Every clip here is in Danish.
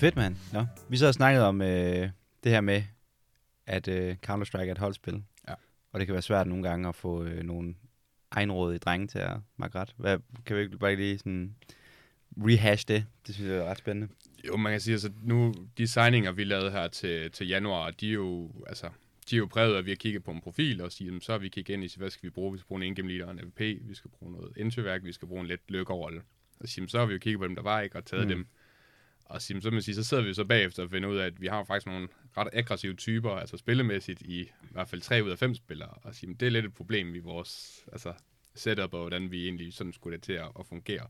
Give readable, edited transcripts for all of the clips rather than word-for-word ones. Fedt, mand. Nå, vi så har snakket om det her med, at Counter-Strike er et holdspil. Ja. Og det kan være svært nogle gange at få nogle egenrådige drenge til at makke ret. Hvad, kan vi ikke bare lige sådan rehash det? Det synes jeg er ret spændende. Jo, man kan sige, altså nu, de signinger, vi lavede her til januar, de er jo, altså, de er jo præget, at vi har kigget på en profil og siger, så har vi kigget ind i, hvad skal vi bruge? Vi skal bruge en game leader, en AVP, vi skal bruge noget entryværk, vi skal bruge en let lykkerolle. Og siger, så har vi jo kigget på dem, der var ikke, og taget dem. Og siger, så, man siger, så sidder vi så bagefter og finder ud af, at vi har faktisk nogle ret aggressive typer, altså spillemæssigt i hvert fald 3 ud af 5 spillere. Og siger, det er lidt et problem i vores altså, setup, og hvordan vi egentlig sådan skulle det til at fungere.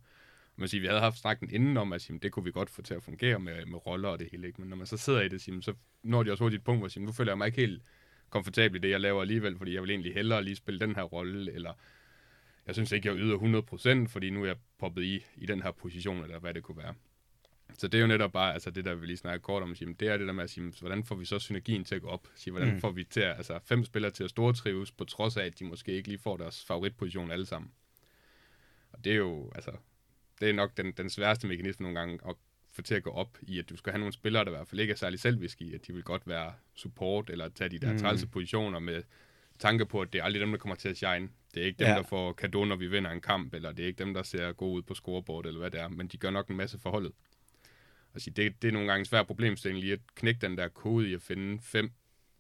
Man siger, vi havde haft snakken inden om, at det kunne vi godt få til at fungere med roller og det hele. Ikke? Men når man så sidder i det, så når de også hurtigt et punkt, hvor siger, nu føler jeg mig ikke helt komfortabel i det, jeg laver alligevel, fordi jeg vil egentlig hellere lige spille den her rolle, eller jeg synes ikke, jeg yder 100%, fordi nu er jeg poppet i den her position, eller hvad det kunne være. Så det er jo netop bare altså det, der vi lige snakker kort om, det er det der med at sige, hvordan får vi så synergien til at gå op? Hvordan får vi til at, altså 5 spillere til at stortrives, på trods af, at de måske ikke lige får deres favoritposition alle sammen. Og det er jo, altså, det er nok den sværeste mekanisme nogle gange at få til at gå op i, at du skal have nogle spillere, der i hvert fald ikke er særlig selviske i, at de vil godt være support, eller tage de der trælse positioner med tanke på, at det er aldrig dem, der kommer til at shine. Det er ikke dem, der får kado, når vi vinder en kamp, eller det er ikke dem, der ser gode ud på scoreboard, eller hvad det er, men de gør nok en masse forholdet. Altså, det er nogle gange en svær problemstilling lige at knække den der kode i at finde 5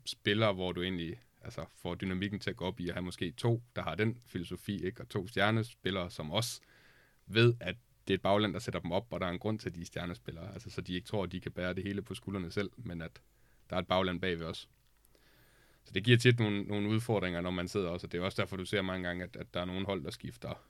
spillere, hvor du egentlig altså, får dynamikken til at gå op i at have måske 2, der har den filosofi, ikke? Og 2 stjernespillere, som også ved, at det er et bagland, der sætter dem op, og der er en grund til, de stjernespillere. Altså, så de ikke tror, at de kan bære det hele på skuldrene selv, men at der er et bagland bagved os. Så det giver tit nogle udfordringer, når man sidder også, og det er også derfor, du ser mange gange, at der er nogle hold, der skifter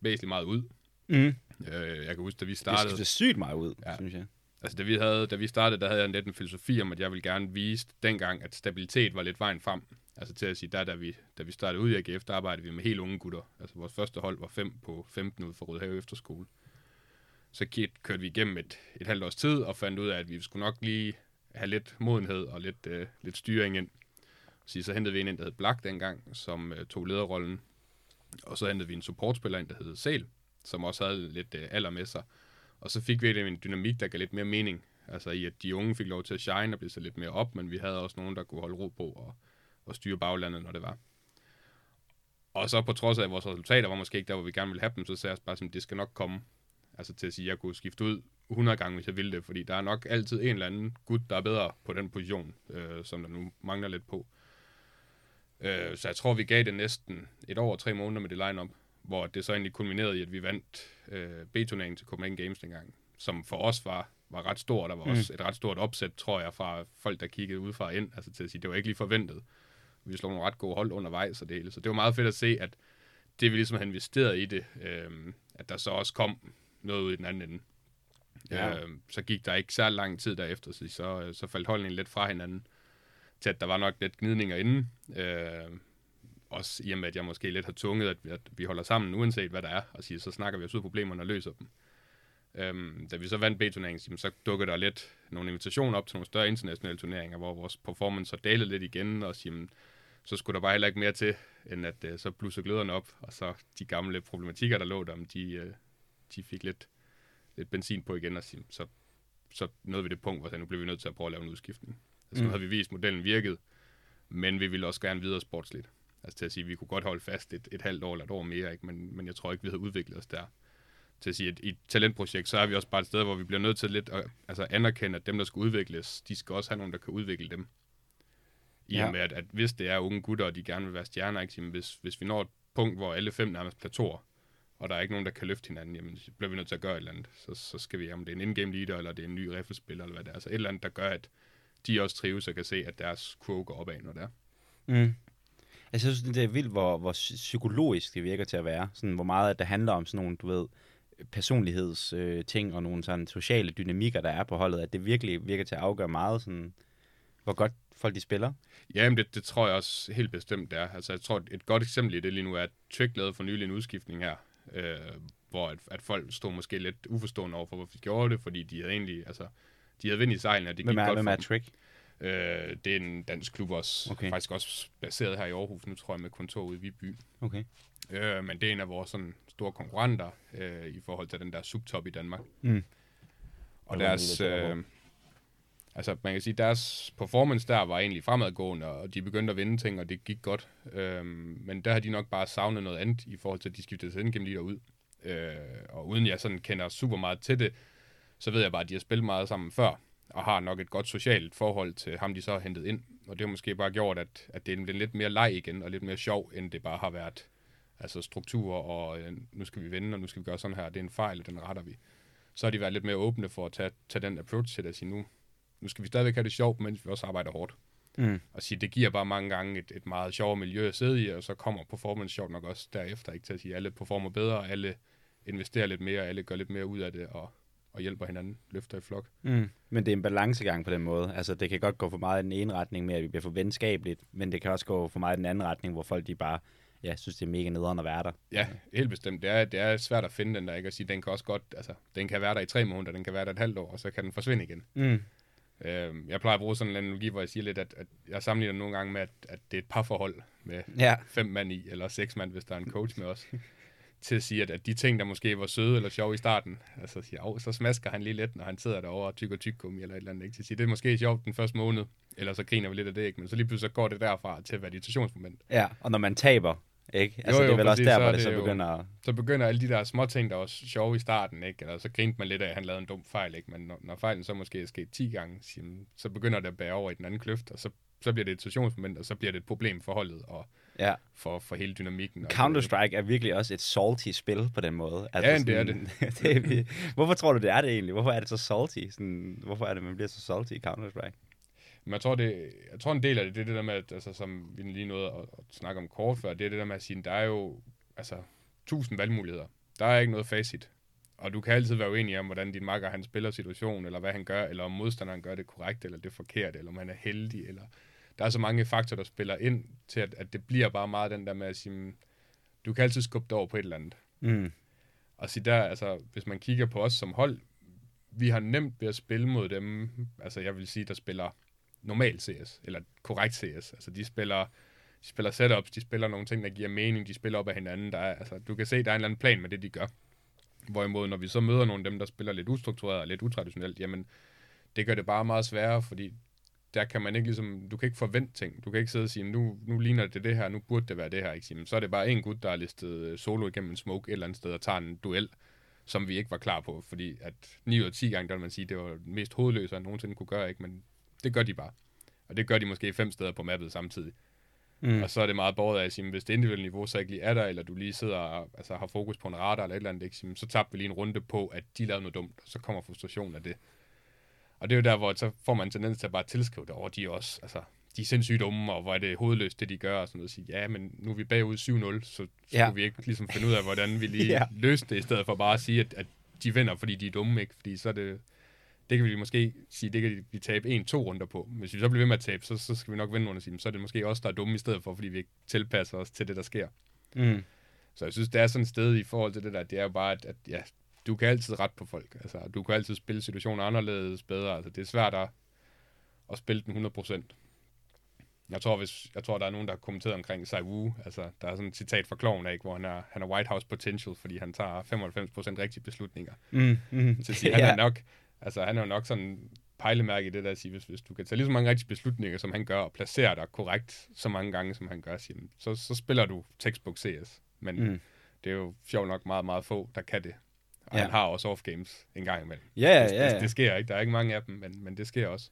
væsentligt meget ud. Jeg kan huske, da vi startede... Det skifter sygt meget ud, synes jeg. Altså, da vi startede, der havde jeg lidt en filosofi om, at jeg ville gerne vise dengang, at stabilitet var lidt vejen frem. Altså til at sige, da vi startede ud i AGF, der arbejdede vi med helt unge gutter. Altså vores første hold var 5 på 15 ud fra Rødhave Efterskole. Så kørte vi igennem et halvt års tid og fandt ud af, at vi skulle nok lige have lidt modenhed og lidt styring ind. Så hentede vi en, der hed Black dengang, som tog lederrollen. Og så hentede vi en supportspiller ind, der hed Selv, som også havde lidt alder med sig. Og så fik vi en dynamik, der gav lidt mere mening. Altså i, at de unge fik lov til at shine og blive så lidt mere op, men vi havde også nogen, der kunne holde ro på og styre baglandet, når det var. Og så på trods af, vores resultater var måske ikke der, hvor vi gerne ville have dem, så sagde jeg bare, at det skal nok komme. Altså til at sige, at jeg kunne skifte ud 100 gange, hvis jeg ville det, fordi der er nok altid en eller anden gut, der er bedre på den position, som der nu mangler lidt på. Så jeg tror, vi gav det næsten 1 år og 3 måneder med det line-up, hvor det så egentlig kulminerede i, at vi vandt B-turneringen til Copenhagen Games dengang, som for os var ret stor. Der var også et ret stort opsæt, tror jeg, fra folk, der kiggede udefra ind, altså til at sige, det var ikke lige forventet. Vi slog nogle ret gode hold undervejs og det hele. Så det var meget fedt at se, at det vi ligesom havde investeret i det, at der så også kom noget ud i den anden ende. Ja. Så gik der ikke særlig lang tid derefter, så faldt holdningen lidt fra hinanden, til at der var nok lidt gnidninger inden. Også i og med, at jeg måske lidt har tunget, at vi holder sammen, uanset hvad der er, og siger, så snakker vi os ud af problemerne og løser dem. Da vi så vandt B-turneringen, så dukkede der lidt nogle invitationer op til nogle større internationale turneringer, hvor vores performance så dalede lidt igen, og siger, så skulle der bare heller ikke mere til, end at så blussede gløderne op, og så de gamle problematikker, der lå der, de fik lidt benzin på igen, og siger, så nåede vi det punkt, hvor nu blev vi nødt til at prøve at lave en udskiftning. Altså nu havde vi vist, at modellen virkede, men vi ville også gerne videre sportsligt. Altså til at sige, at vi kunne godt holde fast et halvt år eller et år mere, ikke? Men jeg tror ikke, vi havde udviklet os der. Til at sige, at i et talentprojekt, så er vi også bare et sted, hvor vi bliver nødt til lidt at altså anerkende, at dem, der skal udvikles, de skal også have nogen, der kan udvikle dem. I og med, at hvis det er unge gutter, og de gerne vil være stjerner, ikke? Hvis vi når et punkt, hvor alle 5 nærmest plateauer, og der er ikke nogen, der kan løfte hinanden, jamen, så bliver vi nødt til at gøre et eller andet. Så skal vi, om det er en in-game leader, eller det er en ny riffelspiller, eller hvad det er. Så et eller andet, der gør, at de også trives og kan se, at deres kurve går opad, når det er. Altså, jeg synes, det er vildt, hvor psykologisk det virker til at være. Sådan, hvor meget det handler om sådan nogle, du ved, personlighedsting og nogle sådan sociale dynamikker, der er på holdet. At det virkelig virker til at afgøre meget, sådan, hvor godt folk de spiller. Jamen, det tror jeg også helt bestemt, det er. Altså, jeg tror, et godt eksempel i det lige nu er, at Trick lavede for nylig en udskiftning her, hvor at folk stod måske lidt uforstående over for, hvorfor de gjorde det, fordi de havde egentlig, altså, de havde vind i sejlen, og det gik godt for dem. Trick? Det er en dansk klub også, okay. Faktisk også baseret her i Aarhus, nu tror jeg med kontor ude i Viby. Okay. Men det er en af vores sådan, store konkurrenter i forhold til den der subtop i Danmark. Og deres, altså man kan sige, deres performance der var egentlig fremadgående, og de begyndte at vinde ting, og det gik godt. Men der har de nok bare savnet noget andet, i forhold til at de skiftede sig gennem lige derud. Og uden jeg sådan kender super meget til det, så ved jeg bare, at de har spillet meget sammen før, og har nok et godt socialt forhold til ham, de så har hentet ind. Og det har måske bare gjort, at det er blevet lidt mere leg igen, og lidt mere sjov, end det bare har været altså strukturer, og nu skal vi vinde, og nu skal vi gøre sådan her, det er en fejl, og den retter vi. Så har de været lidt mere åbne for at tage den approach til at sige, nu skal vi stadigvæk have det sjovt, mens vi også arbejder hårdt. Og sige, det giver bare mange gange et meget sjovt miljø at sidde i, og så kommer performance sjovt nok også derefter, ikke, til at sige, alle performer bedre, alle investerer lidt mere, alle gør lidt mere ud af det, og hjælper hinanden, løfter i flok. Men det er en balancegang på den måde. Altså, det kan godt gå for meget i den ene retning med, at vi bliver for venskabeligt, men det kan også gå for meget i den anden retning, hvor folk de bare, ja, synes, det er mega nederen at være der. Ja, helt bestemt. Det er svært at finde den der, ikke? At sige, den kan også godt, altså, den kan være der i 3 måneder, den kan være der et halvt år, og så kan den forsvinde igen. Jeg plejer at bruge sådan en analogi, hvor jeg siger lidt, at jeg sammenligner nogle gange med, at det er et parforhold med 5 mand i, eller 6 mand, hvis der er en coach med os. Til at sige, at de ting, der måske var søde eller sjove i starten, altså siger, så smasker han lige lidt, når han sidder derovre og tykker tyggegummi eller et eller andet, ikke? Til at sige, det er måske sjovt den første måned, eller så griner vi lidt af det, ikke? Men så lige pludselig går det derfra til at være et irritationsmoment. Ja, og når man taber, ikke? Altså jo, det er vel også der, hvor det så begynder at... Så begynder alle de der små ting, der var sjove i starten, ikke? Eller så grinte man lidt af, at han lavede en dum fejl, ikke? Men når fejlen så måske er sket 10 gange, så begynder det at bære over i den anden kløft, og så bliver det et situationsmoment, og så bliver det et problem for holdet, og for hele dynamikken. Counter-Strike er virkelig også et salty spil på den måde. Altså, ja, sådan, det er det. Hvorfor tror du, det er det egentlig? Hvorfor er det så salty? Sådan, hvorfor er det, man bliver så salty i Counter-Strike? Men jeg tror en del af det, det er det der med, at, altså, som vi lige nåede at snakke om kort før, det er det der med at sige, der er jo altså 1000 valgmuligheder. Der er ikke noget facit. Og du kan altid være uenig om, hvordan din makker, han spiller situationen, eller hvad han gør, eller om modstanderen gør det korrekt, eller det forkert, eller om han er heldig, eller... Der er så mange faktorer, der spiller ind til, at det bliver bare meget den der med at sige, du kan altid skubbe det over på et eller andet. Og så der, altså, hvis man kigger på os som hold, vi har nemt ved at spille mod dem, altså jeg vil sige, der spiller normalt CS, eller korrekt CS. Altså de spiller setups, de spiller nogle ting, der giver mening, de spiller op af hinanden. Altså, du kan se, der er en eller anden plan med det, de gør. Hvorimod, når vi så møder nogle af dem, der spiller lidt ustruktureret og lidt utraditionelt, jamen, det gør det bare meget sværere, fordi der kan man ikke ligesom, du kan ikke forvente ting. Du kan ikke sidde og sige, nu ligner det her, nu burde det være det her. Ikke? Sige, så er det bare en gut, der er listet solo igennem en smoke et eller andet sted og tager en duel, som vi ikke var klar på. Fordi at 9 ud af 10 gange, der vil man sige, det var det mest hovedløse, han nogensinde kunne gøre. Ikke? Men det gør de bare. Og det gør de måske 5 steder på mappet samtidig. Og så er det meget båret af at sige, hvis det individuelle niveau så ikke lige er der, eller du lige sidder og altså, har fokus på en radar eller et eller andet, ikke? Sige, så tabte vi lige en runde på, at de lavede noget dumt, og så kommer frustrationen af det. Og det er jo der, hvor så får man en tendens til at bare tilskrive det over, de er også, altså, de er sindssygt dumme, og hvor er det hovedløst, det de gør, og sådan noget, og sige, ja, men nu er vi bagud 7-0, så skulle vi ikke ligesom finde ud af, hvordan vi lige løste det, i stedet for bare at sige, at de vinder, fordi de er dumme, ikke? Fordi så er det, det kan vi måske sige, det kan vi tabe 1-2 runder på. Hvis vi så bliver ved med at tabe, så skal vi nok vinde runder og sige, så er det måske også der er dumme, i stedet for, fordi vi ikke tilpasser os til det, der sker. Så jeg synes, det er sådan et sted i forhold til det der, det er jo bare, at ja, du kan altid rette på folk. Altså, du kan altid spille situationer anderledes, bedre. Altså, det er svært at spille den 100%. Jeg tror, der er nogen, der har kommenteret omkring Sai Wu. Altså, der er sådan et citat fra Kloven, ikke, hvor han er White House potential, fordi han tager 95% rigtige beslutninger. Så siger, han er nok, altså, han er jo nok sådan pejlemærke i det der at sige, hvis du kan tage lige så mange rigtige beslutninger, som han gør, og placere dig korrekt så mange gange, som han gør, siger, så spiller du textbook CS. Men det er jo sjovt nok meget, meget få, der kan det. Og han har også off-games en gang imellem. Det sker ikke. Der er ikke mange af dem, men det sker også.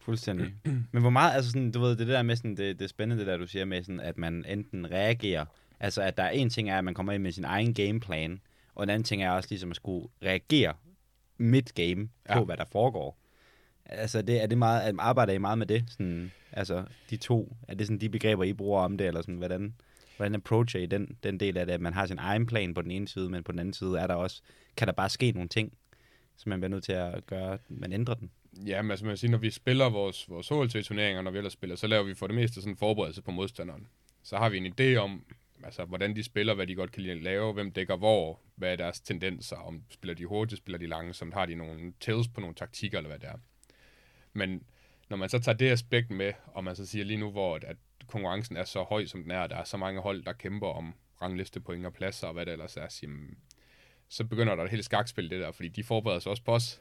Fuldstændig. Men hvor meget, altså sådan, du ved, det der med sådan, det er spændende, det der, du siger med sådan, at man enten reagerer, altså at der er en ting er, at man kommer ind med sin egen gameplan, og en anden ting er også ligesom at skulle reagere mid-game på, hvad der foregår. Altså, arbejder I meget med det? Sådan, altså, de to, er det sådan de begreber, I bruger om det, eller sådan, hvordan approacher I den del af det, at man har sin egen plan på den ene side, men på den anden side er der også, kan der bare ske nogle ting, som man bliver nødt til at gøre, man ændrer den? Ja, men altså man siger, når vi spiller vores HLT-turneringer, når vi ellers spiller, så laver vi for det meste sådan en forberedelse på modstanderen. Så har vi en idé om, altså hvordan de spiller, hvad de godt kan lave, hvem dækker hvor, hvad er deres tendenser, om spiller de hurtigt, spiller de langsomt, har de nogle tails på nogle taktikker, eller hvad det er. Men når man så tager det aspekt med, og man så siger lige nu, hvor at konkurrencen er så høj, som den er, og der er så mange hold, der kæmper om ranglistepoint og pladser, og hvad det ellers er, så begynder der et helt skakspil det der, fordi de forbereder sig også på os.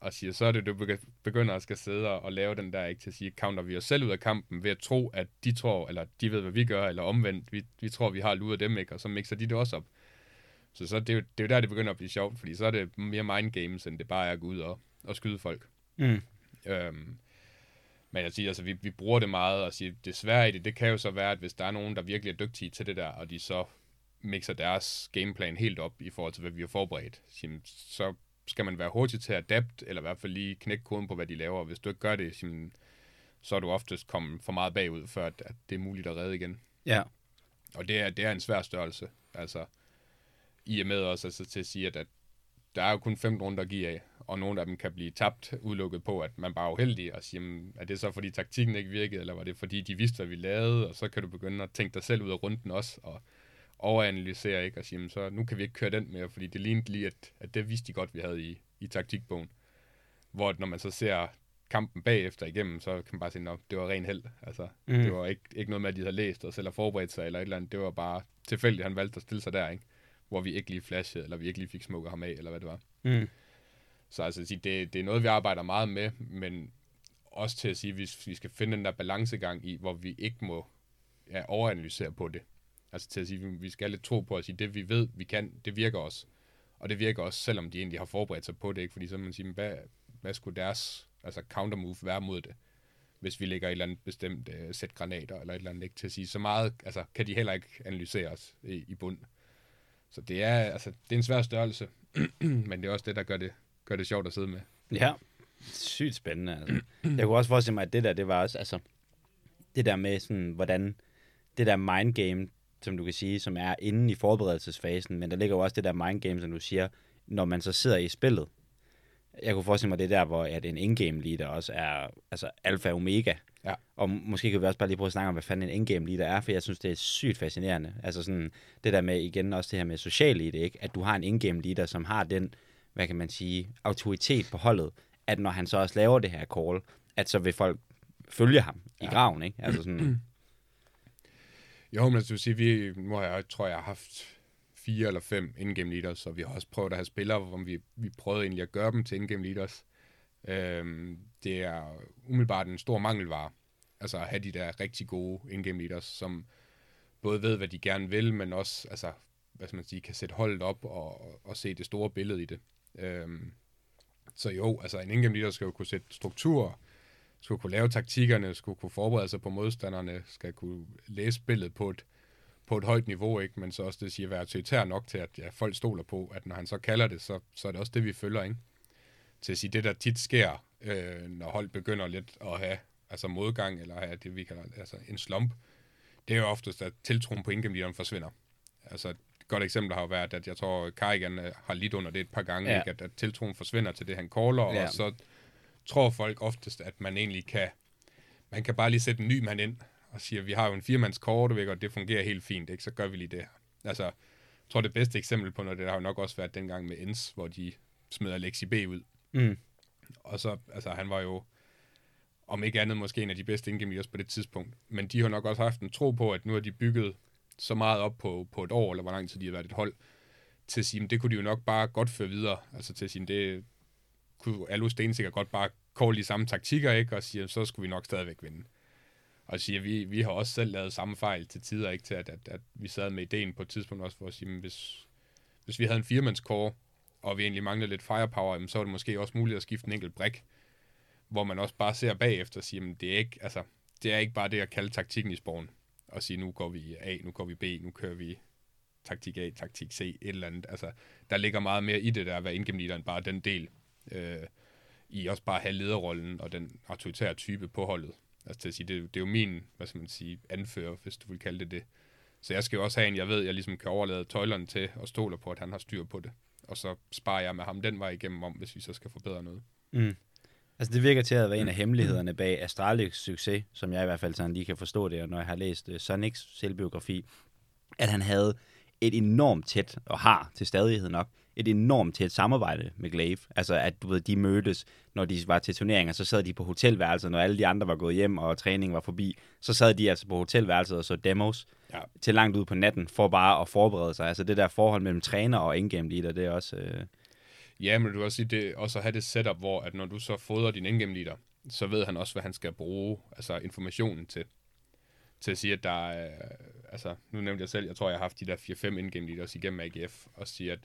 og siger, så er det, du begynder at skal sidde og lave den der, ikke, til at sige, counter vi os selv ud af kampen ved at tro, at de tror, eller de ved, hvad vi gør, eller omvendt, vi tror, vi har luret dem, ikke, og så mixer de det også op. Så det er jo der, det begynder at blive sjovt, fordi så er det mere mindgames, end det bare er at gå ud og skyde folk. Mm. Men jeg siger, altså, vi bruger det meget, og siger, desværre i det kan jo så være, at hvis der er nogen, der virkelig er dygtige til det der, og de så mixer deres gameplan helt op i forhold til, hvad vi har forberedt, så skal man være hurtig til at adapte, eller i hvert fald lige knække koden på, hvad de laver. Og hvis du ikke gør det, så er du oftest kommet for meget bagud, før at det er muligt at redde igen. Ja. Og det er en svær størrelse. Altså, i og med også altså, til at sige, at der er jo kun 5 runder at give af, og nogle af dem kan blive tabt, udelukket på, at man bare er uheldig, og siger, jamen, er det så fordi taktikken ikke virkede, eller var det fordi de vidste, hvad vi lavede, og så kan du begynde at tænke dig selv ud af runden også, og overanalysere, ikke, og sige, jamen, så nu kan vi ikke køre den mere, fordi det lignede lige, at det vidste de godt, vi havde i taktikbogen. Hvor når man så ser kampen bagefter igennem, så kan man bare sige, at det var ren held. Altså, det var ikke noget med, at de havde læst og selv har forberedt sig, eller et eller andet. Det var bare tilfældigt, han valgte at stille sig der, ikke? Hvor vi ikke lige flashede, eller vi ikke lige fik smukket ham af, eller hvad det var. Mm. Så altså, det er noget, vi arbejder meget med, men også til at sige, at vi skal finde den der balancegang i, hvor vi ikke må overanalysere på det. Altså til at sige, at vi skal have lidt tro på at sige, det vi ved, vi kan, det virker også. Og det virker også, selvom de egentlig har forberedt sig på det, ikke? Fordi så man siger, hvad skulle deres countermove være mod det? Hvis vi lægger et eller andet bestemt sæt granater, eller et eller andet, ikke? Til at sige, så meget kan de heller ikke analysere os i bund. Så det er, det er en svær størrelse, men det er også det, der gør det sjovt at sidde med. Ja, sygt spændende. Altså. Jeg kunne også forestille mig, at det der, det var også, det der med sådan, hvordan det der mindgame, som du kan sige, som er inde i forberedelsesfasen, men der ligger jo også det der mindgame, som du siger, når man så sidder i spillet. Jeg kunne forestille mig, det der, hvor at en endgame leader også er alfa og omega. Ja. Og måske kan vi også bare lige prøve at snakke om, hvad fanden en endgame leader er, for jeg synes, det er sygt fascinerende. Altså sådan, det der med, igen også det her med social i det, ikke? At du har en endgame leader, som har den, hvad kan man sige, autoritet på holdet, at når han så også laver det her call, at så vil folk følge ham i graven, ikke? Altså sådan... Jo, men altså, jeg har haft 4 eller 5 in-game leaders, og vi har også prøvet at have spillere, hvor vi prøvede egentlig at gøre dem til in-game leaders. Det er umiddelbart en stor mangelvare, altså at have de der rigtig gode in-game leaders, som både ved, hvad de gerne vil, men også, kan sætte holdet op og se det store billede i det. Så jo, en in-game leader skal jo kunne sætte strukturer, skulle kunne lave taktikkerne, skulle kunne forberede sig på modstanderne, skal kunne læse spillet på et højt niveau, ikke? Men så også det siger, at være autoritær nok til, at folk stoler på, at når han så kalder det, så er det også det, vi følger, ikke? Til at sige, det der tit sker, når hold begynder lidt at have modgang, eller have det, vi kalder en slump, det er jo oftest, at tiltroen på indgangslideren forsvinder. Et godt eksempel har jo været, at jeg tror, Karigan har lidt under det et par gange, ikke? At tiltroen forsvinder til det, han caller, og så... tror folk oftest, at man egentlig kan bare lige sætte en ny mand ind og siger, vi har jo en 4-mands kortvæg, og det fungerer helt fint, ikke? Så gør vi lige det her. Jeg tror det bedste eksempel på noget, det har jo nok også været dengang med Ens, hvor de smed Alexi B ud. Mm. Og så, han var jo, om ikke andet, måske en af de bedste indgivninger på det tidspunkt. Men de har nok også haft en tro på, at nu har de bygget så meget op på et år, eller hvor lang tid de har været et hold, til at sige, det kunne de jo nok bare godt føre videre. Til at sige, det kunne Alu Stensikker godt bare call de samme taktikker, ikke? Og siger, så skulle vi nok stadigvæk vinde. Og siger, vi har også selv lavet samme fejl til tider, ikke? Til at vi sad med ideen på et tidspunkt også, for at sige, hvis vi havde en 4-mandscore, og vi egentlig manglede lidt firepower, så var det måske også muligt at skifte en enkelt brik, hvor man også bare ser bagefter og siger, men det er ikke, det er ikke bare det at kalde taktikken i sporgen, og sige, nu går vi A, nu går vi B, nu kører vi taktik A, taktik C, et eller andet. Der ligger meget mere i det der, hvad indgivningeren bare den del, i også bare have lederrollen og den autoritære type på holdet. Til at sige, det er jo min, anfører, hvis du vil kalde det. Så jeg skal jo også have en, jeg ved, jeg ligesom kan overlade tøjlerne til og stoler på, at han har styr på det. Og så sparer jeg med ham den vej igennem om, hvis vi så skal forbedre noget. Mm. Det virker til at være en af hemmelighederne bag Astralis' succes, som jeg i hvert fald sådan lige kan forstå det, og når jeg har læst Sonics selvbiografi, at han havde et enormt tæt, og har til stadighed nok, et enormt tæt samarbejde med gla1ve. At du ved, de mødtes, når de var til turneringer, så sad de på hotelværelset, når alle de andre var gået hjem, og træningen var forbi, så sad de på hotelværelset og så demos til langt ud på natten, for bare at forberede sig. Det der forhold mellem træner og in-game leader, det er også... Ja, men du kan også sige, det også at have det setup, hvor at når du så fodrer din endgame leader, så ved han også, hvad han skal bruge altså informationen til. Til at sige, at der er, altså, nu nævnte jeg selv, jeg tror, jeg har haft de der 4-5 endgame leaders igennem AGF, og sige, at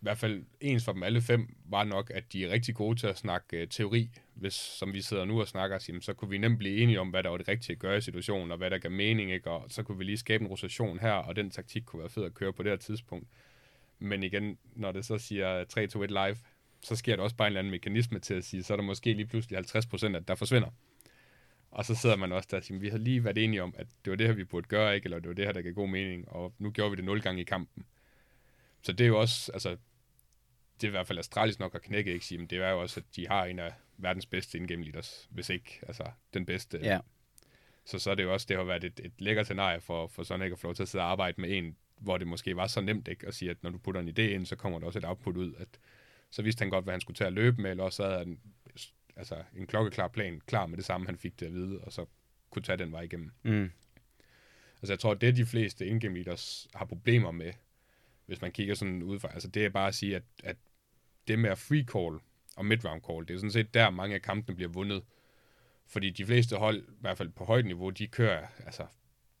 i hvert fald ens for dem alle fem var nok, at de er rigtig gode til at snakke teori. Hvis, som vi sidder nu og snakker, så kunne vi nemt blive enige om, hvad der var det rigtige at gøre i situationen, og hvad der gav mening, ikke? Og så kunne vi lige skabe en rotation her, og den taktik kunne være fed at køre på det her tidspunkt. Men igen, når det så siger 3-2-1 live, så sker der også bare en eller anden mekanisme til at sige, så er der måske lige pludselig 50%, at der forsvinder. Og så sidder man også der og siger, vi har lige været enige om, at det var det her, vi burde gøre, ikke? Eller det var det her, der gav god mening, og nu gjorde vi det 0 gange i kampen. Så det er jo også, altså, det er i hvert fald Astralis nok at knække, ikke sige, men det er jo også, at de har en af verdens bedste in-game leaders, hvis ikke, altså, den bedste. Yeah. Så er det jo også, det har været et lækkert scenarie for sådan ikke at få lov til at sidde og arbejde med en, hvor det måske var så nemt, ikke, at sige, at når du putter en idé ind, så kommer der også et output ud, at så vidste han godt, hvad han skulle tage at løbe med, eller også havde han altså, en klokkeklar plan klar med det samme, han fik det at vide, og så kunne tage den vej igennem. Mm. Altså, jeg tror, det de fleste in-game leaders har problemer med, hvis man kigger sådan udefra, altså det er bare at sige, at det med at free call og mid-round call, det er sådan set der mange af kampene bliver vundet. Fordi de fleste hold, i hvert fald på højt niveau, de kører altså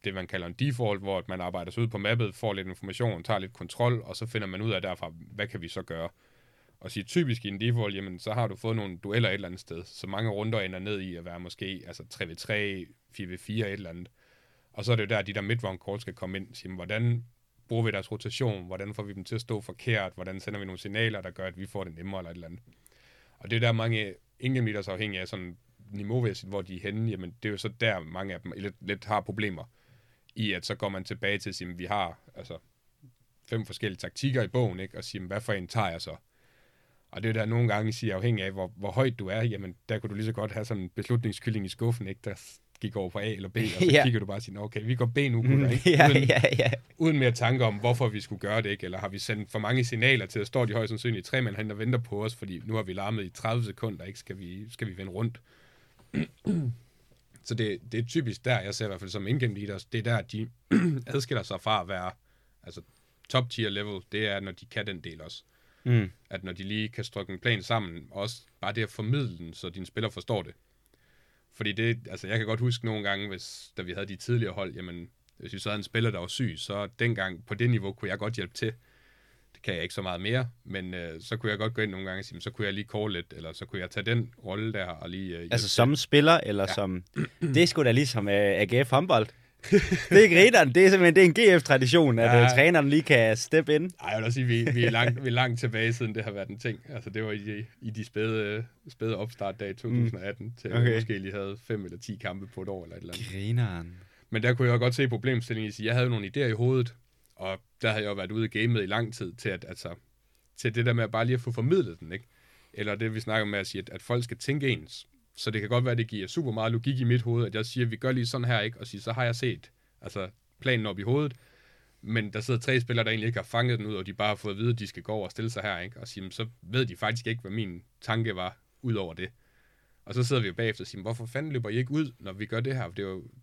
det, man kalder en default, hvor man arbejder sig ud på mappet, får lidt information, tager lidt kontrol, og så finder man ud af derfra, hvad kan vi så gøre? Og sige typisk i en default, jamen så har du fået nogle dueller et eller andet sted, så mange runder ender ned i at være måske altså 3v3, 4v4 et eller andet. Og så er det jo der, de der mid-round calls skal komme ind og sige, hvordan bruger vi deres rotation, hvordan får vi dem til at stå forkert, hvordan sender vi nogle signaler, der gør, at vi får det nemmere eller et eller andet. Og det er der mange in-game leaders afhængig af sådan niveauvæsigt, hvor de er henne, jamen det er jo så der mange af dem lidt har problemer i, at så går man tilbage til at sige, at vi har altså 5 forskellige taktikker i bogen, ikke? Og siger, hvad for en tager jeg så? Og det er der nogle gange siger, afhængig af, hvor højt du er, jamen der kunne du lige så godt have sådan en beslutningskylling i skuffen, ikke? Der gik over på A eller B, og så kigger du bare og siger, okay, vi går B nu, gutter, ikke? Uden mere tanker om, hvorfor vi skulle gøre det, ikke? Eller har vi sendt for mange signaler til, at står de højst sandsynligt 3 mand hen og venter på os, fordi nu har vi larmet i 30 sekunder, ikke? Skal vi vende rundt? Så det er typisk der, jeg ser i hvert fald som in-game leaders, det er der, de adskiller sig fra at være altså top tier level, det er, når de kan den del også. Mm. At når de lige kan strykke en plan sammen, også bare det at formidle den, så dine spillere forstår det. Fordi det, altså jeg kan godt huske nogle gange, hvis, da vi havde de tidligere hold, jamen hvis vi så havde en spiller, der var syg, så dengang på det niveau kunne jeg godt hjælpe til. Det kan jeg ikke så meget mere, men så kunne jeg godt gå ind nogle gange og sige, så kunne jeg lige call lidt, eller så kunne jeg tage den rolle der og lige... altså som til. Spiller, eller ja. Som... Det er sgu da ligesom AGF håndbold. Det er ikke redderen, det er simpelthen det er en GF-tradition, at træneren lige kan steppe ind. Nej, jeg vil også sige, vi er langt tilbage, siden det har været en ting. Altså, det var i de spæde opstart dag i 2018, til at vi måske lige havde 5 eller 10 kampe på et år eller et eller andet. Grineren. Men der kunne jeg godt se problemstillingen. Jeg havde nogle idéer i hovedet, og der havde jeg jo været ude i gamet i lang tid til, at, altså, til det der med at bare lige at få formidlet den, ikke? Eller det, vi snakker med at sige, at folk skal tænke ens. Så det kan godt være, at det giver super meget logik i mit hoved, at jeg siger, at vi gør lige sådan her, ikke? Og siger, så har jeg set altså, planen op i hovedet. Men der sidder 3 spillere, der egentlig ikke har fanget den ud, og de bare har fået at vide, at de skal gå over og stille sig her, ikke? Og siger, så ved de faktisk ikke, hvad min tanke var ud over det. Og så sidder vi jo bagefter og siger, hvorfor fanden løber I ikke ud, når vi gør det her?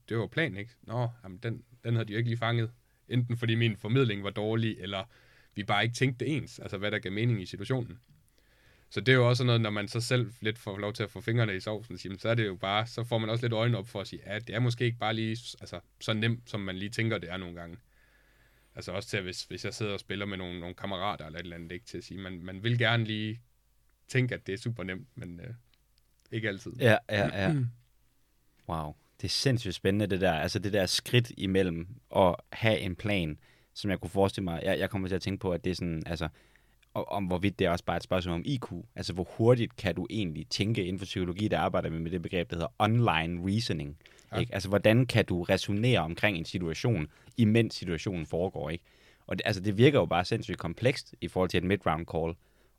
Det var planen, ikke? Nå, jamen, den havde de jo ikke lige fanget. Enten fordi min formidling var dårlig, eller vi bare ikke tænkte det ens, altså hvad der gav mening i situationen. Så det er jo også noget, når man så selv lidt får lov til at få fingrene i sovsen, så er det jo bare, så får man også lidt øjnene op for at sige, at det er måske ikke bare lige altså, så nemt, som man lige tænker, det er nogle gange. Altså også til, at hvis jeg sidder og spiller med nogle kammerater eller et eller andet, ikke, til at sige, man vil gerne lige tænke, at det er super nemt, men ikke altid. Ja. Wow, det er sindssygt spændende det der, altså det der skridt imellem at have en plan, som jeg kunne forestille mig, jeg kommer til at tænke på, at det er sådan, altså, og om hvorvidt det er også bare et spørgsmål om IQ. Altså, hvor hurtigt kan du egentlig tænke inden for psykologi, der arbejder med det begreb, der hedder online reasoning. Ja. Ikke? Altså, hvordan kan du resonere omkring en situation, imens situationen foregår, ikke? Og det, altså, det virker jo bare sindssygt komplekst i forhold til et mid-round call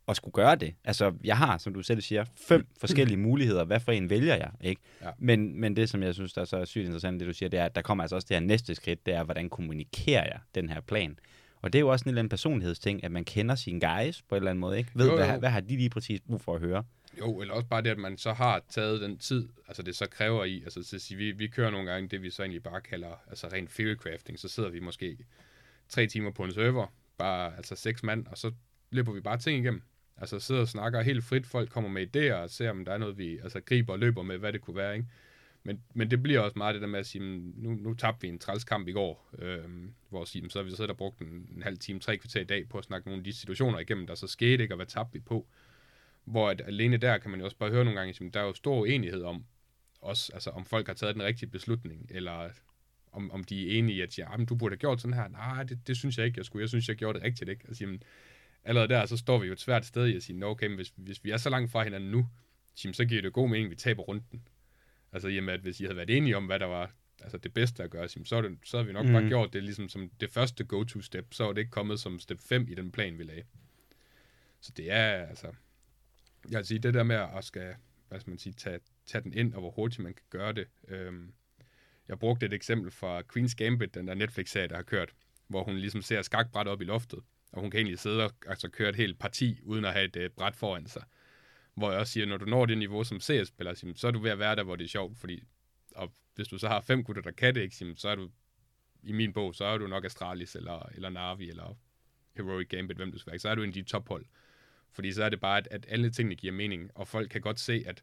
at skulle gøre det. Altså, jeg har, som du selv siger, 5 forskellige muligheder. Hvad for en vælger jeg, ikke? Ja. Men det, som jeg synes, der er så sygt interessant, det du siger, det er, at der kommer altså også det her næste skridt, det er, hvordan kommunikerer jeg den her plan? Og det er jo også en eller anden personlighedsting, at man kender sine guys på en eller anden måde, ikke? Ved, jo. Hvad har de lige præcis brug for at høre? Jo, eller også bare det, at man så har taget den tid, altså det så kræver i, altså til at sige, vi kører nogle gange det, vi så egentlig bare kalder, altså rent theory crafting, så sidder vi måske 3 timer på en server, bare altså 6 mand, og så løber vi bare ting igennem. Altså sidder og snakker helt frit, folk kommer med idéer og ser, om der er noget, vi altså, griber og løber med, hvad det kunne være, ikke? Men det bliver også meget det der med at sige, nu tabte vi en trælskamp i går, hvor sige, så har vi siddet og brugt en halv time, 3 kvarter i dag på at snakke nogle af de situationer igennem, der så skete, ikke, og hvad tabte vi på. Hvor at, alene der kan man jo også bare høre nogle gange, at der er jo stor uenighed om, også, altså, om folk har taget den rigtige beslutning, eller om de er enige i, at jamen, du burde have gjort sådan her. Nej, det synes jeg ikke, jeg skulle. Jeg synes, jeg gjorde det rigtigt, ikke? Altså, jamen, allerede der, så står vi jo et svært sted i at sige, okay, men hvis vi er så langt fra hinanden nu, jamen, så giver det god mening, vi taber runden. Altså i og med, at hvis I havde været enige om, hvad der var altså, det bedste at gøre, så havde vi nok bare gjort det ligesom som det første go-to-step, så var det ikke kommet som step 5 i den plan, vi lagde. Så det er altså... Jeg vil sige, det der med at skal, hvad skal man sige, tage den ind, og hvor hurtigt man kan gøre det. Jeg brugte et eksempel fra Queen's Gambit, den der Netflix-serie, der har kørt, hvor hun ligesom ser skakbræt op i loftet, og hun kan egentlig sidde og altså, køre et helt parti, uden at have et bræt foran sig. Hvor jeg også siger, når du når det niveau som CS-spiller, så er du ved at være der, hvor det er sjovt, fordi, og hvis du så har 5 gutter, der kan det ikke, så er du, i min bog, så er du nok Astralis, eller Na'Vi, eller Heroic Gambit, hvem du skal være, så er du en af de tophold. Fordi så er det bare, at alle tingene giver mening, og folk kan godt se, at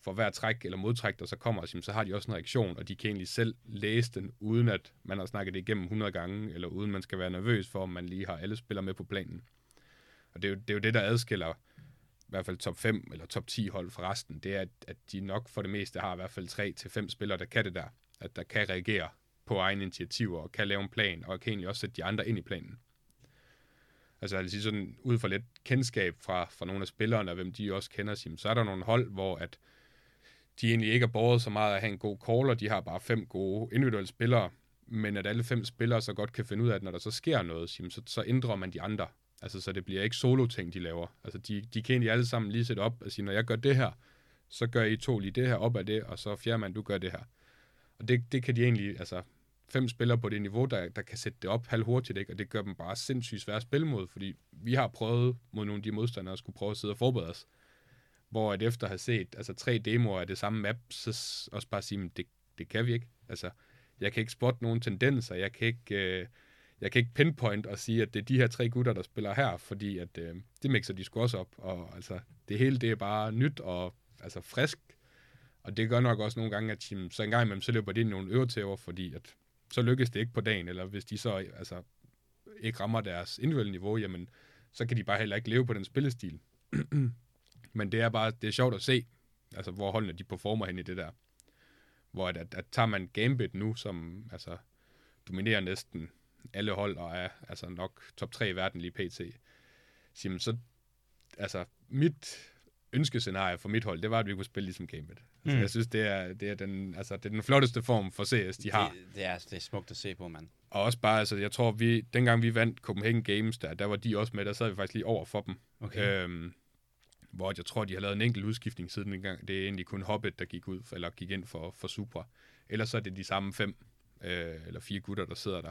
for hver træk eller modtræk, der så kommer, så har de også en reaktion, og de kan egentlig selv læse den, uden at man har snakket det igennem 100 gange, eller uden man skal være nervøs for, om man lige har alle spillere med på planen. Og det er jo det, der adskiller i hvert fald top 5 eller top 10 hold for resten, det er, at de nok for det meste har i hvert fald 3-5 spillere, der kan det der, at der kan reagere på egne initiativer, og kan lave en plan, og kan egentlig også sætte de andre ind i planen. Altså jeg vil sige sådan, ud fra lidt kendskab fra nogle af spillerne, og hvem de også kender, så er der nogle hold, hvor at de egentlig ikke er båret så meget at have en god caller, de har bare 5 gode individuelle spillere, men at alle 5 spillere så godt kan finde ud af, at når der så sker noget, så ændrer man de andre. Altså, så det bliver ikke solo-ting, de laver. Altså, de kan egentlig alle sammen lige sætte op og sige, når jeg gør det her, så gør I 2 lige det her op af det, og så fjerde mand, du gør det her. Og det kan de egentlig, altså, 5 spillere på det niveau, der kan sætte det op halvhurtigt, ikke? Og det gør dem bare sindssygt svære at spille mod, fordi vi har prøvet mod nogle af de modstandere, at skulle prøve at sidde og forberede os. Hvor at efter at have set, altså 3 demoer af det samme map, så også bare sige, men det kan vi ikke. Altså, jeg kan ikke spotte nogen tendenser, jeg kan ikke pinpoint og sige, at det er de her 3 gutter, der spiller her, fordi at, det mixer de sgu også op, og altså, det hele det er bare nyt og altså, frisk, og det gør nok også nogle gange, at så en gang imellem, så løber de ind i nogle øretæver, fordi at, så lykkes det ikke på dagen, eller hvis de så altså, ikke rammer deres individuelle niveau, jamen, så kan de bare heller ikke leve på den spillestil. Men det er bare, det er sjovt at se, altså, hvor holdene de performer hen i det der. Hvor at tager man Gambit nu, som altså, dominerer næsten alle hold, og er altså nok top 3 i verden lige pt. Så altså, mit ønskescenarie for mit hold, det var, at vi kunne spille ligesom Gambit. Altså, jeg synes, det er den flotteste form for CS, de har. Det er smukt at se på, mand. Og også bare, altså, jeg tror, vi dengang vi vandt Copenhagen Games, der var de også med, der sad vi faktisk lige over for dem. Okay. Hvor jeg tror, de har lavet en enkelt udskiftning siden dengang. Det er egentlig kun Hobbit, der gik ud, eller gik ind for Supra. Ellers så er det de samme 5 eller 4 gutter, der sidder der.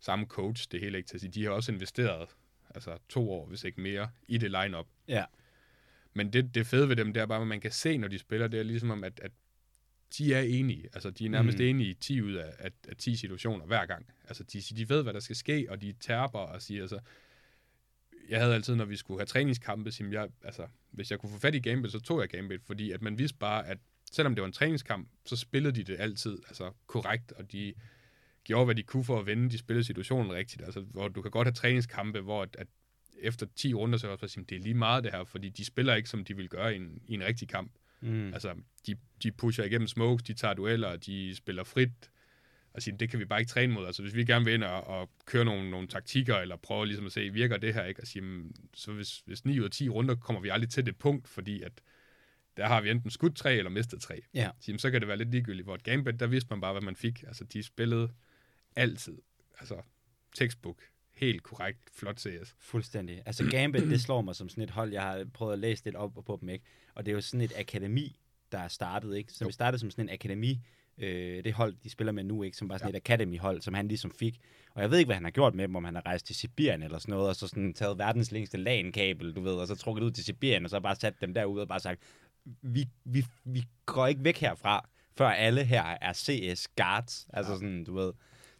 Samme coach, det hele ikke til at sige. De har også investeret, altså 2 år, hvis ikke mere, i det lineup. Ja. Men det fede ved dem, det er bare, at man kan se, når de spiller, det er ligesom om, at de er enige. Altså, de er nærmest enige i 10 ud af 10 situationer hver gang. Altså, de ved, hvad der skal ske, og de terper og siger, altså... Jeg havde altid, når vi skulle have træningskampe, hvis jeg kunne få fat i Gambit, så tog jeg Gambit, fordi at man vidste bare, at selvom det var en træningskamp, så spillede de det altid, altså korrekt, og de... gjorde, hvad de kunne for at vende, de spillede situationen rigtigt. Altså, hvor du kan godt have træningskampe, hvor at efter 10 runder, så er det også, det er lige meget det her, fordi de spiller ikke, som de vil gøre i en rigtig kamp. Altså, de pusher igennem smokes, de tager dueller, de spiller frit. Altså, det kan vi bare ikke træne mod. Altså, hvis vi gerne vil ind og køre nogle taktikker, eller prøve ligesom at se, virker det her, ikke? Altså, så hvis 9 ud af 10 runder, kommer vi aldrig til det punkt, fordi at der har vi enten skudt 3 eller mistet 3. Ja. Så kan det være lidt ligegyldigt. Hvor et Gambit, der vidste man bare, hvad man fik. Altså, de spillede altid. Altså, textbook. Helt korrekt. Flot CS. Fuldstændig. Altså, Gambit, det slår mig som sådan et hold. Jeg har prøvet at læse lidt op på dem, ikke? Og det er jo sådan et akademi, der er startet, ikke? Så vi startede som sådan en akademi. Det hold, de spiller med nu, ikke? Som bare sådan et akademi-hold, som han ligesom fik. Og jeg ved ikke, hvad han har gjort med dem, om han har rejst til Sibirien eller sådan noget, og så sådan taget verdens længste LAN-kabel, du ved, og så trukket ud til Sibirien, og så bare sat dem derude og bare sagt, vi går ikke væk herfra, før alle her er CS guards. Altså sådan, du ved...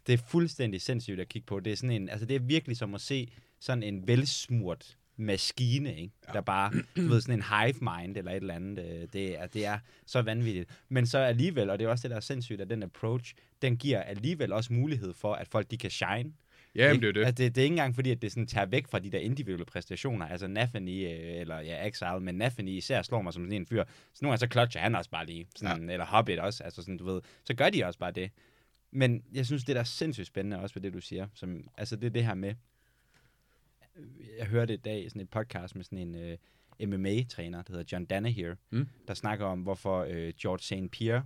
Det er fuldstændig sindssygt at kigge på. Det er sådan en, altså det er virkelig som at se sådan en velsmurt maskine, ikke? Ja. Der bare, du ved, sådan en hive mind eller et eller andet. Det er så vanvittigt. Men så alligevel, og det er også det, der er sindssygt, at den approach, den giver alligevel også mulighed for, at folk, de kan shine. Ja, men det er det. Altså, det er ikke engang fordi, at det sådan tager væk fra de der individuelle præstationer. Altså Nathanie, eller ja, Exile, men Nathanie især slår mig som sådan en fyr. Så nogle gange så klotcher han også bare lige, sådan, ja. Eller Hobbit også, altså sådan, du ved. Så gør de også bare det. Men jeg synes, det der er sindssygt spændende også ved det, du siger. Som, altså det er det her med, jeg hørte i dag sådan et podcast med sådan en MMA-træner, der hedder John Danaher, der snakker om, hvorfor George St. Pierre,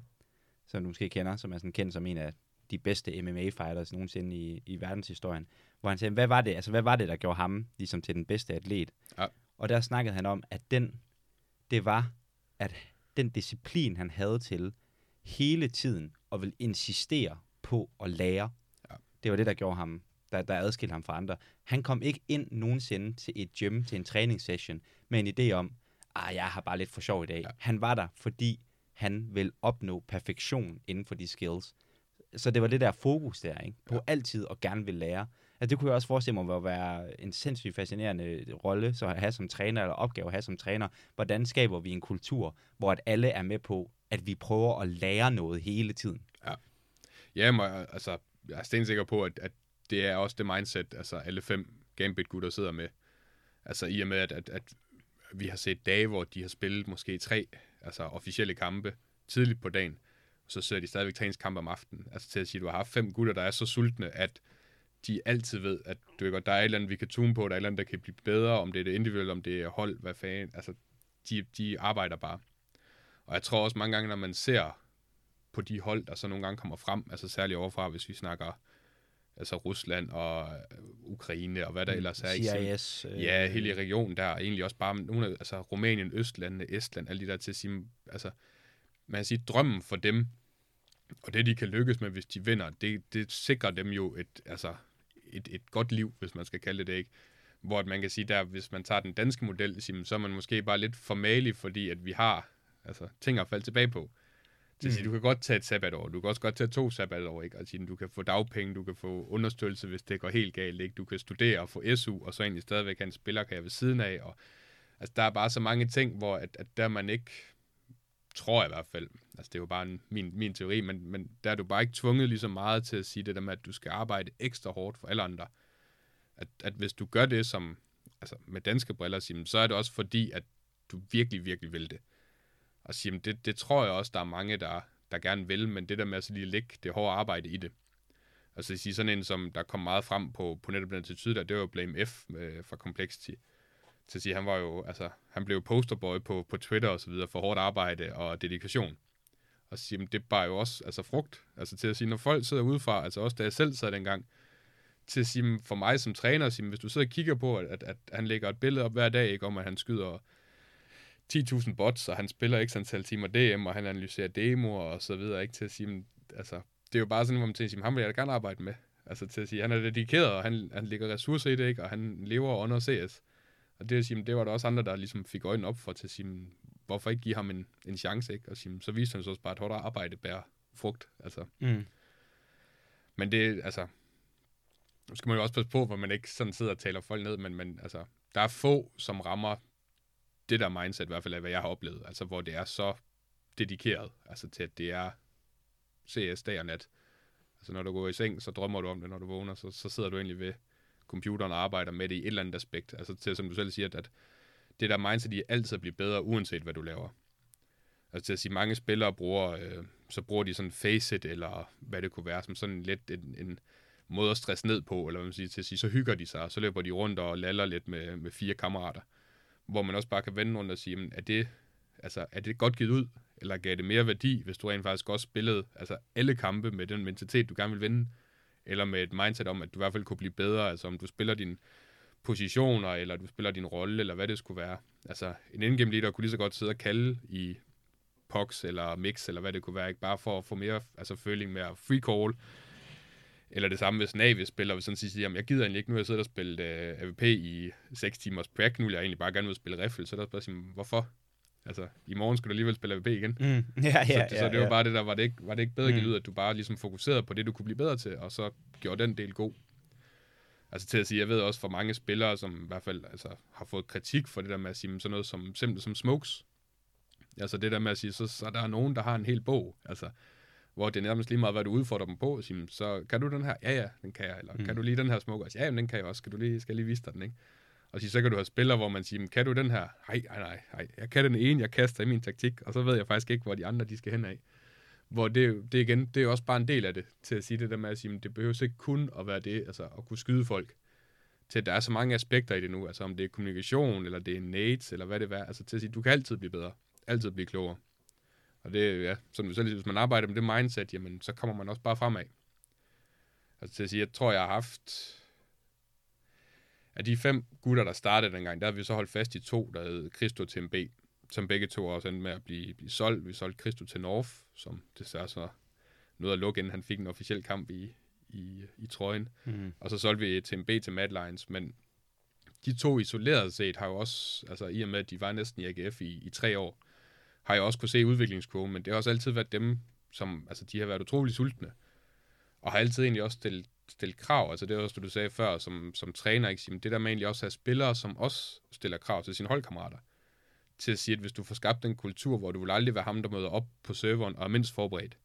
som du måske kender, som er sådan kendt som en af de bedste MMA-fighters nogensinde i verdenshistorien, hvor han sagde, hvad var det, der gjorde ham ligesom til den bedste atlet? Ja. Og der snakkede han om, at den disciplin, han havde til hele tiden og ville insistere på at lære, ja. Det var det, der gjorde ham, der adskilte ham fra andre. Han kom ikke ind nogensinde til et gym, til en træningssession, med en idé om, jeg har bare lidt for sjov i dag. Ja. Han var der, fordi han ville opnå perfektion inden for de skills. Så det var det der fokus der, ikke? På altid og gerne vil lære. Altså, det kunne jeg også forestille mig at være en sindssygt fascinerende rolle, så at have som træner, eller opgave at have som træner. Hvordan skaber vi en kultur, hvor at alle er med på, at vi prøver at lære noget hele tiden? Ja, altså, jeg er stensikker på, at det er også det mindset, altså alle 5 Gambit-gutter sidder med. Altså i og med, at vi har set dage, hvor de har spillet måske 3 altså, officielle kampe tidligt på dagen, så sidder de stadigvæk træningskamp om aftenen. Altså til at sige, at du har haft 5 gutter, der er så sultne, at de altid ved, at der er et eller andet, vi kan tune på, der er et eller andet, der kan blive bedre, om det er det individuelle, om det er hold, hvad fanden. Altså, de arbejder bare. Og jeg tror også mange gange, når man ser på de hold, der så nogle gange kommer frem, altså særligt overfra, hvis vi snakker altså Rusland og Ukraine og hvad der ellers er. CIS. Ja, hele regionen der, egentlig også bare nogle af, altså Rumænien, Østlandene, Estland, alle de der til at sige, altså man kan sige, drømmen for dem, og det de kan lykkes med, hvis de vinder, det sikrer dem jo et godt liv, hvis man skal kalde det ikke. Hvor man kan sige, der hvis man tager den danske model, så er man måske bare lidt formalig, fordi at vi har altså ting at falde tilbage på. Til at sige, du kan godt tage et sabbatår, du kan også godt tage 2 sabbatår, ikke? Og sige, du kan få dagpenge, du kan få understøttelse, hvis det går helt galt, ikke? Du kan studere og få SU, og så egentlig stadigvæk have en spillerkarriere ved siden af. Og, altså, der er bare så mange ting, hvor at der man ikke, tror jeg i hvert fald, altså det er jo bare min teori, men der er du bare ikke tvunget lige så meget til at sige det der med, at du skal arbejde ekstra hårdt for alle andre. At hvis du gør det som, altså med danske briller, siger, så er det også fordi, at du virkelig, virkelig vil det. Og siger, det tror jeg også, der er mange, der gerne vil, men det der med at så lige lægge det hårde arbejde i det. Og så sige sådan en, som der kom meget frem på netop den attitude der, det var jo Blame F fra Complexity. Til at sige, han var jo, altså, han blev posterboy på Twitter og så videre for hårdt arbejde og dedikation. Og sige, det bar jo også, altså frugt. Altså til at sige, når folk sidder udefra, altså også da jeg selv sad dengang, til at sige, for mig som træner, sige, hvis du sidder og kigger på, at han lægger et billede op hver dag, ikke om, at han skyder 10.000 bots, og han spiller ikke antal timer DM, og han analyserer demoer og så videre, ikke til at sige, altså, det er jo bare sådan, hvor man tænker, ham vil jeg da gerne arbejde med. Altså til at sige, han er dedikeret, og han lægger ressourcer i det, ikke, og han lever under CS. Og det vil sige, det var der også andre, der ligesom fik øjnene op for til at sige, hvorfor ikke give ham en chance, ikke? Og sige, så viste han så også bare, at hårdt arbejde bærer frugt, altså. Mm. Men det, altså, nu skal man jo også passe på, hvor man ikke sådan sidder og taler folk ned, men altså, der er få, som rammer det der mindset, i hvert fald af, hvad jeg har oplevet, altså, hvor det er så dedikeret, altså til, at det er CS dag og nat. Altså, når du går i seng, så drømmer du om det, når du vågner, så sidder du egentlig ved computeren arbejder med det i et eller andet aspekt. Altså til, som du selv siger, at det der mindset, de altid bliver bedre, uanset hvad du laver. Altså til at sige, mange spillere bruger de sådan Faceit, eller hvad det kunne være, som sådan lidt en måde at stresse ned på, eller hvad man siger, til at sige, så hygger de sig, og så løber de rundt og laller lidt med 4 kammerater. Hvor man også bare kan vende rundt og sige, men er det godt givet ud, eller gav det mere værdi, hvis du rent faktisk også spillede altså alle kampe med den mentalitet, du gerne vil vinde, eller med et mindset om, at du i hvert fald kunne blive bedre, altså om du spiller dine positioner, eller du spiller din rolle, eller hvad det skulle være. Altså, en endgame leader kunne lige så godt sidde og kalde i POX, eller mix, eller hvad det kunne være, ikke bare for at få mere altså, føling med at free call, eller det samme, hvis Na'Vi spiller, hvis sådan siger, jamen, jeg gider egentlig ikke, nu har jeg siddet og spillet AVP i 6 timers pack, nu vil jeg egentlig bare gerne ud og spille riffle, så der bare sige, hvorfor? Altså, i morgen skal du alligevel spille AVP igen. Så det var bare det der, var det ikke bedre givet ud, at du bare ligesom fokuserede på det, du kunne blive bedre til, og så gjorde den del god. Altså til at sige, jeg ved også for mange spillere, som i hvert fald altså, har fået kritik for det der med at sige, sådan noget som simpelt som smokes. Altså det der med at sige, så der er nogen, der har en hel bog, altså, hvor det er nærmest lige meget, hvad du udfordrer dem på, og siger, så kan du den her? Ja, den kan jeg. Eller kan du lige den her smoke? Ja, men den kan jeg også. Skal jeg lige vise dig den, ikke? Og så kan du have spillere, hvor man siger, kan du den her? Nej, jeg kan den ene, jeg kaster i min taktik, og så ved jeg faktisk ikke, hvor de andre de skal hen af. Hvor det igen, det er også bare en del af det, til at sige det der med at sige, det behøver ikke kun at være det, altså at kunne skyde folk. Til at der er så mange aspekter i det nu, altså om det er kommunikation, eller det er nades, eller hvad det er, altså til at sige, du kan altid blive bedre, altid blive klogere. Og det, ja, sådan selv hvis man arbejder med det mindset, jamen så kommer man også bare fremad. Altså til at sige, jeg tror, jeg har haft... Af de 5 gutter, der startede dengang, der har vi så holdt fast i 2, der hed Christo og Tembe, som begge to også endte med at blive solgt. Vi solgte Christo til North, som desværre så nåede at lukke, inden han fik en officiel kamp i trøjen. Mm-hmm. Og så solgte vi Tembe til Mad Lions, men de 2 isoleret set har jo også, altså i og med, at de var næsten i AGF i 3 år, har jeg også kunne se udviklingskurven, men det har også altid været dem, som, altså de har været utrolig sultne, og har altid egentlig også stillet krav, altså det er også det, du sagde før, som træner, ikke? Men det der med egentlig også at have spillere, som også stiller krav til sine holdkammerater, til at sige, at hvis du får skabt en kultur, hvor du vil aldrig være ham, der møder op på serveren og er mindst forberedt,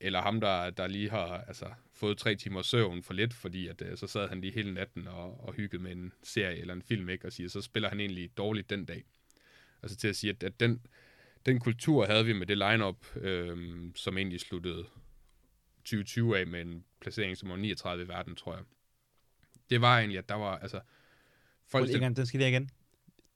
eller ham, der lige har altså, fået 3 timer søvn for lidt, fordi at, så sad han lige hele natten og hyggede med en serie eller en film, ikke? Og siger, så spiller han egentlig dårligt den dag. Altså til at sige, at den kultur havde vi med det lineup, som egentlig sluttede 2020 af med en placering som var 39 i verden, tror jeg. Det var egentlig, at der var, altså... Folk den skal vi igen.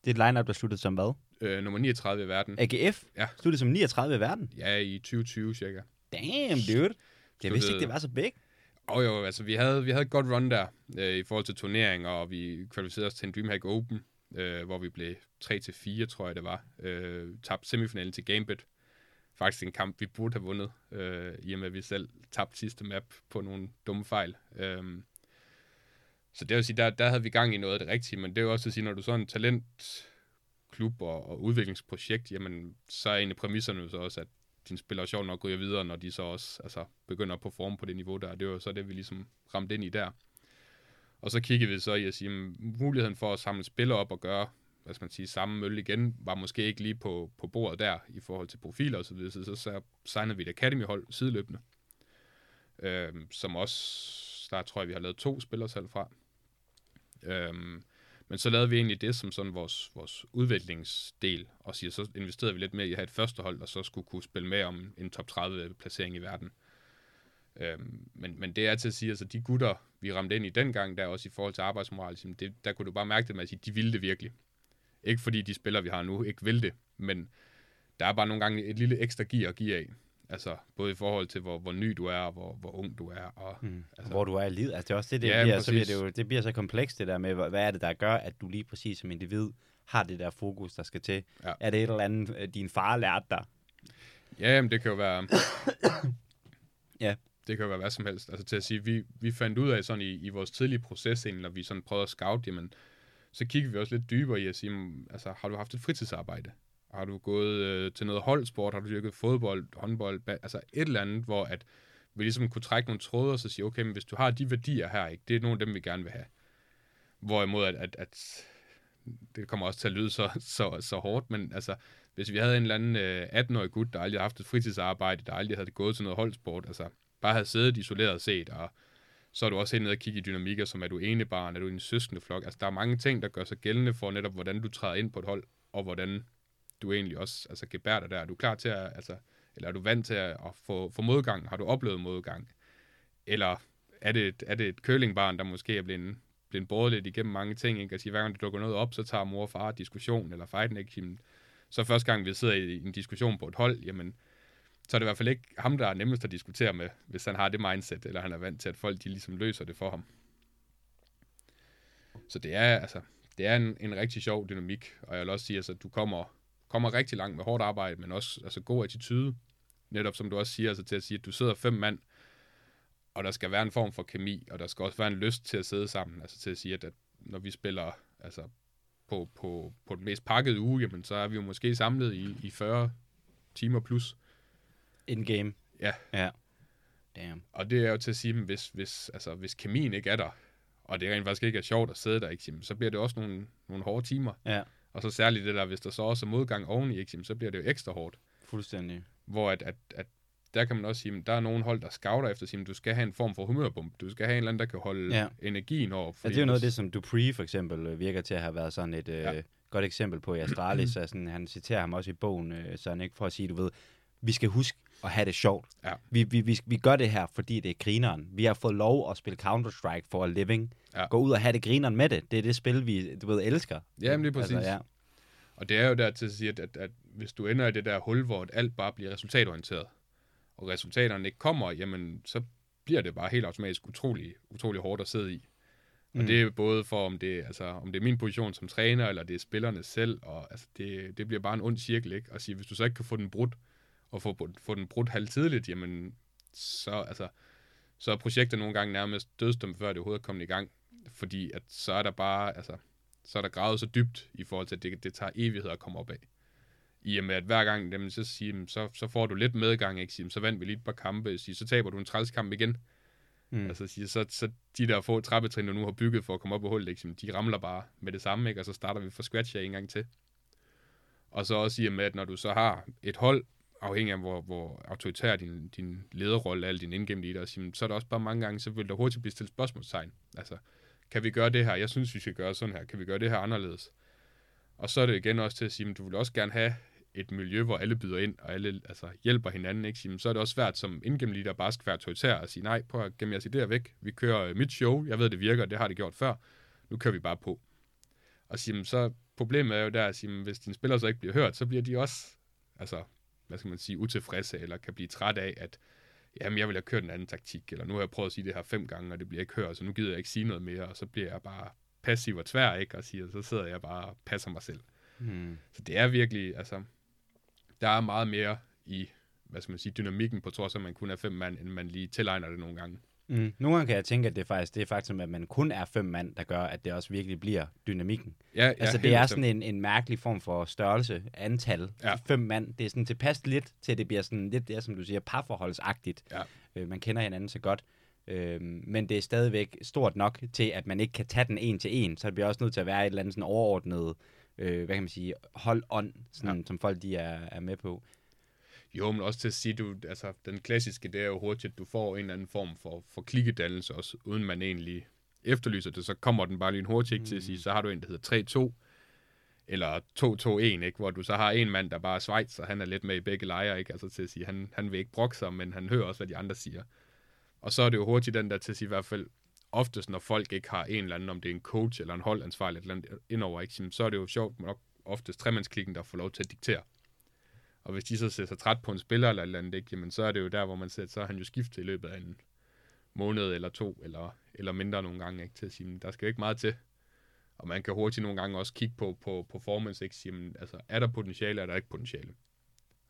Det er et lineup, der sluttede som hvad? Nummer 39 i verden. AGF? Ja. Sluttede som 39 i verden? Ja, i 2020 cirka. Damn, dude. Jeg vidste ikke, det var så big. Og jo, altså vi havde et godt run der i forhold til turneringer, og vi kvalificerede os til en Dreamhack Open, hvor vi blev 3-4, tror jeg det var. Tabte semifinalen til Gambit. Faktisk en kamp, vi burde have vundet, i og med, at vi selv tabte sidste map på nogle dumme fejl. Så det vil sige, der havde vi gang i noget af det rigtige, men det er jo også at sige, når du så en talentklub og udviklingsprojekt, jamen, så er egentlig præmisserne jo så også, at dine spillere sjovt nok går videre, når de så også altså, begynder at performe på det niveau der, det er jo så det, vi ligesom ramte ind i der. Og så kiggede vi så i at sige, muligheden for at samle spillere op og gøre, hvad skal man sige, samme mølle igen, var måske ikke lige på bordet der, i forhold til profiler og så videre, så signede vi et academy-hold sideløbende, som også, der tror jeg, vi har lavet 2 spillere selv fra. Men så lavede vi egentlig det som sådan vores udviklingsdel, og siger, så investerede vi lidt mere i at have et førstehold, og så skulle kunne spille med om en top 30-placering i verden. Men det er til at sige, altså de gutter, vi ramte ind i dengang, der også i forhold til arbejdsmoral, der kunne du bare mærke det med at sige, de ville det virkelig. Ikke fordi de spillere, vi har nu, ikke vil det, men der er bare nogle gange et lille ekstra gear at give af. Altså, både i forhold til, hvor ny du er, og hvor ung du er. Og, altså, hvor du er i livet. Altså, det er også det, det bliver så komplekst, det der med, hvad er det, der gør, at du lige præcis som individ har det der fokus, der skal til. Ja. Er det et eller andet, din far lærte dig? Ja, men det kan jo være... ja. Det kan jo være hvad som helst. Altså, til at sige, vi fandt ud af sådan i vores tidlige proces, når vi sådan prøvede at scoute, jamen, så kigger vi også lidt dybere i at sige, altså, har du haft et fritidsarbejde? Har du gået til noget holdsport? Har du dyrket fodbold, håndbold? Altså et eller andet, hvor at vi ligesom kunne trække nogle tråde og så sige, okay, men hvis du har de værdier her, ikke, det er nogle af dem, vi gerne vil have. Hvorimod, at det kommer også til at lyde så hårdt, men altså, hvis vi havde en eller anden 18-årig gut, der aldrig har haft et fritidsarbejde, der aldrig havde gået til noget holdsport, altså bare havde siddet isoleret set, og så er du også helt nede og kigge i dynamikker, som er du enebarn, er du i en søskendeflok. Altså, der er mange ting, der gør sig gældende for netop, hvordan du træder ind på et hold, og hvordan du egentlig også altså, gebærer dig der. Er du klar til at, altså, eller er du vant til at få modgang? Har du oplevet modgang? Eller er det et curlingbarn, der måske er blevet båret lidt igennem mange ting? Ikke? Altså, hver gang du dukker noget op, så tager mor og far diskussion, eller fighten, ikke? Så første gang, vi sidder i en diskussion på et hold, jamen, så er det i hvert fald ikke ham, der er nemmest at diskutere med, hvis han har det mindset, eller han er vant til, at folk de ligesom løser det for ham. Så det er, altså, det er en rigtig sjov dynamik, og jeg vil også sige, altså, at du kommer rigtig langt med hårdt arbejde, men også altså, god attitude, netop som du også siger, altså, til at sige, at du sidder 5 mand, og der skal være en form for kemi, og der skal også være en lyst til at sidde sammen, altså til at sige, at når vi spiller altså, på den mest pakkede uge, jamen, så er vi jo måske samlet i 40 timer plus, in-game. Ja. Damn. Og det er jo til at sige, hvis kemien ikke er der, og det rent faktisk ikke er sjovt at sidde der, ikke? Så bliver det også nogle hårde timer. Ja. Og så særligt det der, hvis der så også er modgang oveni, ikke? Så bliver det jo ekstra hårdt. Fuldstændig. Hvor at der kan man også sige, at der er nogen hold, der scouter efter sig, du skal have en form for humørbump. Du skal have en eller anden, der kan holde energien over. Ja, det er jo noget af det, som Dupreeh for eksempel virker til at have været sådan et godt eksempel på i Astralis. Sådan, han citerer ham også i bogen, sådan, ikke, for at sige, du ved, vi skal huske at have det sjovt. Ja. Vi gør det her, fordi det er grineren. Vi har fået lov at spille Counter-Strike for a living. Ja. Gå ud og have det grineren med det. Det er det spil, vi elsker. Jamen det er præcis. Altså, ja. Og det er jo der til at sige, at hvis du ender i det der hul, hvor alt bare bliver resultatorienteret, og resultaterne ikke kommer, jamen, så bliver det bare helt automatisk utrolig hårdt at sidde i. Og det er både for, om det er min position som træner, eller det er spillerne selv, og altså, det bliver bare en ond cirkel, ikke? At sige, hvis du så ikke kan få den brudt, og få den brudt halvtidligt, jamen, så er projektet nogle gange nærmest dødsdømt, før det overhovedet er kommet i gang, fordi at så er der bare, altså, så er der gravet så dybt, i forhold til, at det tager evigheder at komme op af. I og med, at hver gang, jamen, så får du lidt medgang, ikke? Så vandt vi lige et par kampe, så taber du en trælskamp igen. Altså, så de der få trappetrin, du nu har bygget for at komme op på hullet, ikke? De ramler bare med det samme, ikke? Og så starter vi fra scratch en gang til. Og så også i og med, at når du så har et hold, afhængig af hvor autoritær din lederrolle er, din indgæmte i dig, så er der også bare mange gange, så vil der hurtigt blive stillet spørgsmålstegn. Altså, kan vi gøre det her? Jeg synes, vi skal gøre sådan her. Kan vi gøre det her anderledes? Og så er det igen også til at sige, at du vil også gerne have et miljø, hvor alle byder ind, og alle hjælper hinanden, ikke? Så er det også svært som indgemmelider bare skal være autoritær og sige, nej, prøv at gemme jeres idéer væk. Vi kører mit show. Jeg ved, det virker, det har det gjort før. Nu kører vi bare på. Og så problemet er jo der, at hvis dine spillere så ikke bliver hørt, så bliver de også, hvad skal man sige, utilfredse, eller kan blive træt af, at jamen, jeg vil have kørt en anden taktik, eller nu har jeg prøvet at sige det her 5 gange, og det bliver ikke hørt, så nu gider jeg ikke sige noget mere, og så bliver jeg bare passiv og tvær, ikke? Og siger, så sidder jeg bare og passer mig selv. Så det er virkelig, der er meget mere i, hvad skal man sige, dynamikken på trods af, at man kun er 5 mand, end man lige tilegner det nogle gange. Nogle gange kan jeg tænke, at det er faktisk, at man kun er 5 mand, der gør, at det også virkelig bliver dynamikken. Ja, altså, det er sådan en mærkelig form for størrelse, antal. Ja. 5 mand, det er sådan tilpas lidt til, at det bliver sådan lidt, der, som du siger, parforholdsagtigt. Ja. Man kender hinanden så godt. Men det er stadigvæk stort nok til, at man ikke kan tage den en til en, så det bliver også nødt til at være et eller andet sådan overordnet, hvad kan man sige, hold on, sådan, som folk de er med på. Jo, men også til at sige, den klassiske, det er jo hurtigt, at du får en eller anden form for klikkedannelse også, uden man egentlig efterlyser det, så kommer den bare lige en hurtigt til at sige, så har du en, der hedder 3-2, eller 2-2-1, ikke? Hvor du så har en mand, der bare er Schweiz, og han er lidt med i begge lejre, ikke? Altså til at sige, han vil ikke brokke sig, men han hører også, hvad de andre siger. Og så er det jo hurtigt den der til at sige, i hvert fald oftest, når folk ikke har en eller anden, om det er en coach eller en holdansvarlig eller andet indover, ikke? Så er det jo sjovt nok oftest 3-mandsklikken, der får lov til at diktere. Og hvis de så ser sig træt på en spiller eller et eller andet, ikke? Jamen, så er det jo der, hvor man ser, så er han jo skiftet i løbet af en måned eller 2 eller mindre nogle gange, ikke? Til at sige, der skal jo ikke meget til. Og man kan hurtigt nogle gange også kigge på performance, ikke? Sige, altså, er der potentiale, er der ikke potentiale?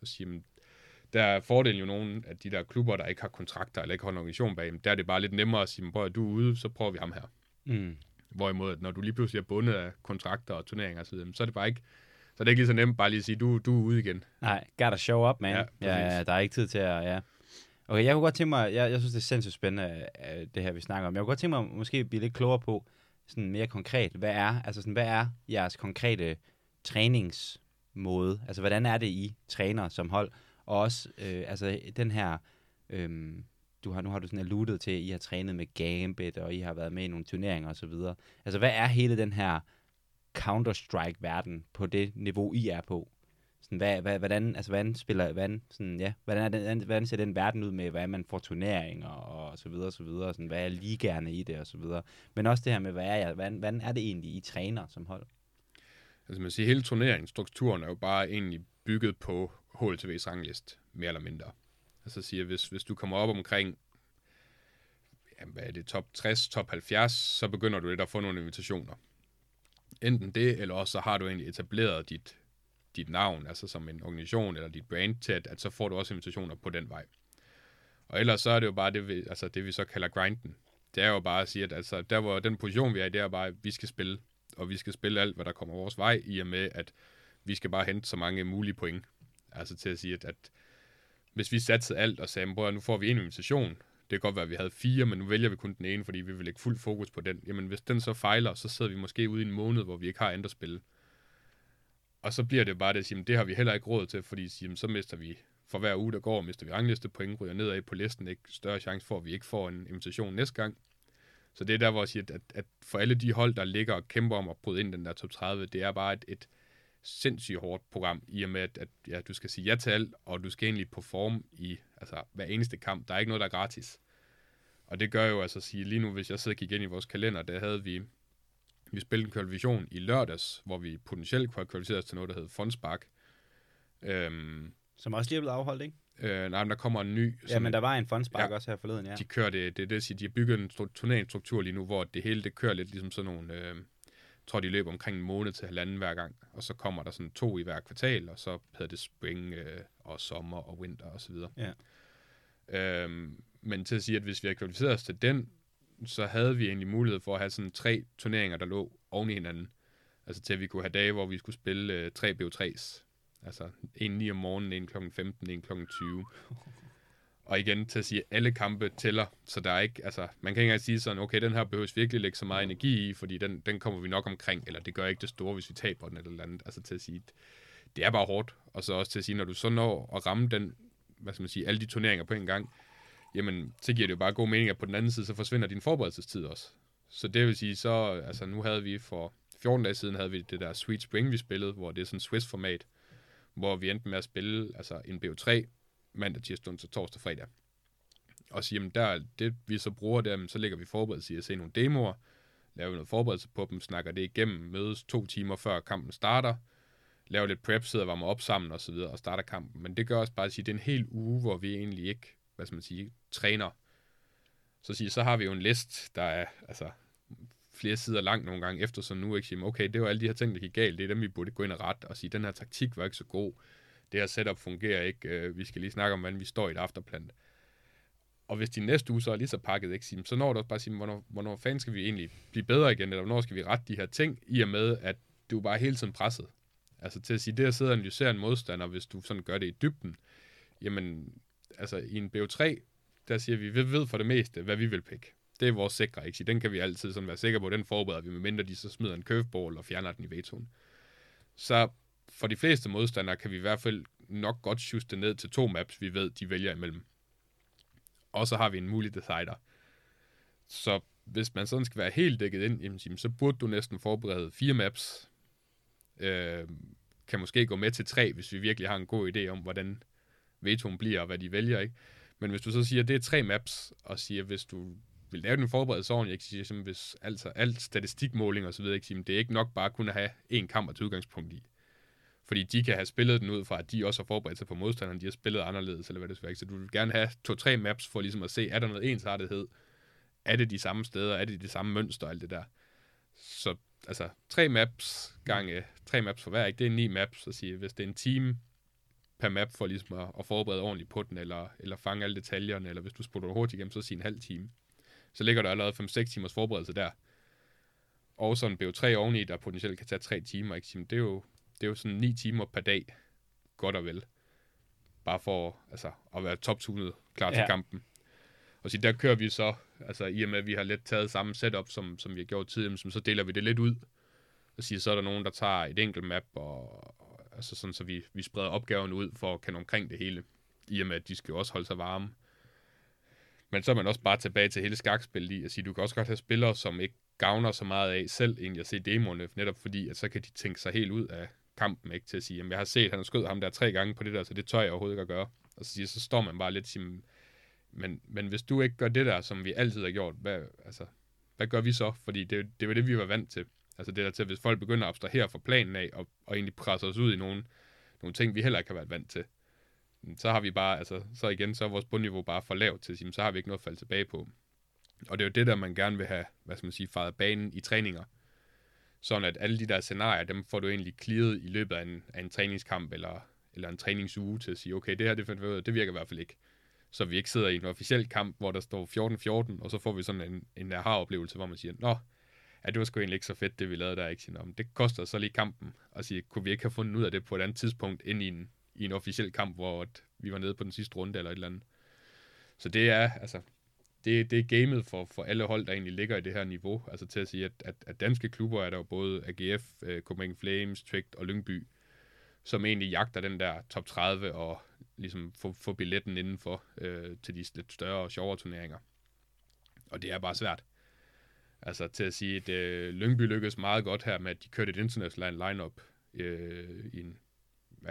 Og sige, der er fordelen jo nogen af de der klubber, der ikke har kontrakter eller ikke har en organisation bag dem. Der er det bare lidt nemmere at sige, prøv at du er ude, så prøver vi ham her. Hvorimod, at når du lige pludselig er bundet af kontrakter og turneringer og så videre, så er det bare ikke, så er det ikke lige så nemt bare lige at sige, du er ude igen. Nej, gotta show up, man. Ja, der er ikke tid til at, Okay, jeg kunne godt tænke mig, jeg synes, det er sindssygt spændende, det her, vi snakker om. Jeg kunne godt tænke mig, måske blive lidt klogere på, sådan mere konkret, hvad er jeres konkrete træningsmåde? Altså, hvordan er det, I træner som hold? Og også, den her, nu har du sådan alluded til, at I har trænet med Gambit, og I har været med i nogle turneringer osv. Altså, hvad er hele den her Counter-Strike-verden på det niveau, I er på? Sådan, hvordan ser den verden ud med, hvordan man får turneringer, og så videre, og så videre, sådan, hvad er ligaerne i det, og så videre. Men også det her med, hvordan er det egentlig, I træner som hold? Altså, man siger, hele turneringsstrukturen er jo bare egentlig bygget på HLTV's ranglist, mere eller mindre. Altså siger, hvis du kommer op omkring, jamen, hvad er det, top 60, top 70, så begynder du lidt at få nogle invitationer. Enten det, eller også så har du egentlig etableret dit navn, altså som en organisation eller dit brand til, at så får du også invitationer på den vej. Og ellers så er det jo bare det vi så kalder grinden. Det er jo bare at sige, at der hvor den position, vi er i, det er bare, at vi skal spille, og vi skal spille alt, hvad der kommer vores vej, i og med, at vi skal bare hente så mange mulige point. Altså til at sige, at hvis vi satsede alt og sagde, nu får vi en invitation, Det kan godt være, at vi havde 4, men nu vælger vi kun den ene, fordi vi vil lægge fuld fokus på den. Jamen, hvis den så fejler, så sidder vi måske ude i en måned, hvor vi ikke har andet at spille. Og så bliver det bare det at sige, det har vi heller ikke råd til, fordi jamen, så mister vi, for hver uge der går, mister vi rangliste point, ryger nedad på listen, ikke større chance for, at vi ikke får en invitation næste gang. Så det er der, hvor jeg siger, at for alle de hold, der ligger og kæmper om at bryde ind den der top 30, det er bare et sindssygt hårdt program, i og med, at ja, du skal sige ja til alt, og du skal egentlig performe i altså, hver eneste kamp. Der er ikke noget, der er gratis. Og det gør jo altså at sige, lige nu, hvis jeg sidder og kigger ind i vores kalender, der havde vi spillede en kvalifikation i lørdags, hvor vi potentielt kunne have kvalificeret os til noget, der hedder Fondspark. Som også lige er blevet afholdt, ikke? Nej, men der kommer en ny... Ja, men der var en Fondspark ja, også her forleden, ja. De kører det, de har bygget en turneringsstruktur lige nu, hvor det hele, det kører lidt ligesom sådan nogle... Jeg tror, de løber omkring en måned til halvanden hver gang, og så kommer der sådan 2 i hver kvartal, og så hedder det spring og sommer og winter og så videre. Ja. Men til at sige, at hvis vi havde kvalificeret os til den, så havde vi egentlig mulighed for at have sådan 3 turneringer, der lå oven i hinanden. Altså til at vi kunne have dage, hvor vi skulle spille 3 BO3's. Altså en 9 om morgenen, en klokken 15, en klokken 20. Og igen til at sige, at alle kampe tæller, så der er ikke, altså, man kan ikke engang sige sådan, okay, den her behøves virkelig lægge så meget energi i, fordi den kommer vi nok omkring, eller det gør ikke det store, hvis vi taber den eller andet. Altså til at sige, det er bare hårdt. Og så også til at sige, når du så når at ramme den, hvad skal man sige, alle de turneringer på en gang, jamen, så giver det jo bare god mening, at på den anden side, så forsvinder din forberedelsestid også. Så det vil sige, så, altså nu havde vi for 14 dage siden, havde vi det der Sweet Spring, vi spillede, hvor det er sådan Swiss-format, hvor vi endte med at spille, altså en BO3, mandag, tirsdag, onsdag, torsdag, fredag. Og sige, jamen der, det vi så bruger der, så lægger vi forberedelse i at se nogle demoer, laver noget forberedelse på dem, snakker det igennem, mødes 2 timer før kampen starter, laver lidt prep, sidder og varmer op sammen og så videre, og starter kampen. Men det gør også bare at sige, det er en hel uge, hvor vi egentlig ikke, hvad skal man sige, træner. Så har vi jo en liste, der er altså flere sider langt nogle gange efter, så nu ikke sige, okay, det var alle de her ting, der gik galt, det er dem, vi burde gå ind og rette og sige, den her taktik var ikke så god, det her setup fungerer ikke, vi skal lige snakke om, hvordan vi står i et afterplan. Og hvis de næste uge så er lige så pakket, ikke, så når du også bare sige, hvornår fanden skal vi egentlig blive bedre igen, eller hvornår skal vi rette de her ting, i og med, at du bare hele tiden presset. Altså til at sige, det at sidde og analysere en modstander, hvis du sådan gør det i dybden, jamen, altså i en BO3, der siger vi, vi ved for det meste, hvad vi vil pikke. Det er vores sikre, ikke? Den kan vi altid sådan være sikre på, den forbereder vi, medmindre de så smider en curveball og fjerner den i vetoen. Så for de fleste modstandere kan vi i hvert fald nok godt sjuste ned til 2 maps, vi ved, de vælger imellem. Og så har vi en mulig decider. Så hvis man sådan skal være helt dækket ind, så burde du næsten forberede 4 maps. Kan måske gå med til 3, hvis vi virkelig har en god idé om, hvordan vetoen bliver og hvad de vælger, ikke? Men hvis du så siger, at det er 3 maps, og siger, hvis du vil lave den forberedelse ordentligt, ikke? Siger, hvis altså alt statistikmåling og så videre, ikke? Siger, det er ikke nok bare kun at have en kamp til udgangspunkt i. Fordi de kan have spillet den ud fra, at de også har forberedt sig på modstanderen, de har spillet anderledes, eller hvad det er. Så du vil gerne have 2-3 maps for ligesom at se, er der noget ensartethed? Er det de samme steder? Er det de samme mønster og alt det der? Så altså, 3 maps gange 3 maps for hver, ikke? Det er 9 maps, så siger, hvis det er en time per map for ligesom at forberede ordentligt på den, eller fange alle detaljerne, eller hvis du spotter hurtigt igennem, så siger en halv time. Så ligger der allerede 5-6 timers forberedelse der. Og så en BO3 oveni, der potentielt kan tage 3 timer, ikke? Siger, det er jo sådan 9 timer per dag, godt og vel. Bare for altså, at være toptunet klar til kampen. Og så der kører vi så, altså i og med, at vi har lidt taget samme setup, som vi har gjort tidligere, så deler vi det lidt ud. Og siger, så er der nogen, der tager et enkelt map, og altså sådan, så vi spreder opgaven ud for at kende omkring det hele. I og med, at de skal jo også holde sig varme. Men så er man også bare tilbage til hele skakspillet i, og sige, du kan også godt have spillere, som ikke gavner så meget af selv, egentlig at se demoerne, netop fordi, at så kan de tænke sig helt ud af kampen, ikke, til at sige, jamen jeg har set, han har skød ham der 3 gange på det der, så det tør jeg overhovedet ikke at gøre. Og så står man bare lidt og siger, men hvis du ikke gør det der, som vi altid har gjort, hvad gør vi så? Fordi det var det, vi var vant til. Altså det der til, hvis folk begynder at abstrahere fra planen af, og egentlig presse os ud i nogle ting, vi heller ikke har været vant til, så har vi bare, altså så igen, så er vores bundniveau bare for lavt til at sige, så har vi ikke noget at falde tilbage på. Og det er jo det der, man gerne vil have, hvad skal man sige, fejret banen i træninger. Sådan at alle de der scenarier, dem får du egentlig clearet i løbet af en træningskamp eller en træningsuge til at sige, okay, det her, det virker i hvert fald ikke. Så vi ikke sidder i en officiel kamp, hvor der står 14-14, og så får vi sådan en aha-oplevelse, hvor man siger, nå, ja, det var sgu egentlig ikke så fedt, det vi lavede der, ikke? Sige, nå, men det koster så lige kampen. Og sige, kunne vi ikke have fundet ud af det på et andet tidspunkt ind i en officiel kamp, hvor vi var nede på den sidste runde eller et eller andet. Så det er, altså, det er gamet for alle hold, der egentlig ligger i det her niveau. Altså til at sige, at danske klubber er der jo både AGF, Copenhagen flameZ, Trick og Lyngby, som egentlig jagter den der top 30 og ligesom få billetten indenfor til de lidt større og sjovere turneringer. Og det er bare svært. Altså til at sige, at Lyngby lykkedes meget godt her med, at de kørte et internationalt lineup i en,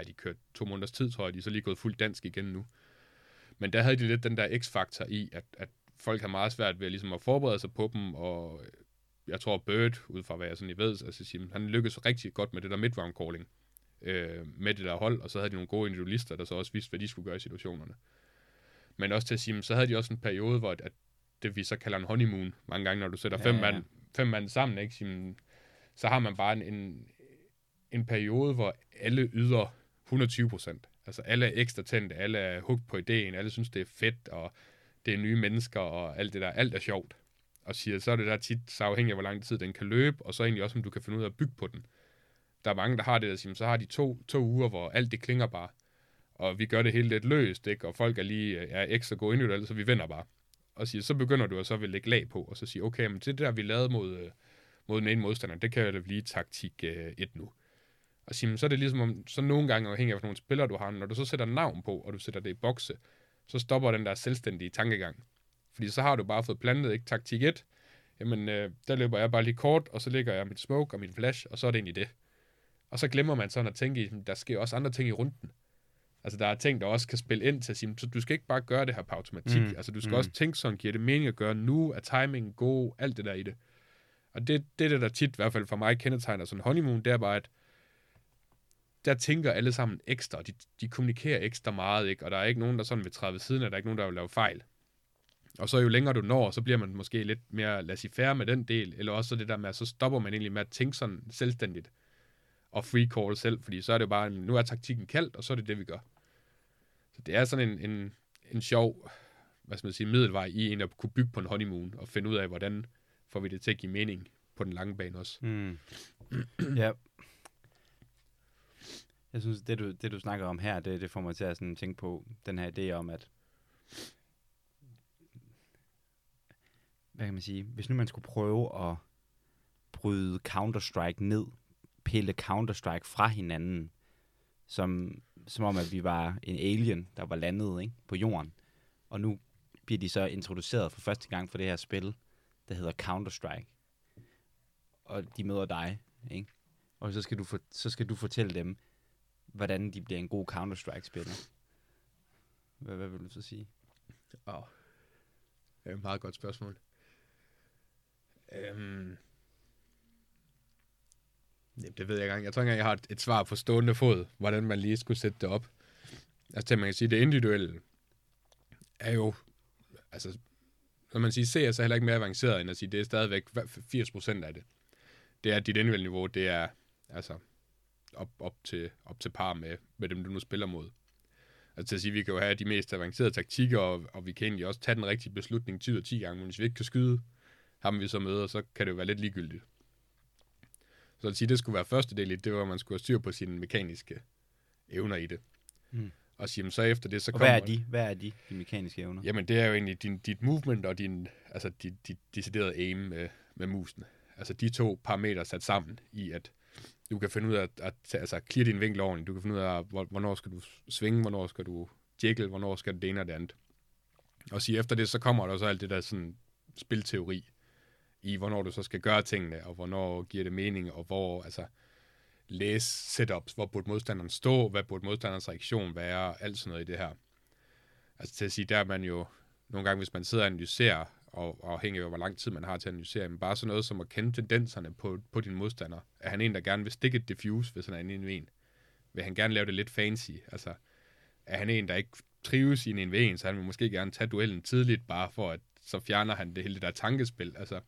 de kørte 2 måneders tid, tror jeg, de er så lige gået fuldt dansk igen nu. Men der havde de lidt den der x-faktor i, at folk har meget svært ved ligesom at forberede sig på dem, og jeg tror Bird, ud fra hvad jeg sådan ved, altså, han lykkedes rigtig godt med det der midround calling, med det der hold, og så havde de nogle gode individualister, der så også vidste, hvad de skulle gøre i situationerne. Men også til at sige, så havde de også en periode, hvor at det vi så kalder en honeymoon, mange gange, når du sætter fem mand sammen, ikke? Så har man bare en periode, hvor alle yder 120%. Altså alle er ekstra tændte, alle er hugt på ideen, alle synes, det er fedt, og det er nye mennesker, og alt det der, alt er sjovt. Og siger, så er det der tit, så afhængig af, hvor lang tid den kan løbe, og så egentlig også, om du kan finde ud af at bygge på den. Der er mange, der har det, der siger, så har de to uger, hvor alt det klinger bare, og vi gør det hele lidt løst, ikke? Og folk er lige ekstra gode individuelt, så vi vinder bare. Og siger, så begynder du, og så vil lægge lag på, og så siger, okay, men det der, vi lavede mod den ene modstander, det kan jo blive taktik 1 nu. Og sige, så er det ligesom, om så nogle gange afhængig af, nogle spillere du har, når du så sætter navn på, og du sætter det i bokse, så stopper den der selvstændige tankegang. Fordi så har du bare fået plantet, ikke, taktik 1, jamen, der løber jeg bare lige kort, og så lægger jeg mit smoke og min flash, og så er det egentlig det. Og så glemmer man sådan at tænke i, der sker også andre ting i runden. Altså, der er ting, der også kan spille ind til at sige, så du skal ikke bare gøre det her på automatik. Altså, du skal også tænke sådan, giver det mening at gøre nu, er timingen god, alt det der i det. Og det er det, der tit, i hvert fald for mig, kendetegner sådan honeymoon, det er bare, at der tænker alle sammen ekstra, de kommunikerer ekstra meget, ikke? Og der er ikke nogen, der sådan vil træde ved siden af, der er ikke nogen, der vil lave fejl. Og så jo længere du når, så bliver man måske lidt mere laissez-faire med den del, eller også det der med, så stopper man egentlig med at tænke sådan selvstændigt og free call selv, fordi så er det jo bare, nu er taktikken kaldt, og så er det det, vi gør. Så det er sådan en sjov, hvad skal man sige, middelvej i en, der kunne bygge på en honeymoon, og finde ud af, hvordan får vi det til at give mening på den lange bane også. Ja. Jeg synes, det du snakker om her, det får mig til at sådan tænke på den her idé om, at hvad kan man sige, hvis nu man skulle prøve at bryde Counter-Strike ned, pille Counter-Strike fra hinanden, som om, at vi var en alien, der var landet, ikke, på jorden. Og nu bliver de så introduceret for første gang for det her spil, der hedder Counter-Strike. Og de møder dig, ikke? Og så skal du fortælle dem, hvordan de bliver en god Counter-Strike-spiller. Hvad vil du så sige? Det er et meget godt spørgsmål. Det ved jeg ikke engang. Jeg tror ikke, jeg har et svar på stående fod, hvordan man lige skulle sætte det op. Altså, man kan sige, det individuelle er jo, altså, når man siger CS, er heller ikke mere avanceret, end at sige, det er stadigvæk 80% af det. Det er, at dit individuelle niveau, det er, altså, op til par med dem, du nu spiller mod. Altså til at sige, vi kan jo have de mest avancerede taktikker, og vi kan egentlig også tage den rigtige beslutning 10 gange, men hvis vi ikke kan skyde ham, vi så møder, så kan det jo være lidt ligegyldigt. Så at sige, det skulle være første del i det, hvor man skulle have styr på sine mekaniske evner i det. Og sige, så efter det, så kommer... Og hvad er de mekaniske evner? Jamen, det er jo egentlig dit movement og dit deciderede aim med musen. Altså de to parametre sat sammen i, at du kan finde ud af at clear din vinkel ordentligt. Du kan finde ud af, hvornår skal du svinge, hvornår skal du jiggle, hvornår skal du det ene og det andet. Og sige, efter det, så kommer der så alt det der sådan spilteori i, hvornår du så skal gøre tingene, og hvornår giver det mening, og hvor, altså, læse setups, hvor burde modstanderen stå, hvad burde modstanderens reaktion være, alt sådan noget i det her. Altså til at sige, der er man jo, nogle gange, hvis man sidder og analyserer, og afhængig af, hvor lang tid man har til at analysere, men bare sådan noget som at kende tendenserne på din modstander. Er han en, der gerne vil stikke et diffuse, hvis han er en? Vil han gerne lave det lidt fancy? Altså, er han en, der ikke trives i en 1v1, så han vil måske gerne tage duellen tidligt, bare for at så fjerner han det hele det der tankespil. Altså,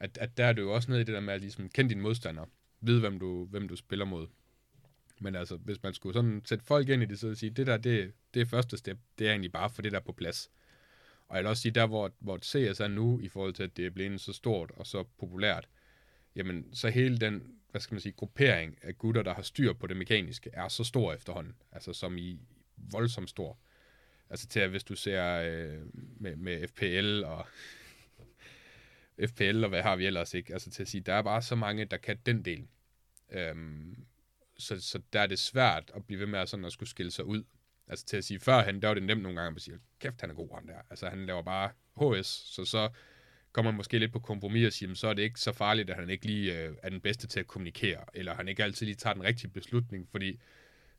at der er det jo også noget i det der med at ligesom kende dine modstandere, vide, hvem du spiller mod. Men altså, hvis man skulle sådan sætte folk ind i det, så vil sige, det der, det første step, det er egentlig bare for det der på plads. Og jeg vil også sige, der hvor CS er nu, i forhold til, at det er blevet så stort og så populært, jamen, så hele den, hvad skal man sige, gruppering af gutter, der har styr på det mekaniske, er så stor efterhånden. Altså, som i voldsomt stor. Altså til at, hvis du ser med FPL og FPL og hvad har vi ellers, ikke? Altså til at sige, der er bare så mange, der kan den del. Så der er det svært at blive ved med at, sådan at skulle skille sig ud. Altså til at sige, førhen, der var det nemt nogle gange at sige, kæft, han er god, ham der. Altså han laver bare HS, så kommer man måske lidt på kompromis og siger, så er det ikke så farligt, at han ikke lige er den bedste til at kommunikere, eller han ikke altid lige tager den rigtige beslutning, fordi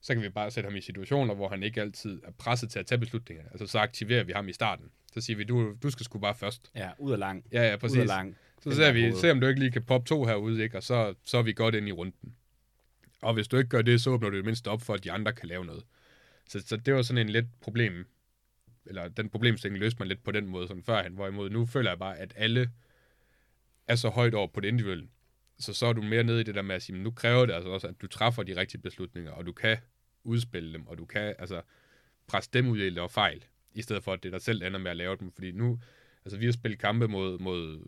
så kan vi bare sætte ham i situationer, hvor han ikke altid er presset til at tage beslutninger. Altså så aktiverer vi ham i starten. Så siger vi, du skal sgu bare først. Ja, ud og lang. Ja, præcis. Ud og lang. Så ser vi, se om du ikke lige kan poppe 2 herude, ikke? Og så er vi godt inde i runden. Og hvis du ikke gør det, så åbner du det mindste op for, at de andre kan lave noget. Så det var sådan en lidt problem, eller den problemstilling løste man lidt på den måde, sådan førhen, hvorimod nu føler jeg bare, at alle er så højt over på det individuelle. Så er du mere nede i det der med at sige, nu kræver det altså også, at du træffer de rigtige beslutninger, og du kan udspille dem, og du kan altså presse dem ud i at lave fejl, i stedet for, at det er dig selv, der ender med at lave dem. Fordi nu, altså vi har spillet kampe mod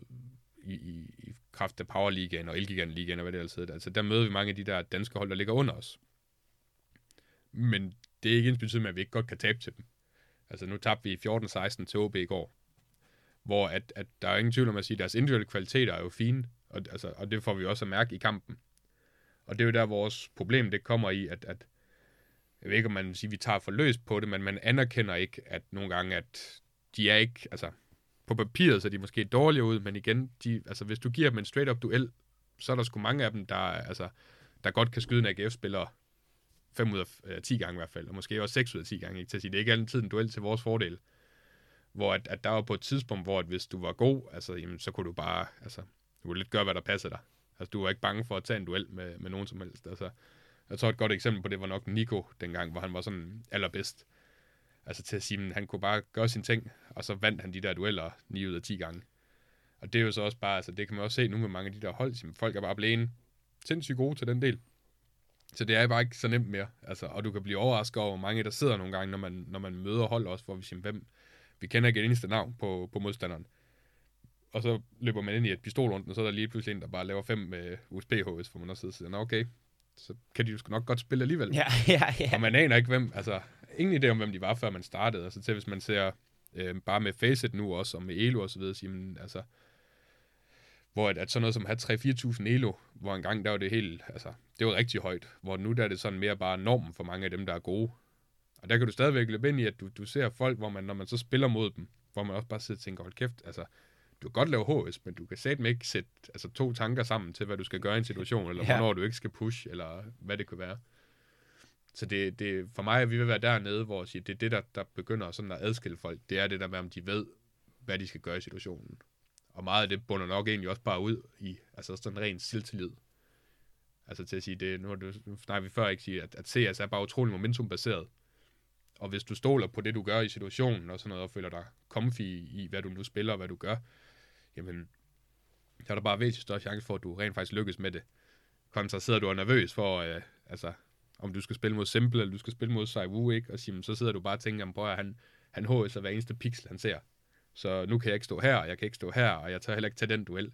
i kraft af Power Ligaen og Elgigan Ligaen og hvad det altså hedder. Altså der møder vi mange af de der danske hold, der ligger under os. Men det er ikke ensbetydende med, at vi ikke godt kan tabe til dem. Altså nu tabte vi 14-16 til OB i går, hvor at der er ingen tvivl om at sige, at deres individuelle kvaliteter er jo fine, og det får vi også at mærke i kampen. Og det er jo der, vores problem det kommer i, at jeg ved ikke, om man vil sige, at vi tager for løs på det, men man anerkender ikke, at nogle gange, at de er ikke, altså på papiret, så de måske dårligere ud, men igen, altså hvis du giver dem en straight-up duel, så er der sgu mange af dem, der godt kan skyde en AGF-spiller 5 ud af 10 gange i hvert fald, og måske også 6 ud af 10 gange, ikke? Til at sige, det er ikke altid en duel til vores fordel, hvor at der var på et tidspunkt, hvor at hvis du var god, altså, jamen, så kunne du bare, altså, du kunne lidt gøre, hvad der passer dig. Altså, du var ikke bange for at tage en duel med nogen som helst, altså. Jeg tror et godt eksempel på det var nok NiKo dengang, hvor han var sådan allerbedst. Altså til at sige, at han kunne bare gøre sine ting, og så vandt han de der dueller 9 ud af 10 gange. Og det er jo så også bare, altså det kan man også se nu med mange af de der hold, som folk er bare blevet sindssygt gode til den del. Så det er bare ikke så nemt mere. Altså, og du kan blive overrasket over, hvor mange der sidder nogle gange, når man møder hold også, hvor vi siger, hvem vi kender ikke et eneste navn på modstanderen. Og så løber man ind i et pistolrunden, og så er der lige pludselig en, der bare laver 5 USP-HS, hvor man også sidder og siger, okay, så kan de jo sgu nok godt spille alligevel. Ja. Og man aner ikke, hvem, altså ingen idé om, hvem de var, før man startede. Altså til, hvis man ser bare med Faceit nu også, og med Elo og så videre, siger man, altså, hvor at sådan noget som at have 3-4.000 Elo, hvor engang der var det helt, altså, det var rigtig højt, hvor nu der er det sådan mere bare normen for mange af dem, der er gode. Og der kan du stadigvæk løbe ind i, at du ser folk, hvor man, når man så spiller mod dem, hvor man også bare sidder og tænker, hold kæft, altså, du kan godt lave HS, men du kan satme ikke sætte altså, 2 tanker sammen til, hvad du skal gøre i en situation, eller hvornår du ikke skal push, eller hvad det kan være. Så det for mig, at vi vil være dernede, hvor siger, det er det, der begynder sådan at adskille folk. Det er det der med, om de ved, hvad de skal gøre i situationen. Og meget af det bunder nok egentlig også bare ud i altså sådan ren selvtillid. Altså til at sige, det, nu snakker vi før ikke sige, at CS er bare utrolig momentumbaseret. Og hvis du stoler på det, du gør i situationen og sådan noget, og føler dig comfy i, hvad du nu spiller og hvad du gør, jamen, så er der bare væsentlig større chance for, at du rent faktisk lykkes med det. Kontra sidder du og er nervøs for, altså, om du skal spille mod Simple, eller du skal spille mod Sai Wu, ikke? Og sige, så sidder du bare og tænker, prøv at han HS'er hver eneste pixel, han ser. Så nu kan jeg ikke stå her, og jeg kan ikke stå her, og jeg tør heller ikke tage den duel.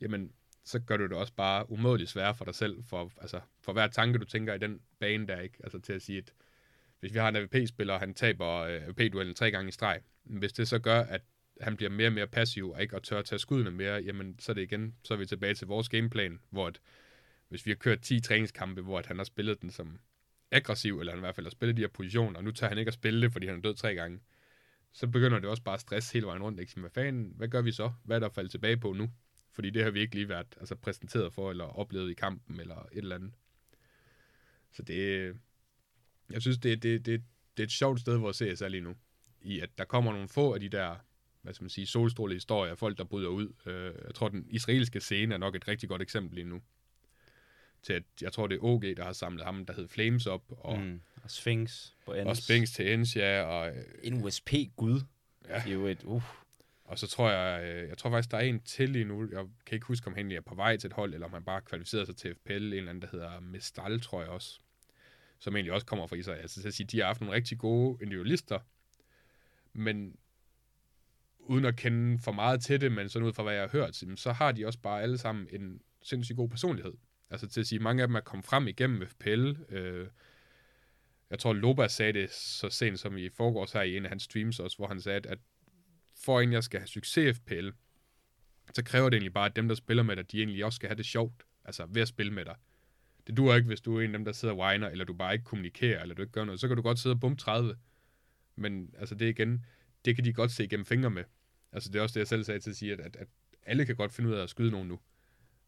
Jamen, så gør du det også bare umådeligt sværere for dig selv, for hver tanke, du tænker i den bane der, ikke? Altså til at sige, at hvis vi har en AVP-spiller, og han taber AVP-duellen 3 gange i streg, hvis det så gør, at han bliver mere og mere passiv, og ikke at tør at tage skuddene mere, jamen så er det igen, så er vi tilbage til vores gameplan, hvor at, hvis vi har kørt 10 træningskampe, hvor at han har spillet den som aggressiv, eller han i hvert fald har spillet de her positioner, og nu tager han ikke at spille det, fordi han er død 3 gange, så begynder det også bare at stresse hele vejen rundt. Ikke? Hvad fanden, hvad gør vi så? Hvad er der faldet tilbage på nu? Fordi det har vi ikke lige været altså, præsenteret for, eller oplevet i kampen, eller et eller andet. Så det jeg synes, det er et sjovt sted, hvor CS er lige nu. I at der kommer nogle få af de der, hvad skal man sige, solstrålede historier, folk der bryder ud. Jeg tror, den israelske scene er nok et rigtig godt eksempel lige nu. Til at, jeg tror, det er OG, der har samlet ham, der hed Flames op. Og Spinx på Ens. Og Spinx til Ens, ja. Og, en USP-gud. Ja. Det er jo et, Og så tror jeg tror faktisk, der er en til lige nu. Jeg kan ikke huske, om han er på vej til et hold, eller om han bare kvalificerer sig til FPL. En eller anden, der hedder Mestal, tror jeg også, som egentlig også kommer fra Israel. Altså til at sige, de har haft nogle rigtig gode individualister, men uden at kende for meget til det, men sådan ud fra, hvad jeg har hørt, så har de også bare alle sammen en sindssygt god personlighed. Altså til at sige, mange af dem er kommet frem igennem FPL, Jeg tror, Loba sagde det så sent som i forgårs her i en af hans streams også, hvor han sagde, at for en jeg skal have succes i FPL, så kræver det egentlig bare, at dem, der spiller med dig, de egentlig også skal have det sjovt, altså ved at spille med dig. Det duer ikke, hvis du er en af dem, der sidder og whiner, eller du bare ikke kommunikerer, eller du ikke gør noget, så kan du godt sidde og bumpe 30. Men altså det igen, det kan de godt se gennem fingre med. Altså det er også det, jeg selv sagde til at sige, at alle kan godt finde ud af at skyde nogen nu.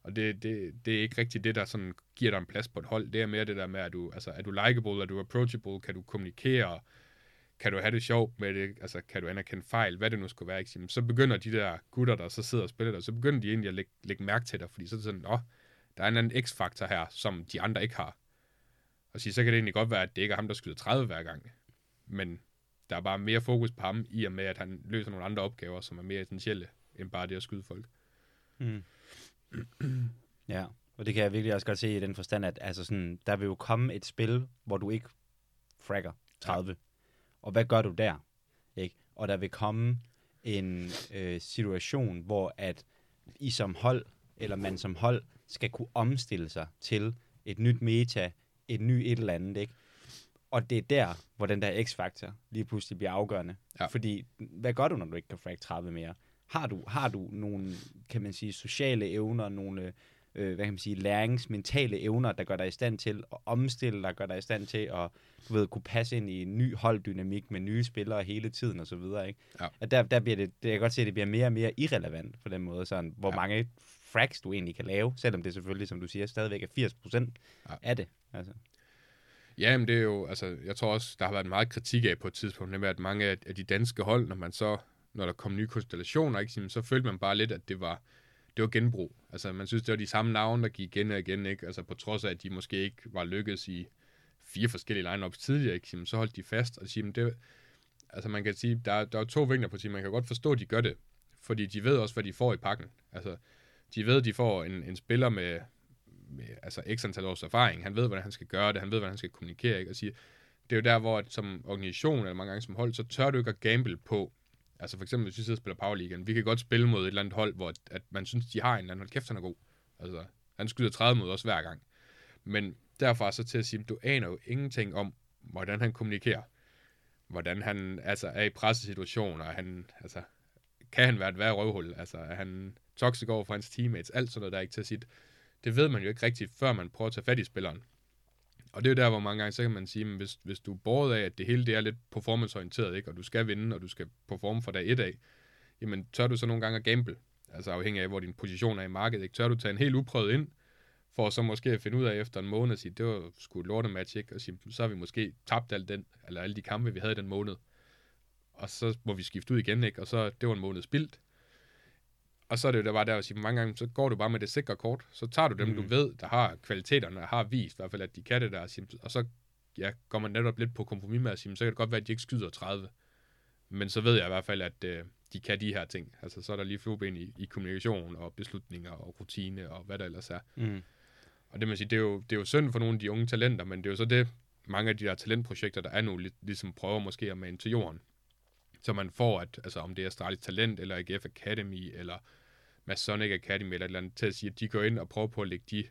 Og det er ikke rigtigt det, der sådan giver dig en plads på et hold. Det er mere det der med, at du, altså, er du likeable, er du approachable, kan du kommunikere, kan du have det sjovt med det, altså kan du anerkende fejl, hvad det nu skulle være, ikke? Så begynder de der gutter, der så sidder og spiller der, så begynder de egentlig at lægge mærke til dig, fordi så er det sådan, åh, der er en anden x-faktor her, som de andre ikke har. Og så kan det egentlig godt være, at det ikke er ham, der skyder 30 hver gang, men der er bare mere fokus på ham, i og med, at han løser nogle andre opgaver, som er mere essentielle, end bare det at skyde folk. Mm. Ja, og det kan jeg virkelig også godt se i den forstand, at altså sådan, der vil jo komme et spil, hvor du ikke fragger 30. Ja. Og hvad gør du der? Ikke? Og der vil komme en situation, hvor at I som hold, eller man som hold, skal kunne omstille sig til et nyt meta, et nyt et eller andet, ikke? Og det er der, hvor den der x-faktor lige pludselig bliver afgørende. Ja. Fordi, hvad gør du, når du ikke kan frag 30 mere? Har du nogle, kan man sige, sociale evner, nogle, hvad kan man sige, læringsmentale evner, der gør dig i stand til at omstille dig, gør dig i stand til at, du ved, kunne passe ind i en ny holddynamik med nye spillere hele tiden og så videre, ikke? Ja. At der bliver det, jeg kan godt se, at det bliver mere og mere irrelevant på den måde, sådan, hvor mange frags du egentlig kan lave, selvom det selvfølgelig, som du siger, stadigvæk er 80% af det, altså. Ja, men det er jo, altså, jeg tror også, der har været meget kritik af på et tidspunkt, nemlig at mange af de danske hold, når der kom nye konstellationer, ikke, så følte man bare lidt, at det var genbrug. Altså, man synes, det var de samme navne, der gik igen og igen, ikke? Altså, på trods af, at de måske ikke var lykkedes i 4 forskellige lineups tidligere, ikke, så holdt de fast og siger, det, altså, man kan sige, der er 2 vinkler på sige, man kan godt forstå, at de gør det, fordi de ved også, hvad de får i pakken. Altså, de ved, at de får en spiller med altså x antal års erfaring, han ved, hvordan han skal gøre det, han ved, hvordan han skal kommunikere, ikke? Og sige, det er jo der, hvor som organisation, eller mange gange som hold, så tør du ikke at gamble på, altså for eksempel, hvis vi sidder og spiller Power Ligaen, vi kan godt spille mod et eller andet hold, hvor at man synes, de har en eller anden hold, kæft, han er god, altså, han skyder 30 mod os hver gang, men derfra så til at sige, du aner jo ingenting om, hvordan han kommunikerer, hvordan han, altså, er i pressesituationer, han, altså, kan han være et værre røvhul, altså, er han toxic over for hans teammates, alt sådan noget, der er ikke til at sige. Det ved man jo ikke rigtigt, før man prøver at tage fat i spilleren. Og det er jo der, hvor mange gange, så kan man sige, at hvis du er båret af, at det hele det er lidt performanceorienteret, ikke, og du skal vinde, og du skal performe fra dag 1 af, jamen tør du så nogle gange at gamble? Altså afhængig af, hvor din position er i markedet, ikke? Tør du tage en helt uprøvet ind, for så måske at finde ud af efter en måned at sige, det var sgu et lortematch, ikke? Og sige, så har vi måske tabt alle de kampe, vi havde den måned. Og så må vi skifte ud igen, ikke? Og så det var en måned spildt. Og så er det jo der bare der at sige, mange gange, så går du bare med det sikre kort, så tager du dem, du ved, der har kvaliteterne, der har vist, i hvert fald, at de kan det der, og, siger, og så går man netop lidt på kompromis med at sige, så kan det godt være, at de ikke skyder 30, men så ved jeg i hvert fald, at de kan de her ting. Altså, så er der lige flueben i kommunikation og beslutninger og rutine og hvad der ellers er. Mm. Og det, man siger, det er jo synd for nogle af de unge talenter, men det er jo så det, mange af de der talentprojekter, der er nu, ligesom prøver måske at mane til jorden. Så man får, at, altså om det er Astralis Talent, eller AGF Academy, eller Masonic Academy, eller et eller andet, til at sige, at de går ind og prøver på at lægge de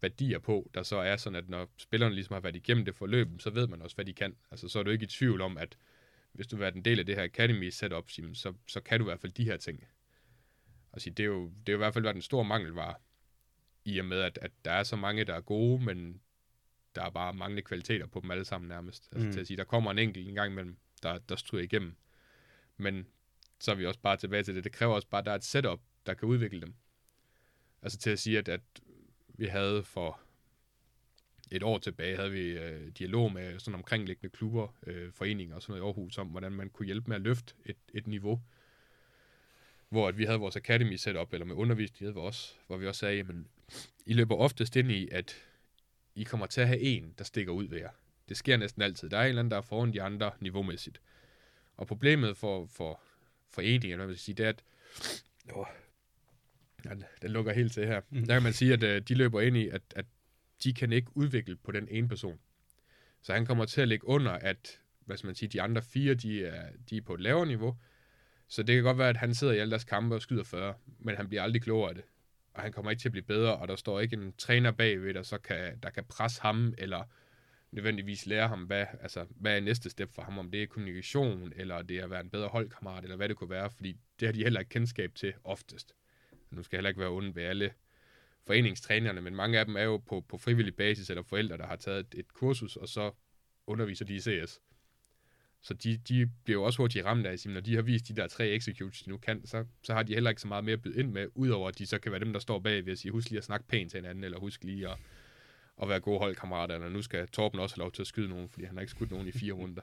værdier på, der så er sådan, at når spillerne ligesom har været igennem det forløb, så ved man også, hvad de kan. Altså, så er du ikke i tvivl om, at hvis du har været en del af det her Academy-setup, så kan du i hvert fald de her ting. Altså, det er jo i hvert fald været en stor mangelvare, i og med, at der er så mange, der er gode, men der er bare manglende kvaliteter på dem alle sammen nærmest. Altså, til at sige, der kommer en enkelt en gang imellem, der stryger igennem. Men så er vi også bare tilbage til det. Det kræver også bare, at der er et setup, der kan udvikle dem. Altså til at sige, at vi havde for et år tilbage, havde vi dialog med sådan omkringliggende klubber, foreninger og sådan noget i Aarhus, om hvordan man kunne hjælpe med at løfte et niveau. Hvor at vi havde vores academy setup, eller med undervisning også, hvor vi også sagde, jamen, I løber oftest ind i, at I kommer til at have en, der stikker ud ved jer. Det sker næsten altid. Der er en eller anden, der er foran de andre niveaumæssigt. Og problemet for foreningen, hvad man skal sige, det er, at den lukker helt til her. Der kan man sige, at de løber ind i, at de kan ikke udvikle på den ene person. Så han kommer til at ligge under, at hvad skal man sige, de andre 4, de er på et lavere niveau. Så det kan godt være, at han sidder i alle deres kampe og skyder 40, men han bliver aldrig klogere af det. Og han kommer ikke til at blive bedre, og der står ikke en træner bagved, der kan presse ham, eller nødvendigvis lære ham, hvad er næste step for ham, om det er kommunikation, eller det er at være en bedre holdkammerat, eller hvad det kunne være, fordi det har de heller ikke kendskab til oftest. Nu skal jeg heller ikke være onde ved alle foreningstrænerne, men mange af dem er jo på frivillig basis, eller forældre, der har taget et kursus, og så underviser de i CS. Så de bliver jo også hurtigt ramt af, når de har vist de der 3 executes, de nu kan, så har de heller ikke så meget mere at byde ind med, udover at de så kan være dem, der står bag ved at sige, husk lige at snakke pænt til hinanden, eller husk lige at være gode holdkammerater, eller nu skal Torben også have lov til at skyde nogen, fordi han har ikke skudt nogen i 4 runder.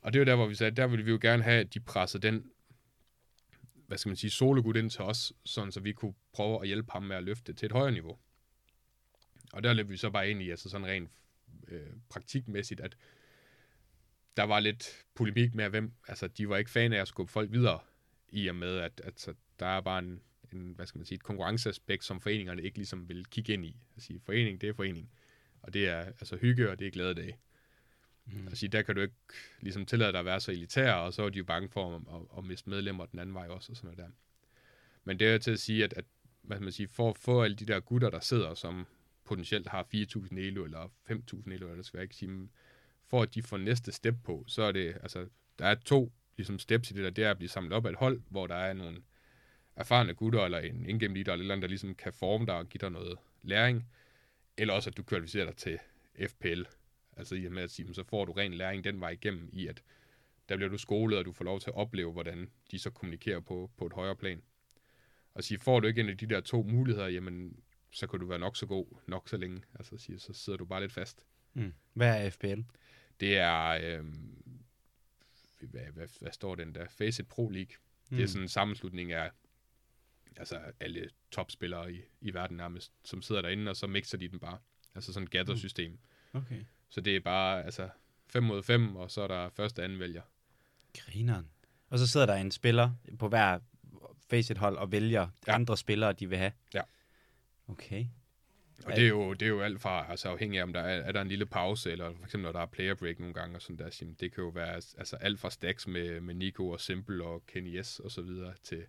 Og det er jo der, hvor vi sagde, der ville vi jo gerne have, at de pressede den, hvad skal man sige, sologud ind til os, sådan så vi kunne prøve at hjælpe ham med at løfte til et højere niveau. Og der løb vi så bare ind i, altså sådan rent praktikmæssigt, at der var lidt polemik med, de var ikke fan af at skubbe folk videre, i og med, at der er bare et konkurrenceaspekt, som foreningerne ikke ligesom vil kigge ind i. At sige, forening, det er forening. Og det er hygge, og det er glade dage. Mm. At sige, der kan du ikke ligesom tillade dig at være så elitær, og så er de jo bange for at miste medlemmer den anden vej også, og sådan noget der. Men det er jo til at sige, at for at få alle de der gutter, der sidder, som potentielt har 4.000 elo, eller 5.000 elo, eller skal jeg ikke sige, for at de får næste step på, så er det, der er 2 ligesom steps i det der, det er at blive samlet op af et hold, hvor der er nogle erfarne gutter, eller en in-game leader, eller andet, der ligesom kan forme dig og give dig noget læring, eller også at du kvalificerer dig til FPL, i og med at sige, så får du ren læring den vej igennem i, at der bliver du skolet, og du får lov til at opleve, hvordan de så kommunikerer på et højere plan. Og sige, får du ikke en af de der 2 muligheder, jamen, så kan du være nok så god, nok så længe, så sidder du bare lidt fast. Mm. Hvad er FPL? Det er, hvad står den der? Faceit Pro League. Det er sådan en sammenslutning af alle topspillere i verden nærmest, som sidder derinde, og så mixer de den bare. Sådan et gather-system. Okay. Så det er bare, 5 mod 5, og så er der første og anden vælger. Grineren. Og så sidder der en spiller på hver Faceit-hold og vælger andre spillere, de vil have. Ja. Okay. Og det er jo alt fra, afhængig af, om der er en lille pause, eller for eksempel, når der er player break nogle gange, og sådan der, det kan jo være alt fra stacks med NiKo og Simple og Kenny S og så videre, til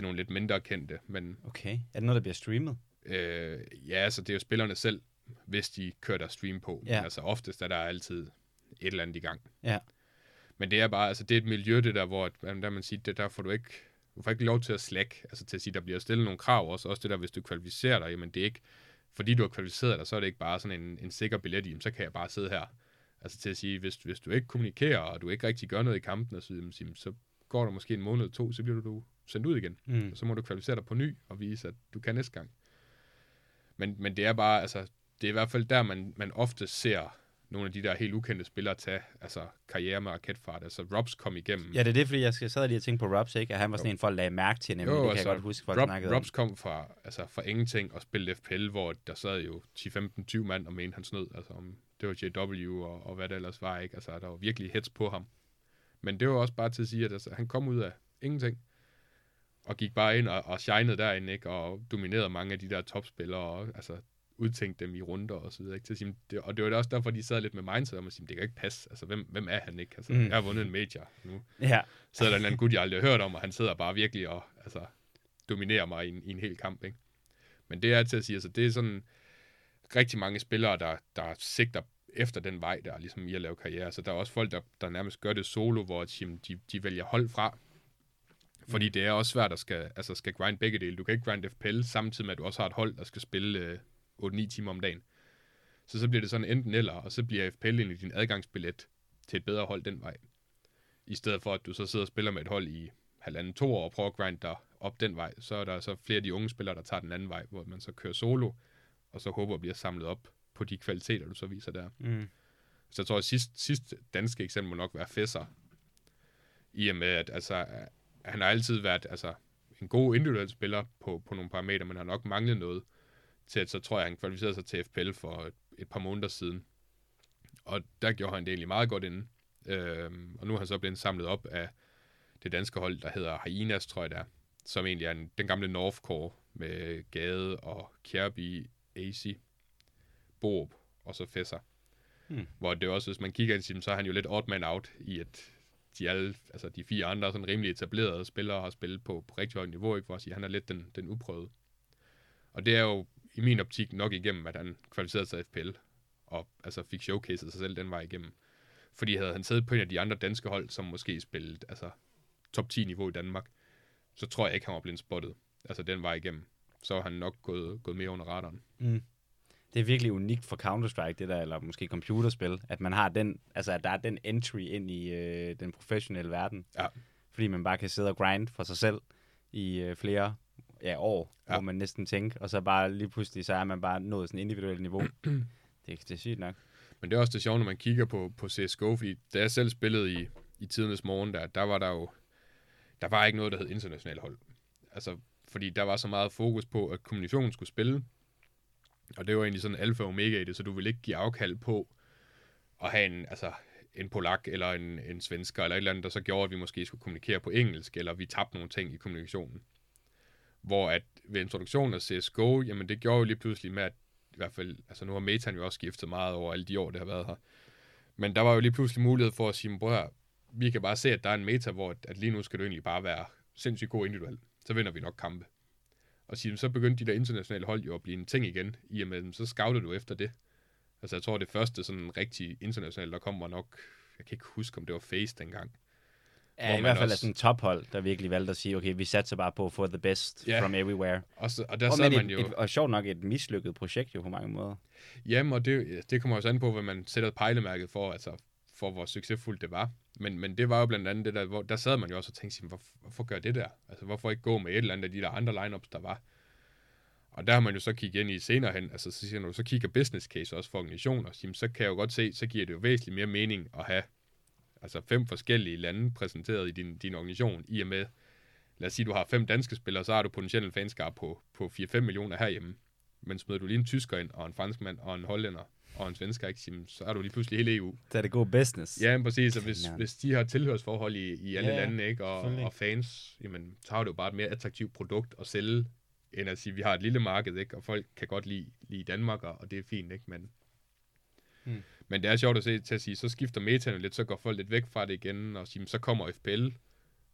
nogle lidt mindre kendte. Men, okay. Er det noget, der bliver streamet? Det er jo spillerne selv, hvis de kører der stream på. Ja. Men oftest er der altid et eller andet i gang. Ja. Men det er bare, det er et miljø, det der, hvor man siger, det der får du får ikke lov til at slække, til at sige, der bliver stillet nogle krav også, det der, hvis du kvalificerer dig, jamen det er ikke, fordi du har kvalificeret dig, så er det ikke bare sådan en sikker billet i, så kan jeg bare sidde her. Til at sige, hvis du ikke kommunikerer, og du ikke rigtig gør noget i kampen, så går der måske en måned eller 2, så bliver du sendt ud igen. Mm. Og så må du kvalificere dig på ny, og vise, at du kan næste gang. Men det er bare, det er i hvert fald der, man ofte ser nogle af de der helt ukendte spillere tage, karriere med raketfart, Robs kom igennem. Ja, det er det, fordi jeg sad lige og tænkte på Robs, ikke? At han var sådan en, folk lagde mærke til, nemlig, det kan jeg godt huske, folk snakkede om. Robs kom fra ingenting og spillede FPL, hvor der sad jo 10-15-20 mand og mente, han snød, om det var JW og hvad det ellers var, ikke? Der var virkelig hets på ham. Men det var også bare til at sige, at han kom ud af ingenting, og gik bare ind og shinede derinde, ikke? Og dominerede mange af de der topspillere, og udtænkte dem i runder og så videre, ikke? Til at sige, og det var da også derfor, de sad lidt med mindset om at sige, det kan ikke passe, hvem er han, ikke? Jeg har vundet en major nu. Ja. Så er der en eller anden gut, jeg aldrig har hørt om, og han sidder bare virkelig og dominerer mig i en hel kamp, ikke? Men det er til at sige, det er sådan rigtig mange spillere, der sigter efter den vej, der ligesom i at lave karriere. Så der er også folk, der nærmest gør det solo, hvor de vælger hold fra. Fordi det er også svært at skal grinde begge dele. Du kan ikke grinde FPL, samtidig med, at du også har et hold, der skal spille 8-9 timer om dagen. Så bliver det sådan enten eller, og så bliver FPL egentlig din adgangsbillet til et bedre hold den vej. I stedet for, at du så sidder og spiller med et hold i 1,5-2 år og prøver at grinde dig op den vej, så er der flere af de unge spillere, der tager den anden vej, hvor man så kører solo, og så håber at blive samlet op på de kvaliteter, du så viser der. Mm. Så jeg tror, at sidst danske eksempel må nok være Fesser. I og med, at han har altid været en god individuel spiller på nogle parametre, men har nok manglet noget. Så tror jeg, han kvalificerede sig til FPL for et par måneder siden. Og der gjorde han det egentlig meget godt inden. Og nu har han så blevet samlet op af det danske hold, der hedder Hyenas, tror jeg der, som egentlig er den gamle North-core med Gade og Kjærby, AC, Borup og så Fesser. Hmm. Hvor det også, hvis man kigger ind, så er han jo lidt odd man out i, at de 4 andre sådan rimelig etablerede spillere har spillet på rigtig højt niveau, ikke? For at sige, han er lidt den uprøvede. Og det er jo i min optik nok igennem, at han kvalificerede sig FPL. og altså fik showcaset sig selv den vej igennem. Fordi havde han siddet på en af de andre danske hold, som måske spillede altså, top 10-niveau i Danmark, så tror jeg ikke, han var blevet spottet. Altså den vej igennem. Så var han nok gået mere under radaren. Mm. Det er virkelig unikt for Counter-Strike, det der, eller måske computerspil, at man har den, altså at der er den entry ind i den professionelle verden. Ja. Fordi man bare kan sidde og grind for sig selv i flere år, hvor man næsten tænker, og så bare lige pludselig, så er man bare nået sådan et individuelt niveau. Det er sygt nok. Men det er også det sjove, når man kigger på CSGO, fordi da jeg selv spillede i tidernes morgen, der var der jo, der var ikke noget, der hed internationalt hold. Altså, fordi der var så meget fokus på, at kommunikationen skulle spille, og det var egentlig sådan alfa og omega i det, så du ville ikke give afkald på at have en polak eller en svensker eller et eller andet, der så gjorde, at vi måske skulle kommunikere på engelsk, eller vi tabte nogle ting i kommunikationen. Hvor at ved introduktionen af CSGO, jamen det gjorde jo lige pludselig med, at i hvert fald, altså nu har metaen jo også skiftet meget over alle de år, det har været her. Men der var jo lige pludselig mulighed for at sige, bror, vi kan bare se, at der er en meta, hvor at lige nu skal du egentlig bare være sindssygt god individuelt. Så vinder vi nok kampe. Og så begyndte de der internationale hold jo at blive en ting igen, i og med, så scouter du efter det. Altså jeg tror, det første sådan rigtig internationale, der kom, var nok, jeg kan ikke huske, om det var Faceit dengang. Ja, i hvert fald også, er sådan en tophold, der virkelig valgte at sige, okay, vi satser bare på at få the best from everywhere. Og der sad man jo... Og sjovt nok et mislykket projekt jo på mange måder. Jamen, og det kommer også an på, hvad man sætter pejlemærket for, altså for hvor succesfuldt det var. Men det var jo blandt andet det der, hvor der sad man jo også og tænkte, hvorfor gør det der? Altså hvorfor ikke gå med et eller andet af de der andre lineups, der var? Og der har man jo så kigget ind i senere hen, altså så siger man, så kigger business case også for organisationer, så kan jeg jo godt se, så giver det jo væsentligt mere mening at have altså 5 forskellige lande præsenteret i din organisation, i og med, lad os sige, du har 5 danske spillere, så har du potentielt en fanskare på 4-5 millioner herhjemme. Men smider du lige en tysker ind, og en franskmand, og en hollænder, og en svensker, ikke, så er du lige pludselig hele EU. Så er det god business. Ja, præcis. Og hvis de har tilhørsforhold i alle lande, ikke, og fans, jamen, så har du jo bare et mere attraktivt produkt at sælge, end at sige, vi har et lille marked, ikke, og folk kan godt lide Danmark, og det er fint, ikke, men... Men det er sjovt at se, til at sige, så skifter metaen lidt, så går folk lidt væk fra det igen, og siger, så kommer FPL,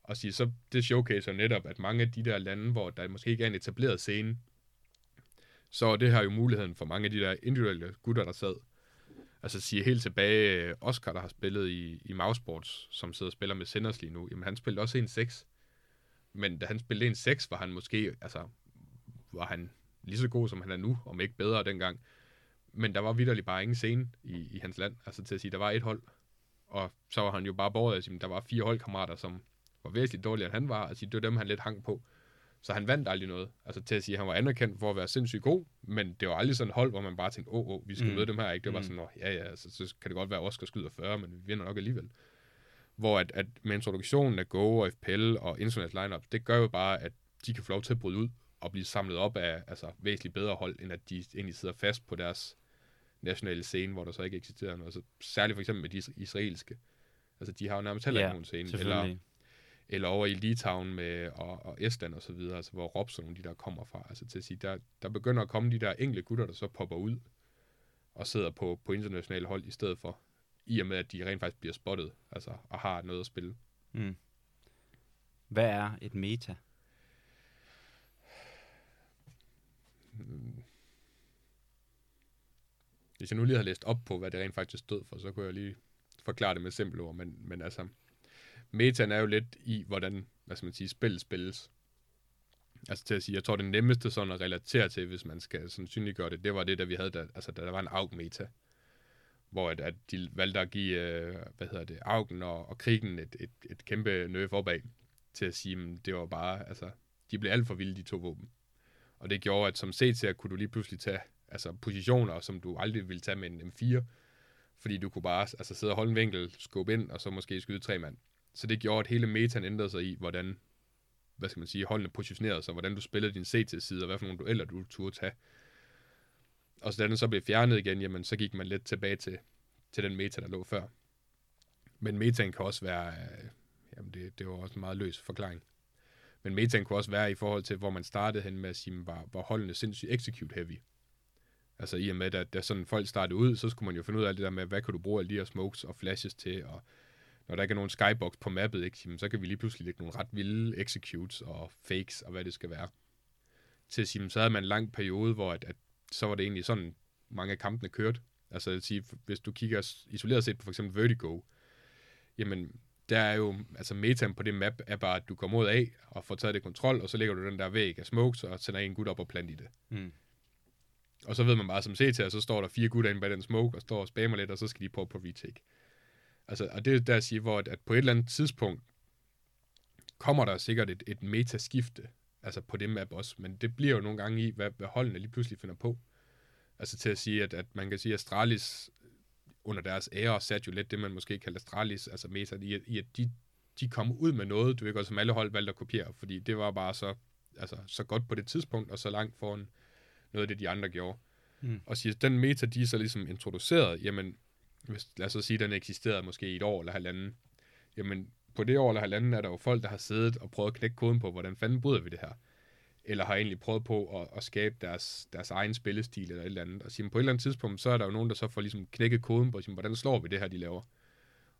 og siger, så det showcaser netop, at mange af de der lande, hvor der måske ikke er en etableret scene, så det her jo muligheden for mange af de der individuelle gutter, der sad. Altså siger helt tilbage, Oscar, der har spillet i Mausports, som sidder og spiller med Senders lige nu, jamen han spillede også 1-6, men da han spillede 1-6, var han måske, altså, var han lige så god, som han er nu, om ikke bedre dengang. Men der var vitterligt bare ingen scene i hans land. Altså til at sige, der var et hold. Og så var han jo bare borget at sige, der var 4 holdkammerater, som var væsentligt dårligere, end han var. Altså det var dem, han lidt hang på. Så han vandt aldrig noget. Altså til at sige, han var anerkendt for at være sindssygt god, men det var aldrig sådan et hold, hvor man bare tænkte, vi skal møde dem her, ikke? Det var sådan, så kan det godt være, at Oscar skyder 40, men vi vinder nok alligevel. Hvor at med introduktionen af Go og FPL og internet lineup, det gør jo bare, at de kan få lov til at bryde ud og blive samlet op af altså, væsentligt bedre hold, end at de egentlig sidder fast på deres nationale scene, hvor der så ikke eksisterer noget. Så særligt for eksempel med de israelske. Altså, de har jo nærmest heller ikke nogen scene. Eller over i Litauen med, og Estland og så videre, altså, hvor Robson, de der kommer fra. Altså, til at sige, der begynder at komme de der enkelte gutter, der så popper ud og sidder på internationale hold i stedet for, i og med, at de rent faktisk bliver spottet, altså, og har noget at spille. Mm. Hvad er et meta? Hvis jeg nu lige havde læst op på, hvad det rent faktisk stod for, så kunne jeg lige forklare det med simple ord, men altså, metaen er jo lidt i, hvordan, hvad skal man sige, spillet spilles. Altså til at sige, jeg tror det nemmeste sådan at relatere til, hvis man skal sandsynliggøre det, det var det, der vi havde, da der var en AUG-meta, hvor at de valgte at give, AUG'en og Krigen et kæmpe nerf opad, til at sige, men det var bare, altså, de blev alt for vilde, de to våben. Og det gjorde, at som CT'er kunne du lige pludselig tage altså positioner, som du aldrig ville tage med en M4, fordi du kunne bare altså, sidde og holde en vinkel, skubbe ind, og så måske skyde 3 mand. Så det gjorde, at hele metaen ændrede sig i, hvordan, hvad skal man sige, holdene positionerede sig, hvordan du spillede din CT-side, og hvad for nogle dueller du turde tage. Og så da den så blev fjernet igen, jamen så gik man lidt tilbage til den meta, der lå før. Men metaen kan også være, jamen det var også en meget løs forklaring. Men metaen kunne også være i forhold til, hvor man startede hen med at sige, var holdene sindssygt execute heavy. Altså i og med, at da sådan folk startede ud, så skulle man jo finde ud af det der med, hvad kan du bruge alle de her smokes og flashes til, og når der ikke er nogen skybox på mappet, ikke, så kan vi lige pludselig lægge nogle ret vilde executes og fakes og hvad det skal være. Til at sige, så havde man en lang periode, hvor så var det egentlig sådan, mange af kampene kørte. Altså jeg vil sige, hvis du kigger isoleret set på for eksempel Vertigo, jamen der er jo, altså metan på det map er bare, at du kommer ud af og får taget det kontrol, og så lægger du den der væg af smokes og sender en gut op og planter i det. Mm. Og så ved man bare som CT, og så står der 4 gutter inde bag den smoke, og står og spammer lidt, og så skal de prøve på retake. Altså, og det er der, jeg siger, hvor at på et eller andet tidspunkt kommer der sikkert et metaskifte, altså på det map også, men det bliver jo nogle gange i, hvad holdene lige pludselig finder på. Altså til at sige, at man kan sige, at Astralis under deres ære satte jo lidt det, man måske kalder Astralis, altså meta, i at de kom ud med noget, du ved godt, som alle hold valgte at kopiere, fordi det var bare så, altså, så godt på det tidspunkt, og så langt foran noget af det, de andre gjorde. Mm. Og siger, den meta, de så ligesom introducerede, jamen, hvis, lad os så sige, den eksisterede måske i et år eller halvanden, jamen, på det år eller halvanden er der jo folk, der har siddet og prøvet at knække koden på, hvordan fanden bryder vi det her? Eller har egentlig prøvet på at skabe deres egen spillestil eller et eller andet. Og siger, på et eller andet tidspunkt, så er der jo nogen, der så får ligesom knækket koden på, siger, hvordan slår vi det her, de laver?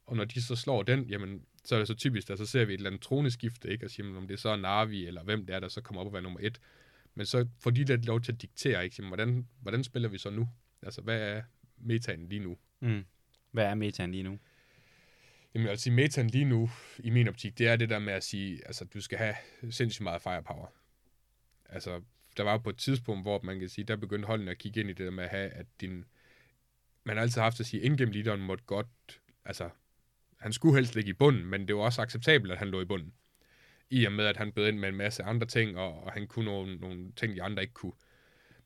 Og når de så slår den, jamen, så er det så typisk, der så ser vi et eller andet troneskifte, ikke? Og siger, om det er så Na'Vi eller hvem det er, der så kommer op og være nummer 1. Men så får de lidt lov til at diktere, ikke? Siger, hvordan spiller vi så nu? Altså, hvad er metaen lige nu? Mm. Hvad er metaen lige nu? Jamen, altså metaen lige nu, i min optik, det er det der med at sige, altså, du skal have sindssygt meget firepower. Altså, der var på et tidspunkt, hvor man kan sige, der begyndte holdene at kigge ind i det der med at have, at man har altid haft at sige, indgame leaderen måtte godt, altså, han skulle helst ligge i bunden, men det var også acceptabelt, at han lå i bunden. I og med, at han bød ind med en masse andre ting, og han kunne nogle ting, de andre ikke kunne.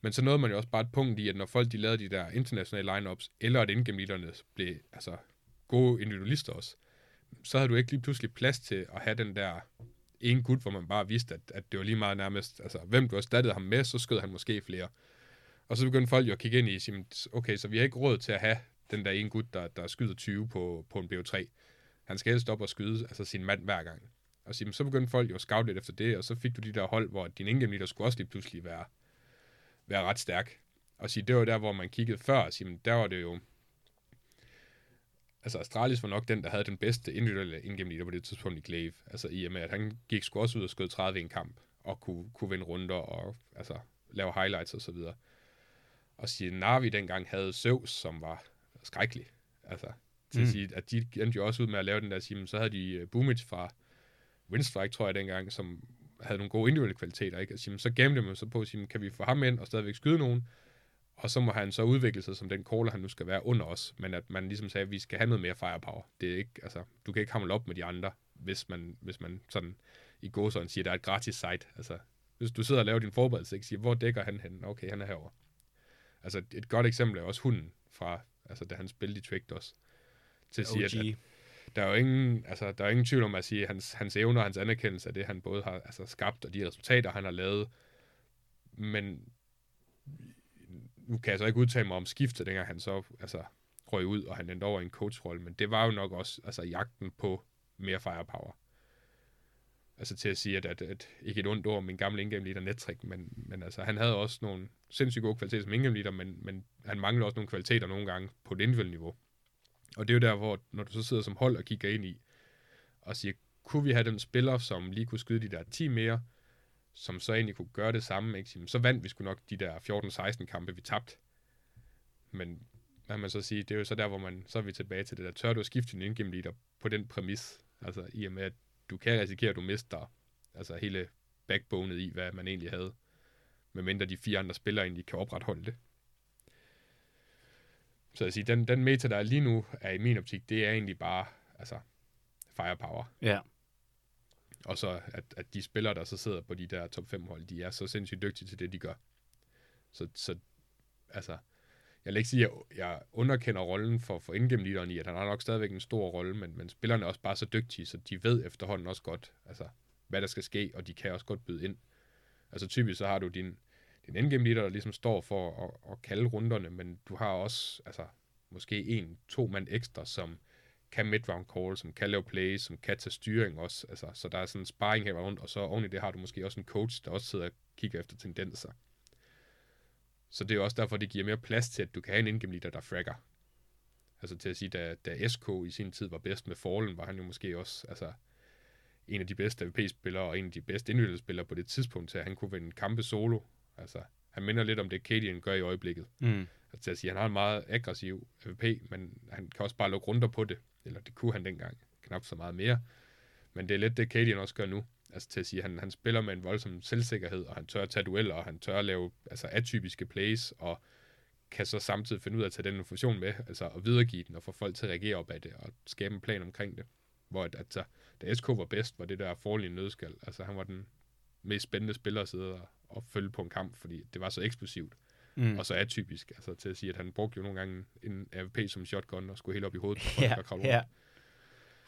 Men så nåede man jo også bare et punkt i, at når folk, de lavede de der internationale lineups, eller at indgame leaderne blev, altså, gode individualister også, så havde du ikke lige pludselig plads til at have den der en gut, hvor man bare vidste, at det var lige meget nærmest, altså hvem du erstattede ham med, så skød han måske flere. Og så begyndte folk jo at kigge ind i, at sige, okay, så vi har ikke råd til at have den der en gut, der skyder 20 på en BO3. Han skal helst stoppe og skyde altså sin mand hver gang. Og sige, så begyndte folk jo at scoute lidt efter det, og så fik du de der hold, hvor din indgæmlitter skulle også lige pludselig være ret stærk. Og sige, det var der, hvor man kiggede før, og sige, der var det jo, altså Astralis var nok den, der havde den bedste individuelle indgame-leader på det tidspunkt i gla1ve. Altså i og med, at han gik sgu også ud og skød 30 i en kamp, og kunne vinde runder og altså, lave highlights osv. Og sige, Na'Vi dengang havde Zeus, som var skrækkelig. Altså til at sige, at de endte jo også ud med at lave den der sige, så havde de Boomage fra Winstrike, tror jeg dengang, som havde nogle gode individuelle kvaliteter, ikke? Og sige, så gamblede man så på, sige, kan vi få ham ind og stadigvæk skyde nogen? Og så må han så udvikle sig som den caller, han nu skal være under os. Men at man ligesom sagde, at vi skal have noget mere firepower. Det er ikke, altså, du kan ikke hamle op med de andre, hvis man sådan i gåsøjne siger, at der er et gratis site. Altså, hvis du sidder og laver din forberedelse, ikke siger, hvor dækker han hen? Okay, han er herover. Altså, et godt eksempel er også hunden fra, altså, da han spillede i Trick også. Til at sige, at der er jo ingen, altså, der er ingen tvivl om at sige, hans evner og hans anerkendelse af det, han både har altså, skabt, og de resultater, han har lavet. Men nu kan jeg så ikke udtale mig om skiftet, dengang han så altså, røg ud, og han endte over i en coachrolle, men det var jo nok også altså, jagten på mere firepower. Altså til at sige, at ikke et ondt ord, min gamle indgame-leader Nettrick, men altså, han havde også nogle sindssygt gode kvaliteter som indgame-leader, men han manglede også nogle kvaliteter nogle gange på et individuelt niveau. Og det er jo der, hvor når du så sidder som hold og kigger ind i, og siger, kunne vi have den spiller, som lige kunne skyde de der 10 mere, som så egentlig kunne gøre det samme, ikke? Så vandt vi sgu nok de der 14-16 kampe, vi tabte. Men hvad man så sige, det er jo så der, hvor man, så er vi tilbage til det der, tør du at skifte din indgame leader på den præmis, altså i og med, at du kan risikere, at du mister altså hele backbonet i, hvad man egentlig havde, medmindre de 4 andre spillere egentlig kan opretholde det. Så jeg siger, den meta, der er lige nu, er i min optik, det er egentlig bare, altså, firepower. Ja. Yeah. Og så, at de spillere, der så sidder på de der top 5-hold, de er så sindssygt dygtige til det, de gør. Så altså, jeg vil ikke sige, at jeg underkender rollen for indgame-leaderen i, at han har nok stadigvæk en stor rolle, men spillerne er også bare så dygtige, så de ved efterhånden også godt, altså, hvad der skal ske, og de kan også godt byde ind. Altså typisk så har du din indgame-leader, der ligesom står for at kalde runderne, men du har også, altså, måske 1-2 mand ekstra, som kan midround call, som kan lave plays, som kan tage styring også. Altså, så der er sådan en sparring her rundt, og så oven i det har du måske også en coach, der også sidder og kigger efter tendenser. Så det er jo også derfor, det giver mere plads til, at du kan have en indgame leader, der fragger. Altså til at sige, da SK i sin tid var bedst med Fallen, var han jo måske også altså, en af de bedste AVP-spillere, og en af de bedste individuelle spillere på det tidspunkt, til at han kunne vinde en kampe solo. Altså, han minder lidt om det, Cadian gør i øjeblikket. Mm. Altså at sige, han har en meget aggressiv AWP, men han kan også bare lukke runder på det. Eller det kunne han dengang. Knap så meget mere. Men det er lidt det, Cadian også gør nu. Altså til at sige, han spiller med en voldsom selvsikkerhed, og han tør at tage dueller, og han tør at lave altså, atypiske plays, og kan så samtidig finde ud af at tage den information med, altså at videregive den, og få folk til at reagere op ad det, og skabe en plan omkring det. Hvor altså, da SK var bedst, var det der forlige nødskal. Altså han var den mest spændende spiller at sidde og følge på en kamp, fordi det var så eksplosivt, og så atypisk. Altså til at sige, at han brugte jo nogle gange en AWP som shotgun, og skulle helt op i hovedet på folk, der kravlede rundt.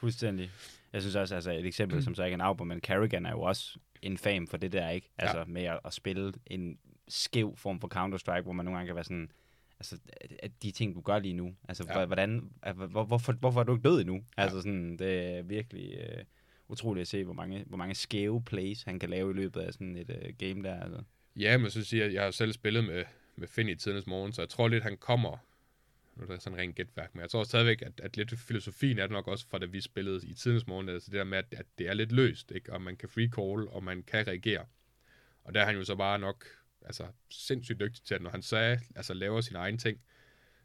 Fuldstændig. Jeg synes også, altså et eksempel, som så ikke er en afbog, men Carrigan er jo også infam for det der, ikke? Altså med at spille en skæv form for Counter-Strike, hvor man nogle gange kan være sådan, altså de ting, du gør lige nu, altså hvordan, hvorfor er du ikke død endnu? Altså sådan, det er virkelig utroligt at se, hvor mange skæve plays, han kan lave i løbet af sådan et game der, altså. Ja, men så siger jeg har selv spillet med Finn i tidens morgen, så jeg tror lidt, han kommer. Nu er det sådan rent gætværk, men jeg tror også stadigvæk, at lidt filosofien er det nok også fra, da vi spillede i tidens morgen, altså det der med, at det er lidt løst, ikke? Og man kan free call, og man kan reagere. Og der er han jo så bare nok altså, sindssygt dygtig til, at når han så altså, laver sine egne ting,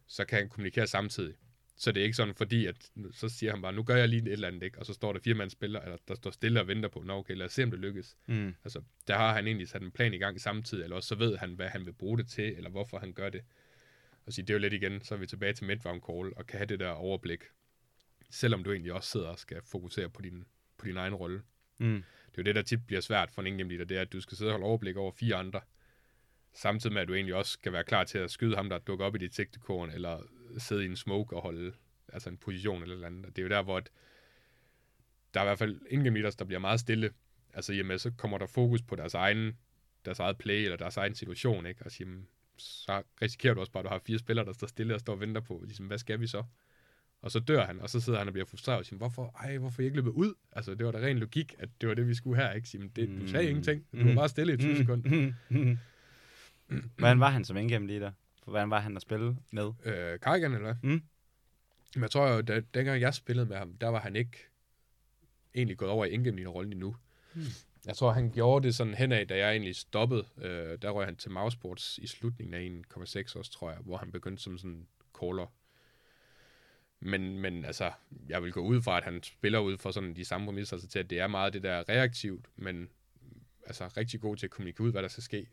så kan han kommunikere samtidig. Så det er ikke sådan, fordi at, så siger han bare, nu gør jeg lige et eller andet, ikke? Og så står der 4-mandsspiller, eller der står stille og venter på, nå okay, lad os se, om det lykkes. Altså, der har han egentlig sat en plan i gang samtidig, eller også så ved han, hvad han vil bruge det til, eller hvorfor han gør det. Og sige, det er jo lidt igen, så er vi tilbage til midround call, og kan have det der overblik, selvom du egentlig også sidder og skal fokusere på din egen rolle. Det er jo det, der tit bliver svært for en indgame-leader, det er, at du skal sidde og holde overblik over 4 andre, samtidig med, at du egentlig også skal være klar til at skyde ham, der dukker op i dit sigtekorn, eller sidde i en smoke og holde altså en position eller andet. Og det er jo der, hvor der er i hvert fald indgame-leaders, der bliver meget stille. Altså i og med, så kommer der fokus på deres eget play, eller deres egen situation, ikke? Og siger, så risikerer du også bare, at du har 4 spillere, der står stille og står og venter på, ligesom, hvad skal vi så? Og så dør han, og så sidder han og bliver frustreret og siger, hvorfor I ikke løbet ud? Altså, det var da ren logik, at det var det, vi skulle her, ikke? Sige, du sagde ingenting, du var bare stille i 20 sekunder. Hvordan var han som indgame leader? Hvordan var han at spille med? Carrigan, eller hvad? Men jeg tror jo, da dengang jeg spillede med ham, der var han ikke egentlig gået over i indgame leader-rollen endnu. Jeg tror, han gjorde det sådan henad, da jeg egentlig stoppede. Der røg han til Mausports i slutningen af 1,6 års, tror jeg, hvor han begyndte som sådan caller. Men altså, jeg vil gå ud fra, at han spiller ud for sådan de samme præmisser, altså til, at det er meget det der reaktivt, men altså rigtig god til at kommunikere ud, hvad der skal ske,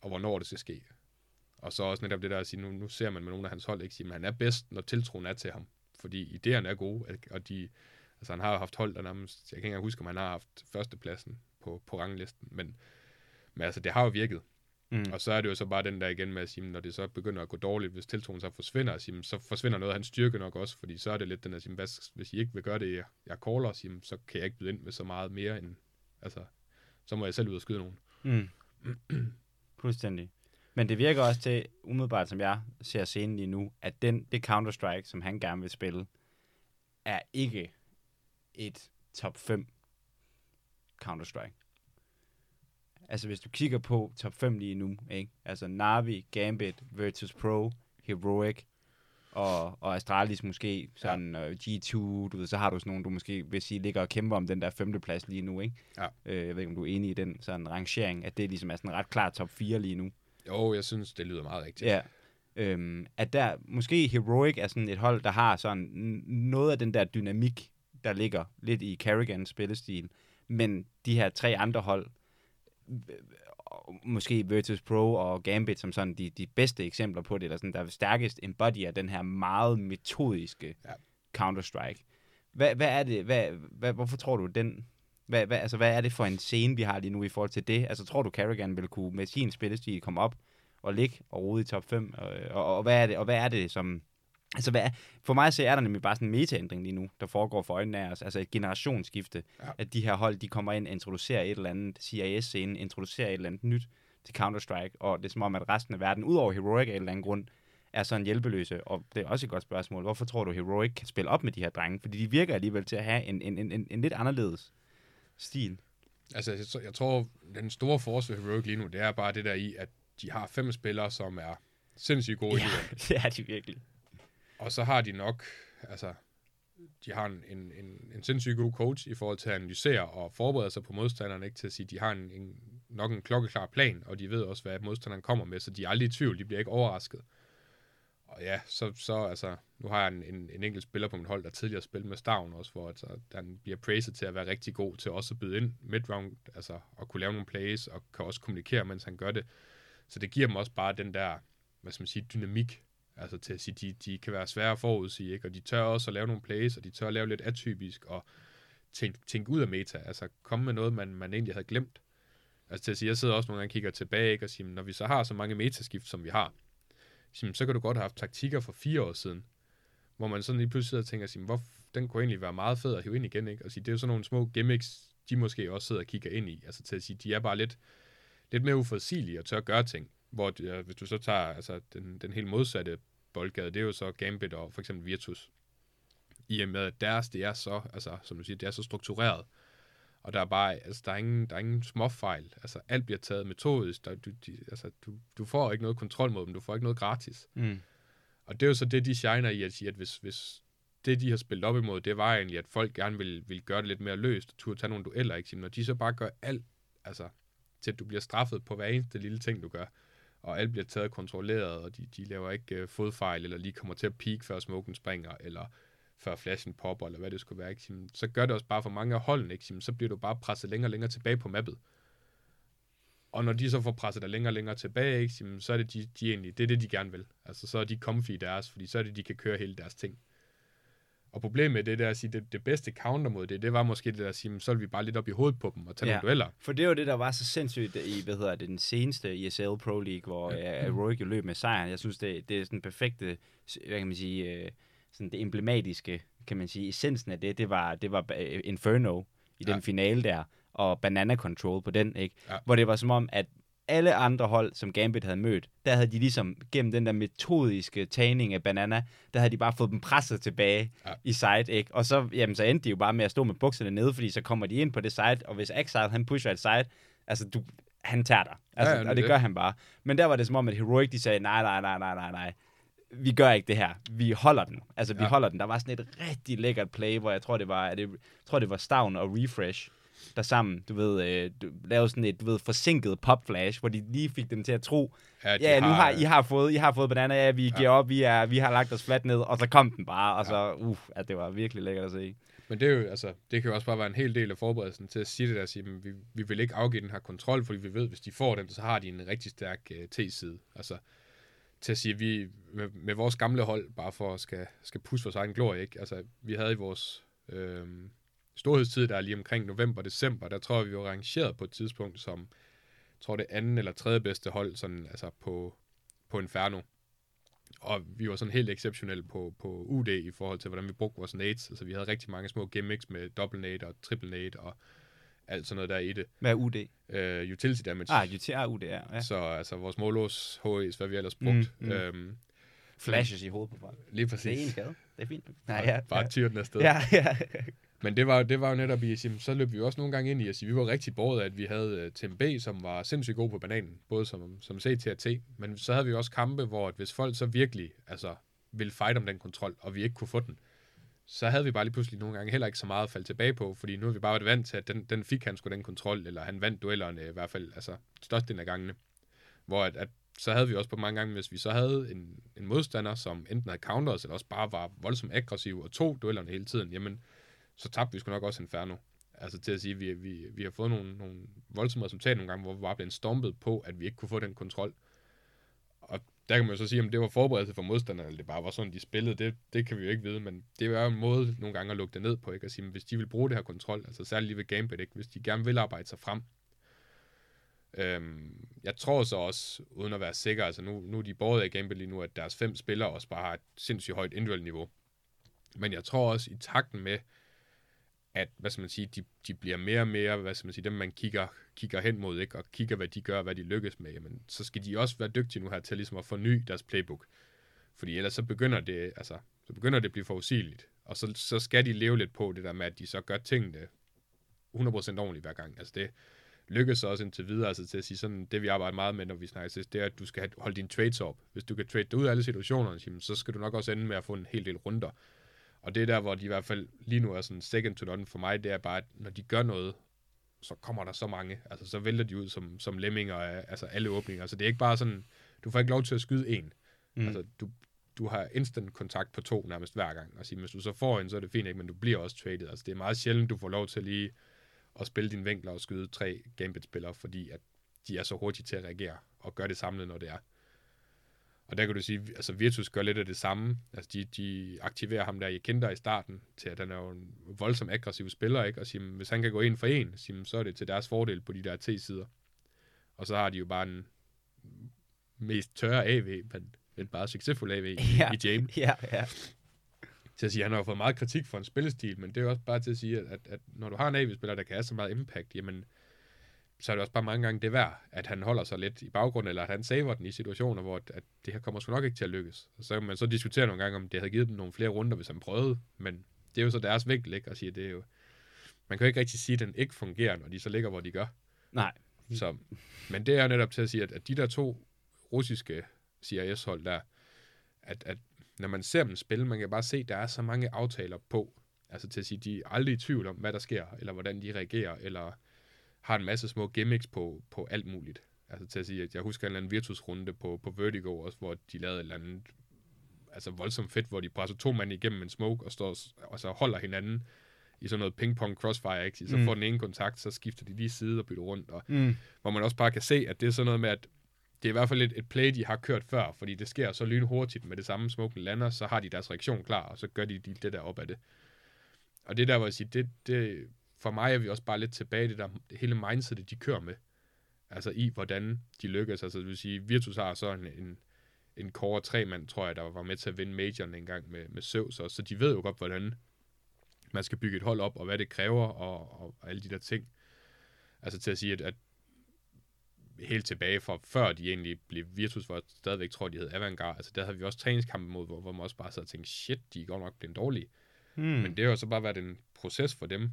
og hvornår det skal ske. Og så også netop det der at sige, nu ser man med nogle af hans hold, ikke sige, men han er bedst, når tiltroen er til ham. Fordi idéerne er gode, og de, altså han har haft hold, der nærmest, jeg kan ikke engang huske, om han har haft førstepladsen på ranglisten, men altså, det har jo virket. Og så er det jo så bare den der igen med at sige, når det så begynder at gå dårligt, hvis tiltroen så forsvinder, at sige, så forsvinder noget af hans styrke nok også, fordi så er det lidt den at sige, hvis I ikke vil gøre det, jeg caller, og sige, så kan jeg ikke byde ind med så meget mere end, altså, så må jeg selv ud og skyde nogen. Fuldstændig. Men det virker også til, umiddelbart som jeg ser scenen lige nu, at det Counter-Strike, som han gerne vil spille, er ikke et top 5 Counter-Strike. Altså hvis du kigger på top 5 lige nu, ikke? Altså Na'Vi, Gambit, Virtus.Pro, Heroic og Astralis måske, sådan G2, du ved, så har du sådan nogle, du måske vil sige, ligger og kæmper om den der 5. plads lige nu, ikke? Ja. Jeg ved ikke, om du er enig i den sådan rangering, at det ligesom er sådan ret klart top 4 lige nu. Jo, jeg synes, det lyder meget rigtigt. Ja. At der, måske Heroic er sådan et hold, der har sådan noget af den der dynamik, der ligger lidt i Carrigans spillestil, men de her 3 andre hold, måske Virtus.Pro og Gambit, som sådan de bedste eksempler på det, eller sådan, der er stærkest embodyer den her meget metodiske Counter-Strike. Hvad er det? Hvorfor tror du den? Altså, hvad er det for en scene, vi har lige nu i forhold til det? Altså, tror du, Carrigan ville kunne med sin spillestil komme op og ligge og rode i top 5? Og hvad er det, som... Altså, for mig så er der nemlig bare sådan en metaændring lige nu, der foregår for øjnene af os. Altså et generationsskifte, at de her hold, de kommer ind og introducerer et eller andet CIS-scene, introducerer et eller andet nyt til Counter-Strike, og det er som om, at resten af verden, udover Heroic af et eller andet grund, er sådan hjælpeløse. Og det er også et godt spørgsmål. Hvorfor tror du, Heroic kan spille op med de her drenge? Fordi de virker alligevel til at have en lidt anderledes stil. Altså, jeg tror, den store forskel for Heroic lige nu, det er bare det der i, at de har 5 spillere, som er sindssygt gode. Ja, det er de virkelig. Og så har de nok, altså, de har en sindssygt god coach i forhold til at analysere og forberede sig på modstanderen, ikke? Til at sige, de har nok en klokkeklar plan, og de ved også, hvad modstanderen kommer med, så de er aldrig i tvivl, de bliver ikke overrasket. Og ja, så altså, nu har jeg en enkelt spiller på mit hold, der tidligere spillet med Stavn også, hvor altså, den bliver praised til at være rigtig god til også at byde ind midround, altså og kunne lave nogle plays, og kan også kommunikere, mens han gør det. Så det giver dem også bare den der, hvad skal man sige, dynamik, altså til at sige, de kan være svære at forudsige, ikke? Og de tør også at lave nogle plays, og de tør at lave lidt atypisk, og tænke ud af meta, altså komme med noget, man egentlig havde glemt. Altså til at sige, jeg sidder også nogle gange kigger tilbage, ikke? Og siger, når vi så har så mange metaskift, som vi har, så kan du godt have haft taktikker for 4 år siden, hvor man sådan lige pludselig sidder og tænker, hvor den kunne egentlig være meget fed at hive ind igen, ikke? Og sige, det er jo sådan nogle små gimmicks, de måske også sidder og kigger ind i, altså til at sige, de er bare lidt mere uforudsigelige og tør at gøre ting, hvor hvis du så tager altså, den helt modsatte boldgade, det er jo så Gambit og for eksempel Virtus, i og med at deres, det er så, altså som du siger, det er så struktureret, og der er bare, altså der er ingen småfejl, altså alt bliver taget metodisk, du får ikke noget kontrol mod dem, du får ikke noget gratis. Mm. Og det er jo så det, de shiner i at sige, at hvis det, de har spillet op imod, det var egentlig, at folk gerne vil gøre det lidt mere løst, og turde tage nogle dueller, ikke? Når de så bare gør alt, altså til at du bliver straffet på hver eneste lille ting, du gør, og alt bliver taget og kontrolleret, og de laver ikke fodfejl, eller lige kommer til at peak, før smoken springer, eller før flashen popper, eller hvad det skulle være, ikke? Så gør det også bare for mange af holdene, ikke? Så bliver du bare presset længere og længere tilbage på mappet. Og når de så får presset dig længere og længere tilbage, ikke? Så er det de egentlig, det er det, de gerne vil. Altså, så er de comfy deres, fordi så er det, de kan køre hele deres ting. Og problemet med det der at sige, det bedste counter mod det var måske det der at sige, så ville vi bare lidt op i hovedet på dem og tage nogle dueller. For det var det, der var så sindssygt i, den seneste ESL Pro League, hvor Heroic løb med sejren. Jeg synes, det er sådan perfekte, hvad kan man sige, sådan det emblematiske, kan man sige, essensen af det var Inferno i den finale der, og Banana Control på den, ikke? Ja. Hvor det var som om, at alle andre hold, som Gambit havde mødt, der havde de ligesom, gennem den der metodiske tagning af Banana, der havde de bare fået dem presset tilbage i side, ikke? Og så, så endte de jo bare med at stå med bukserne nede, fordi så kommer de ind på det side, og hvis Exile, han pusher et side, altså han tager dig. Altså, og det gør han bare. Men der var det som om, at Heroic, de sagde, nej. Vi gør ikke det her. Vi holder den. Altså, vi holder den. Der var sådan et rigtig lækkert play, hvor jeg tror, det var Stavn og Refresh, der sammen, lavede sådan et, forsinket popflash, hvor de lige fik dem til at tro, I har fået Banana, vi giver op, vi har lagt os fladt ned, og så kom den bare, og så, at det var virkelig lækkert at se. Men det er jo, altså, det kan jo også bare være en hel del af forberedelsen til at sige det der, at sige, men vi vil ikke afgive den her kontrol, fordi vi ved, hvis de får den, så har de en rigtig stærk T-side, altså, til at sige, at vi med vores gamle hold, bare for at skal pusse vores egen glorie, ikke? Altså, vi havde i vores storhedstid, der er lige omkring november, december, der tror jeg, vi var rangeret på et tidspunkt som, jeg tror det anden eller tredje bedste hold, sådan, altså på Inferno. Og vi var sådan helt exceptionelle på UD i forhold til, hvordan vi brugte vores nades. Altså, vi havde rigtig mange små gimmicks med double nade og triple nade og alt sådan noget der i det. Hvad er UD? Utility damage. UD, ja. Så altså vores mållås, HEs, hvad vi ellers brugt. Flashes i hovedet på folk. Lige præcis. Det er en skade. Det er fint. Nej, bare tyr den afsted. Men det var jo netop i, så løb vi jo også nogle gange ind i, at vi var rigtig borget af, at vi havde Tembe, som var sindssygt god på bananen, både som CTRT, men så havde vi også kampe, hvor at hvis folk så virkelig altså, ville fight om den kontrol, og vi ikke kunne få den, så havde vi bare lige pludselig nogle gange heller ikke så meget at falde tilbage på, fordi nu har vi bare været vant til, at den fik han sgu den kontrol, eller han vandt duellerne i hvert fald, altså størstedelen af gangene. Hvor at så havde vi også på mange gange, hvis vi så havde en modstander, som enten havde counters, eller også bare var voldsomt aggressiv, og tog duellerne hele tiden, jamen, så tabte vi sgu nok også Inferno. Altså til at sige, at vi har fået nogle voldsomme resultater nogle gange, hvor vi bare blev stompet på, at vi ikke kunne få den kontrol. Og der kan man jo så sige, om det var forberedelse for modstanderne, eller det bare var sådan, de spillede. Det kan vi jo ikke vide, men det er jo en måde nogle gange at lukke det ned på, ikke? At sige, hvis de vil bruge det her kontrol, altså særligt lige ved Gambit, ikke? Hvis de gerne vil arbejde sig frem. Jeg tror så også, uden at være sikker, altså nu er de borget af Gambit lige nu, at deres 5 spillere også bare har et sindssygt højt individuelt niveau. Men jeg tror også, i takten med, at, hvad skal man sige, de bliver mere og mere, hvad skal man sige, dem man kigger hen mod, ikke, og kigger, hvad de gør, og hvad de lykkes med, jamen, så skal de også være dygtige nu her til ligesom at forny deres playbook. Fordi ellers så begynder det at blive forudsigeligt, og så skal de leve lidt på det der med, at de så gør tingene 100% ordentligt hver gang. Altså det lykkes også indtil videre, altså til at sige sådan, det vi arbejder meget med, når vi snakker, det er, at du skal holde dine trades op. Hvis du kan trade dig ud af alle situationerne, jamen, så skal du nok også ende med at få en hel del runder. Og det er der, hvor de i hvert fald lige nu er sådan second to none for mig, det er bare, at når de gør noget, så kommer der så mange. Altså, så vælter de ud som lemminger af altså alle åbninger. Så det er ikke bare sådan, du får ikke lov til at skyde en. Altså, du du har instant kontakt på to nærmest hver gang, og sige, hvis du så får en, så er det fint, ikke, men du bliver også traded. Altså, det er meget sjældent, du får lov til lige at spille dine vinkler og skyde tre Gambit-spillere, fordi at de er så hurtige til at reagere og gøre det samlet, når det er. Og der kan du sige, altså Virtus gør lidt af det samme. Altså de aktiverer ham der i Kinder i starten, til at han er jo en voldsomt aggressiv spiller, ikke? Og siger, hvis han kan gå en for en, så er det til deres fordel på de der T-sider. Og så har de jo bare en mest tørre AV, men bare succesfuld AV i James. Ja, ja. Til at sige, han har jo fået meget kritik for en spillestil, men det er jo også bare til at sige, at når du har en AV-spiller, der kan have så meget impact, jamen, så er det også bare mange gange det værd, at han holder sig lidt i baggrunden, eller at han saver den i situationer, hvor at det her kommer sgu nok ikke til at lykkes. Og så kan man så diskutere nogle gange, om det havde givet dem nogle flere runder, hvis han prøvede, men det er jo så deres vinkel, ikke? Og sige, det er jo... Man kan jo ikke rigtig sige, at den ikke fungerer, når de så ligger, hvor de gør. Nej. Så, men det er jo netop til at sige, at de der to russiske CIS-hold der, at når man ser dem spille, man kan bare se, at der er så mange aftaler på. Altså til at sige, de er aldrig i tvivl om, hvad der sker, eller hvordan de reagerer, eller har en masse små gimmicks på alt muligt. Altså til at sige, at jeg husker en eller anden Virtus-runde på Vertigo også, hvor de lavede et eller andet altså voldsomt fedt, hvor de presser to mand igennem en smoke, og står og så holder hinanden i sådan noget ping-pong crossfire, ikke? Så får den ene kontakt, så skifter de lige side og bytter rundt, og hvor man også bare kan se, at det er sådan noget med, at det er i hvert fald et play, de har kørt før, fordi det sker så lynhurtigt med det samme smoken lander, så har de deres reaktion klar, og så gør de det der op af det. Og det der, hvor jeg siger, det for mig er vi også bare lidt tilbage i det der hele mindsetet, de kører med. Altså i, hvordan de lykkes. Altså det vil sige, Virtus har så en core 3-mand, tror jeg, der var med til at vinde majoren en gang med Zeus også. Så de ved jo godt, hvordan man skal bygge et hold op, og hvad det kræver, og alle de der ting. Altså til at sige, at helt tilbage fra før de egentlig blev Virtus, hvor jeg stadigvæk tror, de hed Avantgarde. Altså der havde vi også træningskampe mod, hvor man også bare sad og tænkte, shit, de er godt nok blevet dårlige. Men det har jo så bare været en proces for dem.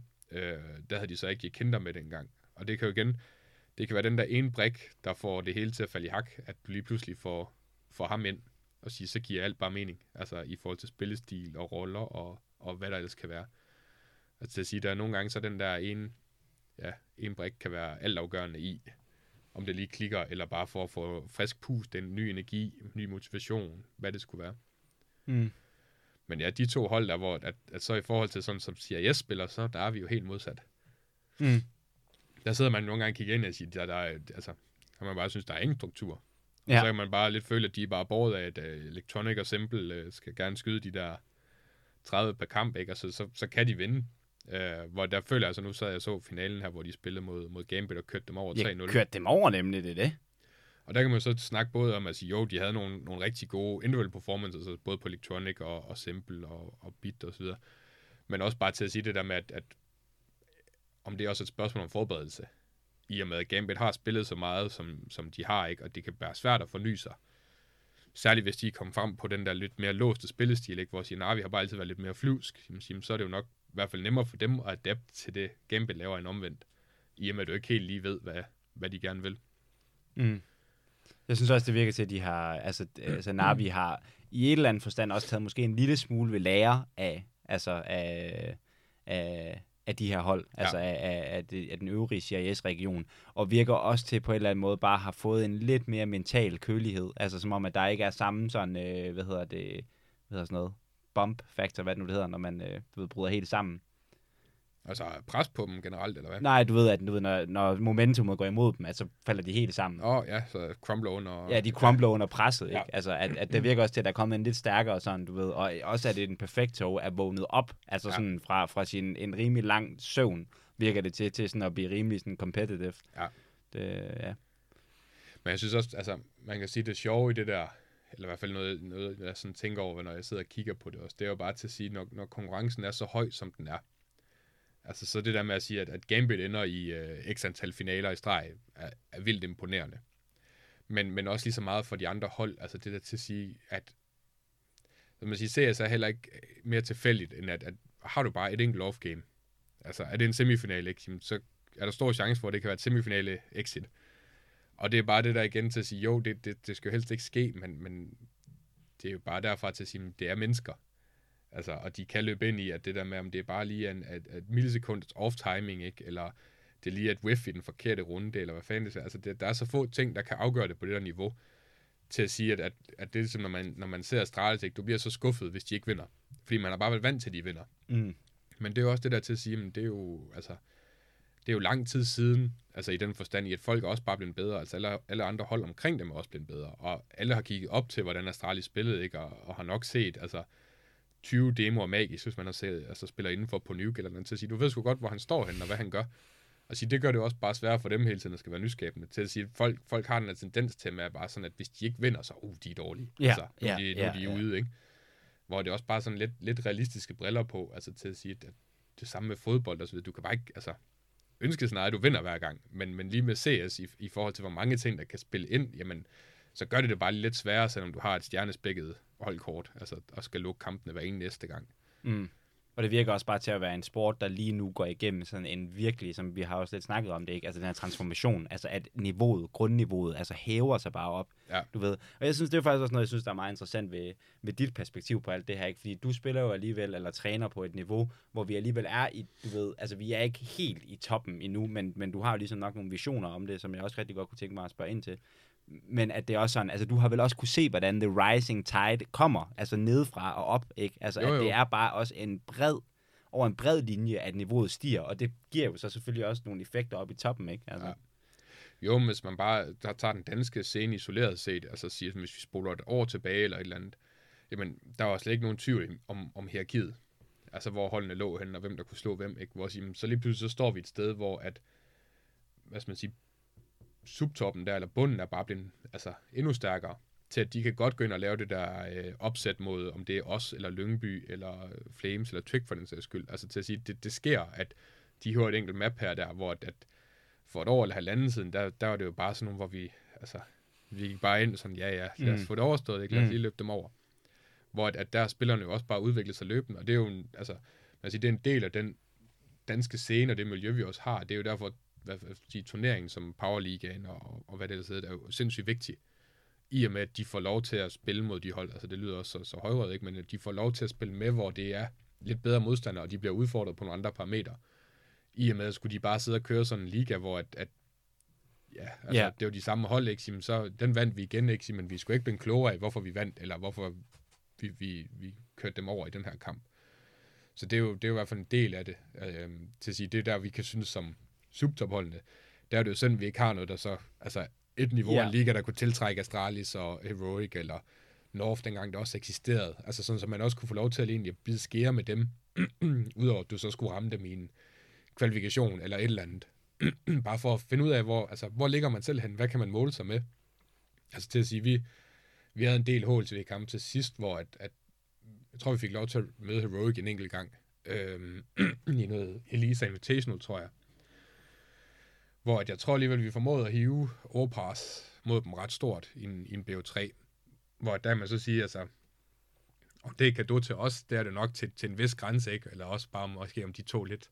Der havde de så ikke kinder med dengang. Og det kan jo igen, det kan være den der ene brik, der får det hele til at falde i hak, at du lige pludselig får ham ind og siger, så giver alt bare mening. Altså i forhold til spillestil og roller og hvad der ellers kan være. Altså til at sige, der er nogle gange så den der en brik kan være altafgørende i, om det lige klikker, eller bare for at få frisk pust, en ny energi, ny motivation, hvad det skulle være. Men ja, de to hold der, hvor at så i forhold til sådan, som CIS-spiller, så der er vi jo helt modsat. Der sidder man nogle gange og kigger ind og siger, altså, man bare synes, der er ingen struktur. Og så kan man bare lidt føle, at de er bare båret af, at Electronic og Simple skal gerne skyde de der 30 per kamp, ikke? Og så kan de vinde. Hvor der føler jeg så, altså, nu sad jeg så finalen her, hvor de spillede mod Gambit og kørte dem over 3-0. Jeg kørte dem over nemlig, det. Og der kan man så snakke både om, at sige, jo, de havde nogle rigtig gode individual performances, altså både på Electronic og Simple og Bit og så videre. Men også bare til at sige det der med, at om det er også et spørgsmål om forberedelse. I og med, at Gambit har spillet så meget, som de har, ikke, og det kan være svært at forny sig. Særligt hvis de kom frem på den der lidt mere låste spillestil, ikke, hvor siger, nej, vi har bare altid været lidt mere flyvsk. Så er det jo nok i hvert fald nemmere for dem at adapte til det, Gambit laver en omvendt. I og med, at du ikke helt lige ved, hvad de gerne vil. Jeg synes også, det virker til, at de har, altså Na'Vi har i et eller andet forstand også taget måske en lille smule ved lære af, altså af de her hold, altså af den øvrige CIS-region, og virker også til på en eller anden måde bare har fået en lidt mere mental kølighed, altså som om, at der ikke er samme sådan, bump factor, hvad det nu det hedder, når man bryder helt sammen. Altså pres på dem generelt, eller hvad? Nej, du ved, at når momentumet går imod dem, så falder de helt sammen. Så crumbler under... Ja, de crumbler under presset, ikke? Ja. Altså, at det virker også til, at der er kommet en lidt stærkere sådan, du ved, og også at den perfekto er vågnet op, altså sådan fra sin en rimelig lang søvn, virker det til sådan at blive rimelig sådan competitive. Ja. Men jeg synes også, altså, man kan sige, det er sjovt i det der, eller i hvert fald noget jeg sådan tænker over, når jeg sidder og kigger på det også, det er jo bare til at sige, når konkurrencen er så høj, som den er, altså så det der med at sige, at Gambit ender i x antal finaler i streg, er vildt imponerende. Men også lige så meget for de andre hold, altså det der til at sige, at som man siger, CS er heller ikke mere tilfældigt, end at har du bare et enkelt off-game. Altså er det en semifinale, ikke? Så er der stor chance for, at det kan være et semifinale-exit. Og det er bare det der igen til at sige, jo, det skal jo helst ikke ske, men det er jo bare derfra til at sige, at det er mennesker. Altså, og de kan løbe ind i, at det der med, om det er bare lige et millisekunds off-timing, ikke? Eller det er lige et whiff i den forkerte runde, eller hvad fanden det er. Altså, der er så få ting, der kan afgøre det på det der niveau. til at sige, at det er som, når man ser Astralis, ikke, du bliver så skuffet, hvis de ikke vinder. Fordi man har bare været vant til, at de vinder. Mm. Men det er jo også det der til at sige, men det er jo, altså, det er jo lang tid siden, altså i den forstand, at folk er også bare blevet bedre, altså alle andre hold omkring dem er også blevet bedre, og alle har kigget op til, hvordan Astralis spillede, ikke, og har nok set, altså, 20 demoer magisk, hvis man har set, altså spiller indenfor på Nuke eller noget, til at sige, du ved sgu godt, hvor han står henne, og hvad han gør. Og sige, det gør det også bare sværere for dem hele tiden, at skal være nyskabende, til at sige, at folk har den her tendens til, med at bare sådan, at hvis de ikke vinder, så de er dårlige. Ja, altså, nu er de ude, ikke? Hvor det er også bare sådan lidt realistiske briller på, altså til at sige, at det samme med fodbold og så videre, du kan bare ikke, altså, ønske snart, at du vinder hver gang, men lige med CS i forhold til, hvor mange ting, der kan spille ind, jamen, så gør det bare lidt sværere, selvom du har et stjernespækket holdkort, altså, og skal lukke kampene hver ene næste gang. Mm. Og det virker også bare til at være en sport, der lige nu går igennem sådan en virkelig, som vi har også lidt snakket om det, ikke? Altså den her transformation, altså at niveauet, grundniveauet, altså hæver sig bare op, ja. Du ved. Og jeg synes, det er faktisk også noget, jeg synes, der er meget interessant ved dit perspektiv på alt det her, ikke? Fordi du spiller jo alligevel, eller træner på et niveau, hvor vi alligevel er i, du ved, altså vi er ikke helt i toppen endnu, men du har jo ligesom nok nogle visioner om det, som jeg også rigtig godt kunne tænke mig at spørge ind til. Men at det er også sådan, altså du har vel også kunne se, hvordan the rising tide kommer, altså nedefra og op, ikke? Altså jo. At det er bare også over en bred linje, at niveauet stiger, og det giver jo så selvfølgelig også nogle effekter op i toppen, ikke? Altså. Ja. Jo, hvis man bare tager den danske scene isoleret set, altså siger, hvis vi spoler et år tilbage eller et eller andet, jamen der var slet ikke nogen tvivl om hierarkiet, altså hvor holdene lå henne, og hvem der kunne slå hvem, ikke? Hvor, så lige pludselig så står vi et sted, hvor at, hvad skal man sige, subtoppen der, eller bunden er bare blevet altså, endnu stærkere, til at de kan godt gå ind og lave det der opsæt mod, om det er os, eller Lyngby, eller Flames, eller Trick for den sags skyld. Altså til at sige, det sker, at de hører et enkelt map her der, hvor at for et år eller halvanden siden, der var det jo bare sådan nogle, hvor vi, altså, vi gik bare ind sådan, ja, lad os få det overstået, ikke? Lad os lige løbe dem over. Hvor at der spillerne jo også bare udvikler sig løbende, og det er jo en, altså, man siger, det er en del af den danske scene, og det miljø, vi også har, det er jo derfor, turneringen som Power Ligaen og hvad det ellers hedder, er jo sindssygt vigtigt. I og med, at de får lov til at spille mod de hold, altså det lyder også så højrødt, ikke, men at de får lov til at spille med, hvor det er lidt bedre modstandere, og de bliver udfordret på nogle andre parametre. I og med, at skulle de bare sidde og køre sådan en liga, hvor det var de samme hold, ikke, så den vandt vi igen, ikke, men vi skulle ikke blive klogere af, hvorfor vi vandt, eller hvorfor vi kørte dem over i den her kamp. Så det er jo i hvert fald en del af det, til at sige, det er der, vi kan synes som subtopholdene, der er det jo sådan, vi ikke har noget, der så, altså et niveau af en liga, der kunne tiltrække Astralis og Heroic eller North, dengang der også eksisterede. Altså sådan, så man også kunne få lov til at egentlig blive skære med dem, udover at du så skulle ramme dem i en kvalifikation eller et eller andet. Bare for at finde ud af, hvor ligger man selv hen? Hvad kan man måle sig med? Altså til at sige, vi havde en del HLTV-kampe til sidst, hvor at jeg tror, vi fik lov til at møde Heroic en enkelt gang. I noget Elisa Invitational, tror jeg. Hvor jeg tror alligevel, vi formåede at hive overpass mod dem ret stort i en BO3. Hvor der man så siger, altså, om det er cadeau til os, det er det nok til en vis grænse, ikke? Eller også bare måske, om de tog lidt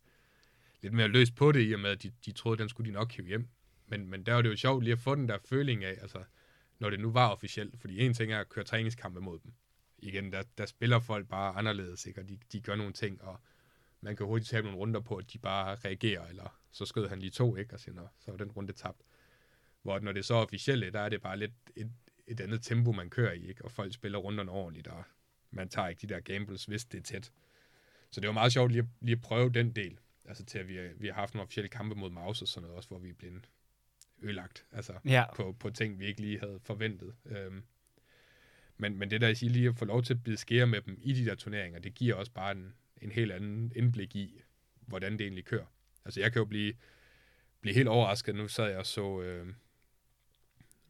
mere løs på det, i og med, at de troede, den skulle de nok hive hjem. Men der var det jo sjovt lige at få den der føling af, altså, når det nu var officielt. Fordi en ting er at køre træningskampe mod dem. Igen, der spiller folk bare anderledes, ikke? Og de gør nogle ting, og man kan hurtigt tage nogle runder på, at de bare reagerer, eller så skød han lige to, ikke? Og så var den runde tabt. Hvor når det er så officielle, der er det bare lidt et andet tempo, man kører i, ikke? Og folk spiller runderne ordentligt, og man tager ikke de der gambles, hvis det er tæt. Så det var meget sjovt lige at prøve den del, altså til at vi har haft nogle officielle kampe mod Maus og sådan noget også, hvor vi er blevet ødelagt, altså på ting, vi ikke lige havde forventet. Men det der, jeg siger, lige at få lov til at blive skære med dem i de der turneringer, det giver også bare en helt anden indblik i, hvordan det egentlig kører. Altså, jeg kan jo blive helt overrasket. Nu sad jeg og så,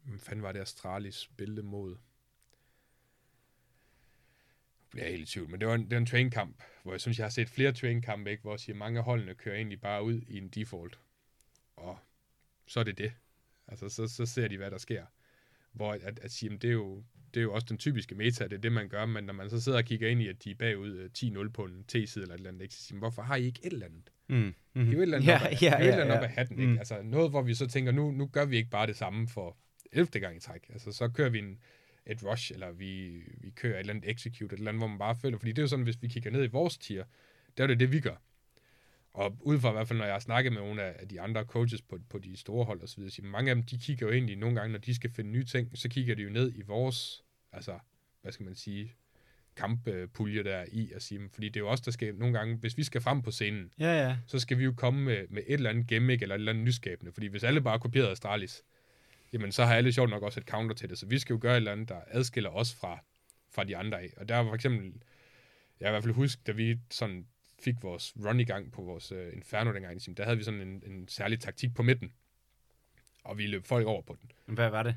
hvad fanden var det, Astralis spillede mod? Jeg bliver helt i tvivl, men det var en trainkamp, hvor jeg synes, jeg har set flere trainkampe, ikke? Hvor jeg siger, mange af holdene kører egentlig bare ud i en default. Og så er det. Altså, så ser de, hvad der sker. Hvor at sige, jamen, det er jo også den typiske meta, det er det, man gør, men når man så sidder og kigger ind i, at de er bagud 10-0 på en T-side eller et eller andet, ikke? Så siger man, hvorfor har I ikke et eller andet? Det er jo et eller andet op ad hatten, ikke? Altså noget, hvor vi så tænker, nu gør vi ikke bare det samme for 11. gang i træk. Altså så kører vi et rush, eller vi kører et eller andet execute, et eller andet, hvor man bare føler, fordi det er jo sådan, hvis vi kigger ned i vores tier, der er det, vi gør. Og ud fra i hvert fald, når jeg har snakket med nogle af de andre coaches på de store hold og så videre, så mange af dem, de kigger jo egentlig nogle gange, når de skal finde nye ting, så kigger de jo ned i vores, altså, hvad skal man sige, kamppulje der i at sige, fordi det er jo også der skal nogle gange, hvis vi skal frem på scenen, ja. Så skal vi jo komme med et eller andet gimmick eller et eller andet nyskabende, fordi hvis alle bare kopierede Astralis, jamen så har alle sjovt nok også et counter til det, så vi skal jo gøre et eller andet, der adskiller os fra de andre af. Og der var for eksempel, jeg i hvert fald husker, da vi sådan fik vores run i gang på vores Inferno dengang, der havde vi sådan en særlig taktik på midten, og vi løb folk over på den. Hvad var det?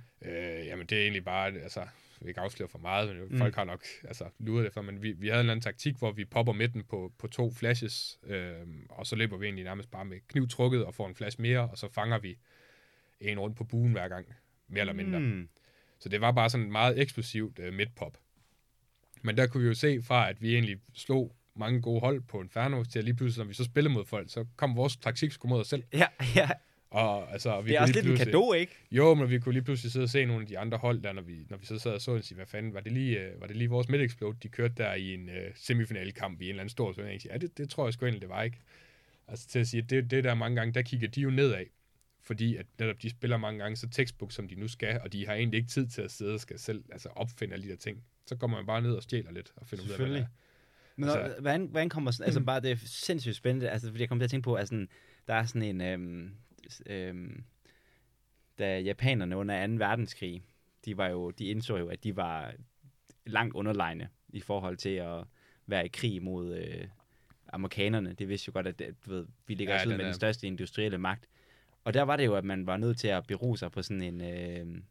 Jamen det er egentlig bare, altså, vi ikke afslører for meget, men folk har nok altså, luret det for, men vi havde en eller anden taktik, hvor vi popper midten på to flashes, og så løber vi egentlig nærmest bare med kniv trukket og får en flash mere, og så fanger vi en rundt på buen hver gang, mere eller mindre. Så det var bare sådan meget eksplosivt midtpop. Men der kunne vi jo se fra, at vi egentlig slog mange gode hold på Inferno, til at lige pludselig, når vi så spillede mod folk, så kom vores taktik sgu mod os selv. Ja. Og, altså, vi det er også lidt en cadeau, ikke? Jo, men vi kunne lige pludselig sidde og se nogle af de andre hold, der, når vi så sad og så, og sige, hvad fanden, var det lige vores midt-explode, de kørte der i en semifinalkamp i en eller anden stor turnering. Ja, det tror jeg sgu egentlig, det var ikke. Altså til at sige, det der mange gange, der kigger de jo nedad, fordi at netop de spiller mange gange så textbook, som de nu skal, og de har egentlig ikke tid til at sidde og skal selv altså, opfinde alle de der ting. Så kommer man bare ned og stjæler lidt og finder ud af, hvad det er. Men altså, hvordan kommer sådan, altså bare, det er sindssygt spændende, altså fordi jeg kommer til at tænke på, at sådan, der er sådan en, da japanerne under 2. verdenskrig, de indså jo, at de var langt underlegne i forhold til at være i krig mod amerikanerne. Det vidste jo godt, at du ved, vi ligger også ud med den største industrielle magt. Og der var det jo, at man var nødt til at berue sig på sådan en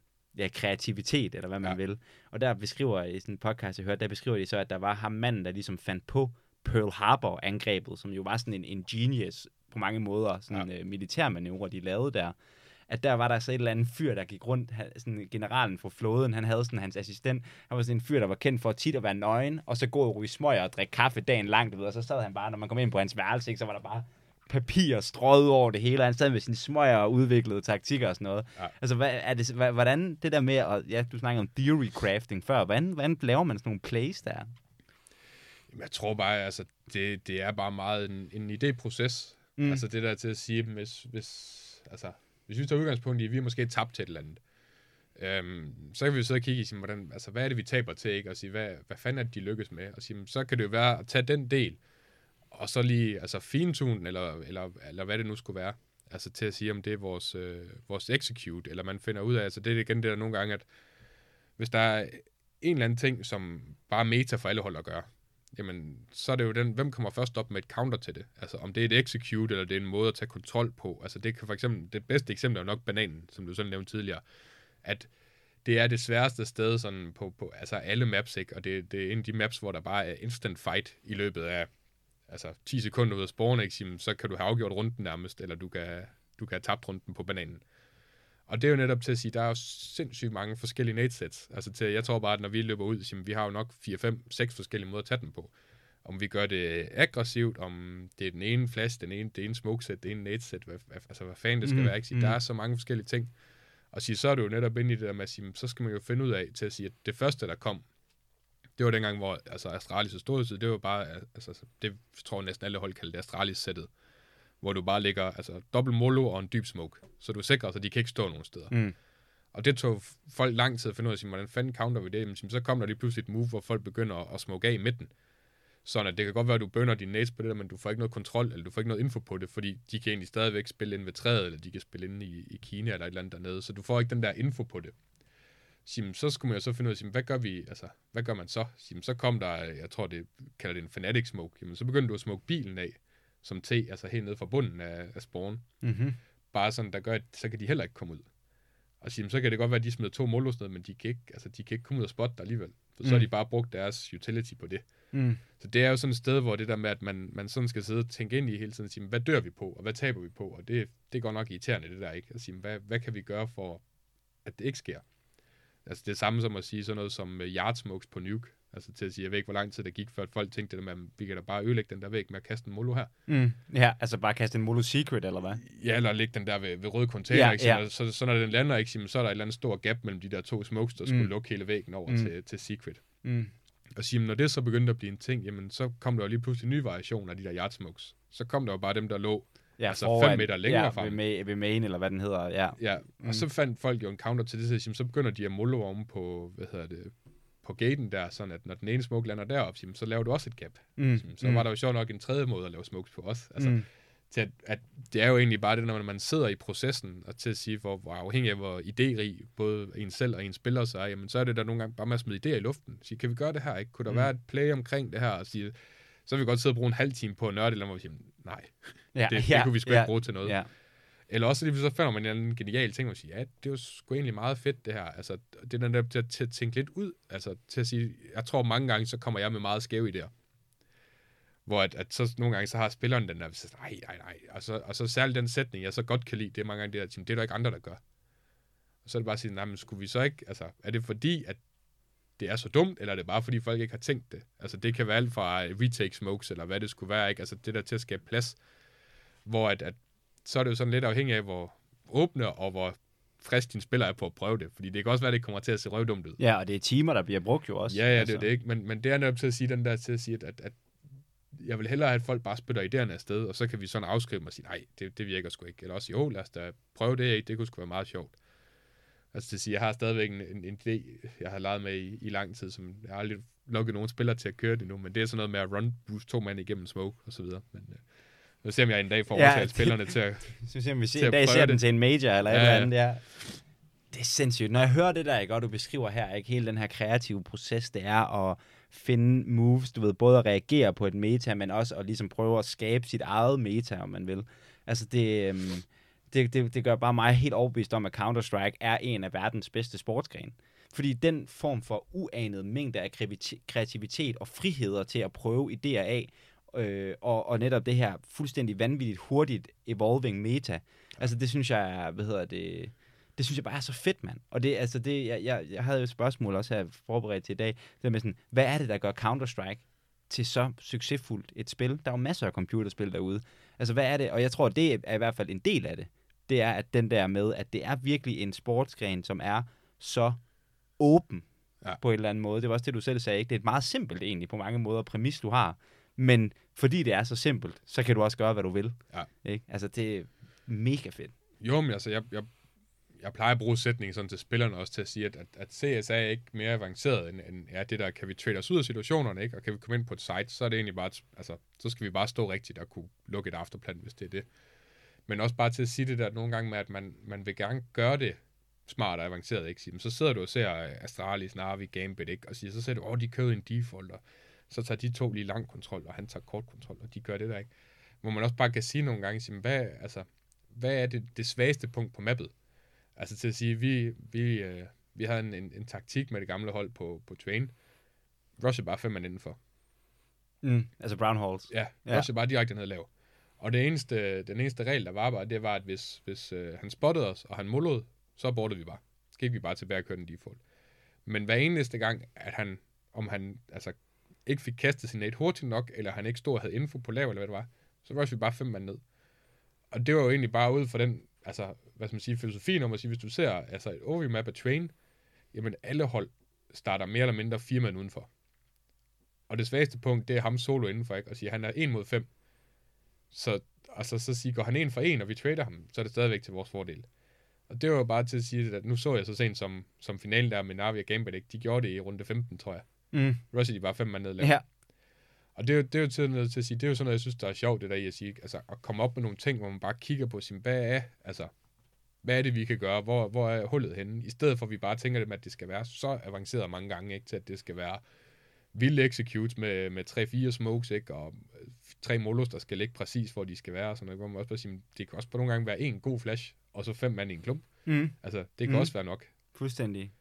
kreativitet, eller hvad man vil. Og der beskriver, i sådan en podcast, jeg hørte, der beskriver de så, at der var ham manden, der ligesom fandt på Pearl Harbor-angrebet, som jo var sådan en genius på mange måder, sådan militærmanøvre, de lavede der. At der var der så et eller andet fyr, der gik rundt, sådan generalen for flåden, han havde sådan hans assistent, han var sådan en fyr, der var kendt for tit at være nøgen, og så gå og ryge smøger og drikke kaffe dagen langt, og så sad han bare, når man kom ind på hans værelse, ikke, så var der bare papir strøget over det hele, og han sad med sine smøger og udviklede taktikker og sådan noget. Ja. Altså, hvordan det der med, og ja, du snakkede om theory crafting før, hvordan laver man sådan nogle plays der? Jamen, jeg tror bare, altså, det er bare meget en idéproces. Altså, det der til at sige, hvis vi tager udgangspunkt i, at vi måske tabt til et eller andet, så kan vi jo sidde og kigge i, sige, hvordan, altså, hvad er det, vi taber til, ikke? Og sige, hvad fanden er det, de lykkes med? Og sige, så kan det jo være at tage den del, og så lige altså fintune eller hvad det nu skulle være, altså til at sige, om det er vores execute, eller man finder ud af, altså det er igen det der nogle gange, at hvis der er en eller anden ting, som bare meta for alle hold at gøre, jamen så er det jo den, hvem kommer først op med et counter til det, altså om det er et execute, eller det er en måde at tage kontrol på, altså det kan for eksempel, det bedste eksempel er jo nok bananen, som du sådan nævnte tidligere, at det er det sværeste sted sådan på altså alle maps, ikke, og det er en af de maps, hvor der bare er instant fight i løbet af altså 10 sekunder ud af sporen, ikke? Så kan du have afgjort runden nærmest, eller du kan have tabt runden på bananen. Og det er jo netop til at sige, der er jo sindssygt mange forskellige natesets. Altså til, jeg tror bare, at når vi løber ud, siger, vi har jo nok 4, 5, 6 forskellige måder at tage den på. Om vi gør det aggressivt, om det er den ene flash, det ene smokeset, det ene nateset, altså hvad fanden det skal være. Ikke? Sige, der er så mange forskellige ting. Og sige, så er det jo netop inde i det der med at sige, så skal man jo finde ud af til at sige, at det første, der kom, det var dengang, hvor altså, Astralis' storhedstid, det var bare, altså, det tror jeg næsten alle hold kaldte det Astralis-sættet, hvor du bare ligger altså, dobbelt molo og en dyb smoke, så du sikrer sig, at de kan ikke stå nogen steder. Og det tog folk lang tid at finde ud af, at sige, hvordan fanden counter vi det? Men så kom der lige pludselig et move, hvor folk begynder at smoke af i midten. Sådan at det kan godt være, at du bønder dine nades på det der, men du får ikke noget kontrol, eller du får ikke noget info på det, fordi de kan egentlig stadigvæk spille inde ved træet, eller de kan spille inde i Kina eller et eller andet dernede, så du får ikke den der info på det. Så skulle man jo så finde ud af, hvad gør vi, altså, hvad gør man så? Så kom der, jeg tror, det kalder det en fanatic smoke. Jamen, så begyndte du at smoke bilen af, som T, altså helt nede fra bunden af sporen. Bare sådan, der gør, at så kan de heller ikke komme ud. Og så kan det godt være, at de smider 2 molos ned, men de kan ikke komme ud og spotte dig alligevel. For så har de bare brugt deres utility på det. Så det er jo sådan et sted, hvor det der med, at man sådan skal sidde og tænke ind i hele tiden, og sige, hvad dør vi på, og hvad taber vi på? Og det går nok irriterende, det der, ikke? At sige, hvad kan vi gøre for, at det ikke sker? Altså det samme som at sige sådan noget som yard smokes på nuke. Altså til at sige, jeg ved ikke, hvor lang tid det gik, før at folk tænkte det med, at vi kan da bare ødelægge den der væg med at kaste en molo her. Ja, altså bare kaste en molo secret, eller hvad? Ja, eller lægge den der ved røde container, ja, ikke? Så når den lander, ikke, så er der et eller andet stor gap mellem de der 2 smokes, der skulle lukke hele væggen over til secret. Og sige, når det så begyndte at blive en ting, jamen så kom der jo lige pludselig nye variationer af de der yard smokes. så kom der jo bare dem, der lå altså foran, 5 meter længere fra ham. Ved main, eller hvad den hedder. Og så fandt folk jo en counter til det, så begynder de at mulle oven på, på gaten der, sådan at når den ene smoke lander deroppe, så laver du også et gap. Så var der jo sjovt nok en tredje måde at lave smokes på os. Altså, til at det er jo egentlig bare det, når man sidder i processen, og til at sige, hvor afhængig af, hvor idérig både en selv og en spiller så er, jamen så er det der nogle gange bare med at smide idéer i luften. Sige, kan vi gøre det her, ikke? Kunne der være et play omkring det her? Og sige, så vil vi godt sidde og bruge en halv time på at nørde, eller hvor vi siger, nej, det kunne vi sgu ikke bruge til noget. Eller også, så finder man en anden genial ting, og siger, ja, det er jo sgu egentlig meget fedt, det her. Altså, det er den der til at tænke lidt ud, altså til at sige, jeg tror mange gange, så kommer jeg med meget skæve idéer. Hvor at så nogle gange, så har spilleren den der, så, nej, og så særligt den sætning, jeg så godt kan lide, det er mange gange det der, det er der ikke andre, der gør. Og så er det bare at sige, nej, men skulle vi så ikke, altså, er det fordi, at det er så dumt, eller er det bare fordi, folk ikke har tænkt det? Altså, det kan være alt fra retake smokes, eller hvad det skulle være, ikke? Altså, det der til at skabe plads, hvor at så er det jo sådan lidt afhængig af, hvor åbne og hvor frisk din spiller er på at prøve det. Fordi det kan også være, at det kommer til at se røvdumt ud. Ja, og det er timer, der bliver brugt jo også. Ja, altså. Det er det ikke. Men det er nødt til at sige, at jeg vil hellere have, at folk bare spytter idéerne afsted, og så kan vi sådan afskrive dem og sige, nej, det virker sgu ikke. Eller også, jo, lad os da prøve det her, det kunne sgu være meget sjovt. Altså til at sige, jeg har stadigvæk en idé, jeg har leget med i lang tid, som jeg har aldrig lukket nogen spillere til at køre det nu, men det er sådan noget med at run boost 2 mand igennem smoke og så videre. Men nu ser jeg en dag for at overtale spillerne til at i dag ser den til en major eller et eller andet. Ja. Det er sindssygt. Når jeg hører det der, du beskriver her, hele den her kreative proces, det er at finde moves, både at reagere på et meta, men også at ligesom prøve at skabe sit eget meta, om man vil. Altså det gør bare mig helt overbevist om, at Counter-Strike er en af verdens bedste sportsgrene. Fordi den form for uanede mængder af kreativitet og friheder til at prøve idéer af, og netop det her fuldstændig vanvittigt hurtigt evolving meta. Altså det synes jeg er, det synes jeg bare er så fedt, mand. Og det altså det jeg havde jo et spørgsmål også her forberedt til i dag. Det med sådan, hvad er det der gør Counter-Strike til så succesfuldt et spil? Der er jo masser af computerspil derude. Altså hvad er det? Og jeg tror det er i hvert fald en del af det. Det er at den der med at det er virkelig en sportsgren, som er så åben på en eller anden måde. Det var også det du selv sagde, ikke? Det er et meget simpelt egentlig på mange måder præmis du har. Men fordi det er så simpelt, så kan du også gøre, hvad du vil. Ja. Ikke? Altså, det er mega fedt. Jo, men altså, jeg plejer at bruge sætningen sådan til spillerne også til at sige, at CS er ikke mere avanceret end det der, kan vi trade os ud af situationerne, ikke? Og kan vi komme ind på et site, så er det egentlig bare, altså, så skal vi bare stå rigtigt og kunne lukke et afterplan, hvis det er det. Men også bare til at sige det der nogle gange med, at man vil gerne gøre det smart og avanceret, ikke? Sige, men så sidder du og ser Astralis, Na'Vi, Gambit, ikke? Og siger, så ser du, de kører en default, og så tager de to lige lang kontrol, og han tager kort kontrol, og de gør det der, ikke? Hvor man også bare kan sige nogle gange, sige, hvad er det svageste punkt på mappet? Altså til at sige, vi havde en taktik med det gamle hold på Train. Rusher bare 5 mand indenfor. Altså brown holes. Ja, rusher bare direkte ned og lav. Og den eneste regel, der var bare, det var, at hvis han spottede os, og han mullede, så abortede vi bare. Så gik vi bare tilbage og kørte en default. Men hver eneste gang, at han altså ikke fik kastet sin nade hurtigt nok, eller han ikke stod og havde info på lav, eller hvad det var, så rushede vi bare 5 mand ned. Og det var jo egentlig bare ud fra den, altså, hvad skal man sige, filosofien om at sige, hvis du ser altså et overview-map af Train, jamen alle hold starter mere eller mindre 4 mand udenfor. Og det svageste punkt, det er ham solo indenfor, ikke? Og sige, han er 1 mod 5. Så, altså, så siger, går han 1 for 1, og vi trader ham, så er det stadigvæk til vores fordel. Og det var jo bare til at sige, at nu så jeg så sent som finalen der med Na'Vi og Gambit, ikke? De gjorde det i runde 15, tror jeg. Rusher de bare 5 mand ned og laver. Og det er jo til at sige, det er jo sådan noget, jeg synes, der er sjovt, det der i at sige, altså at komme op med nogle ting, hvor man bare kigger på sin, hvad er det, vi kan gøre, hvor er hullet henne, i stedet for, at vi bare tænker det med, at det skal være så avanceret mange gange, ikke, til at det skal være vilde executes med 3-4 smokes, ikke, og 3 molos, der skal ligge præcis, hvor de skal være, og sådan noget, hvor man også bare sige, det kan også på nogle gange være en god flash, og så 5 mand i en klump. Altså, det kan også være nok. Fuldstændig.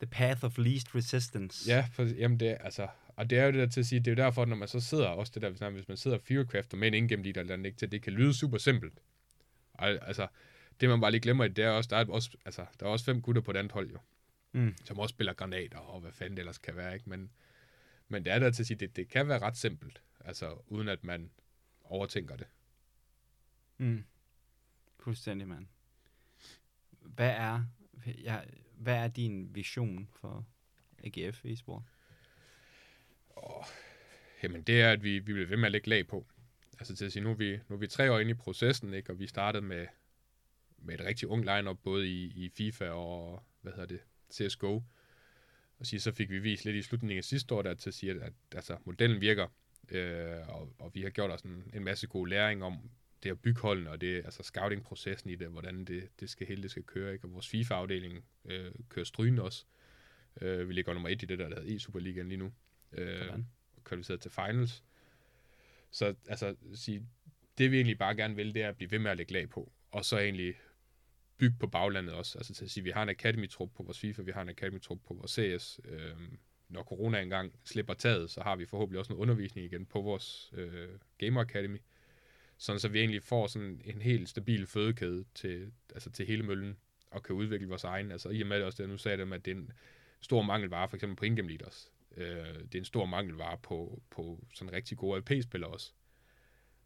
The path of least resistance. Ja, jamen det er, altså, og det er jo det der til at sige, det er jo derfor, når man så sidder, også det der, hvis man sidder og Firecrafter med en ingame leader eller andet, ikke, til det kan lyde super simpelt. Og, altså, det man bare lige glemmer, det er også, der er også 5 gutter på et andet hold jo, som også spiller granater og hvad fanden det ellers kan være, ikke, men det er der til at sige, det kan være ret simpelt, altså, uden at man overtænker det. Fuldstændig, mand. Hvad er din vision for AGF e-sport? Jamen, det er, at vi bliver ved med at lægge lag på. altså til at sige, nu er vi 3 år inde i processen, ikke? Og vi startede med et rigtig ung line-up, både i FIFA og, CSGO. Og så fik vi vist lidt i slutningen af sidste år, der til at sige, at altså, modellen virker, og vi har gjort os en masse god læring om det at bygge holdene, og det, altså scouting-processen i det, hvordan det skal køre, ikke? Og vores FIFA-afdeling kører strygende også. Vi ligger nummer 1 i det, der hedder E-Superligaen lige nu. Kvalificeret til finals. Så altså, det vi egentlig bare gerne vil, det er at blive ved med at lægge lag på, og så egentlig bygge på baglandet også. Altså til at sige, vi har en academy-trup på vores FIFA, vi har en academy-trup på vores CS. Når corona engang slipper taget, så har vi forhåbentlig også noget undervisning igen på vores Gamer Academy. Sådan så vi egentlig får sådan en helt stabil fødekæde til hele møllen, og kan udvikle vores egen. Altså i og med det også, det nu sagde dem, at det er en stor mangelvare, for eksempel på in-game leaders. Det er en stor mangelvare på sådan rigtig gode AVP-spillere også.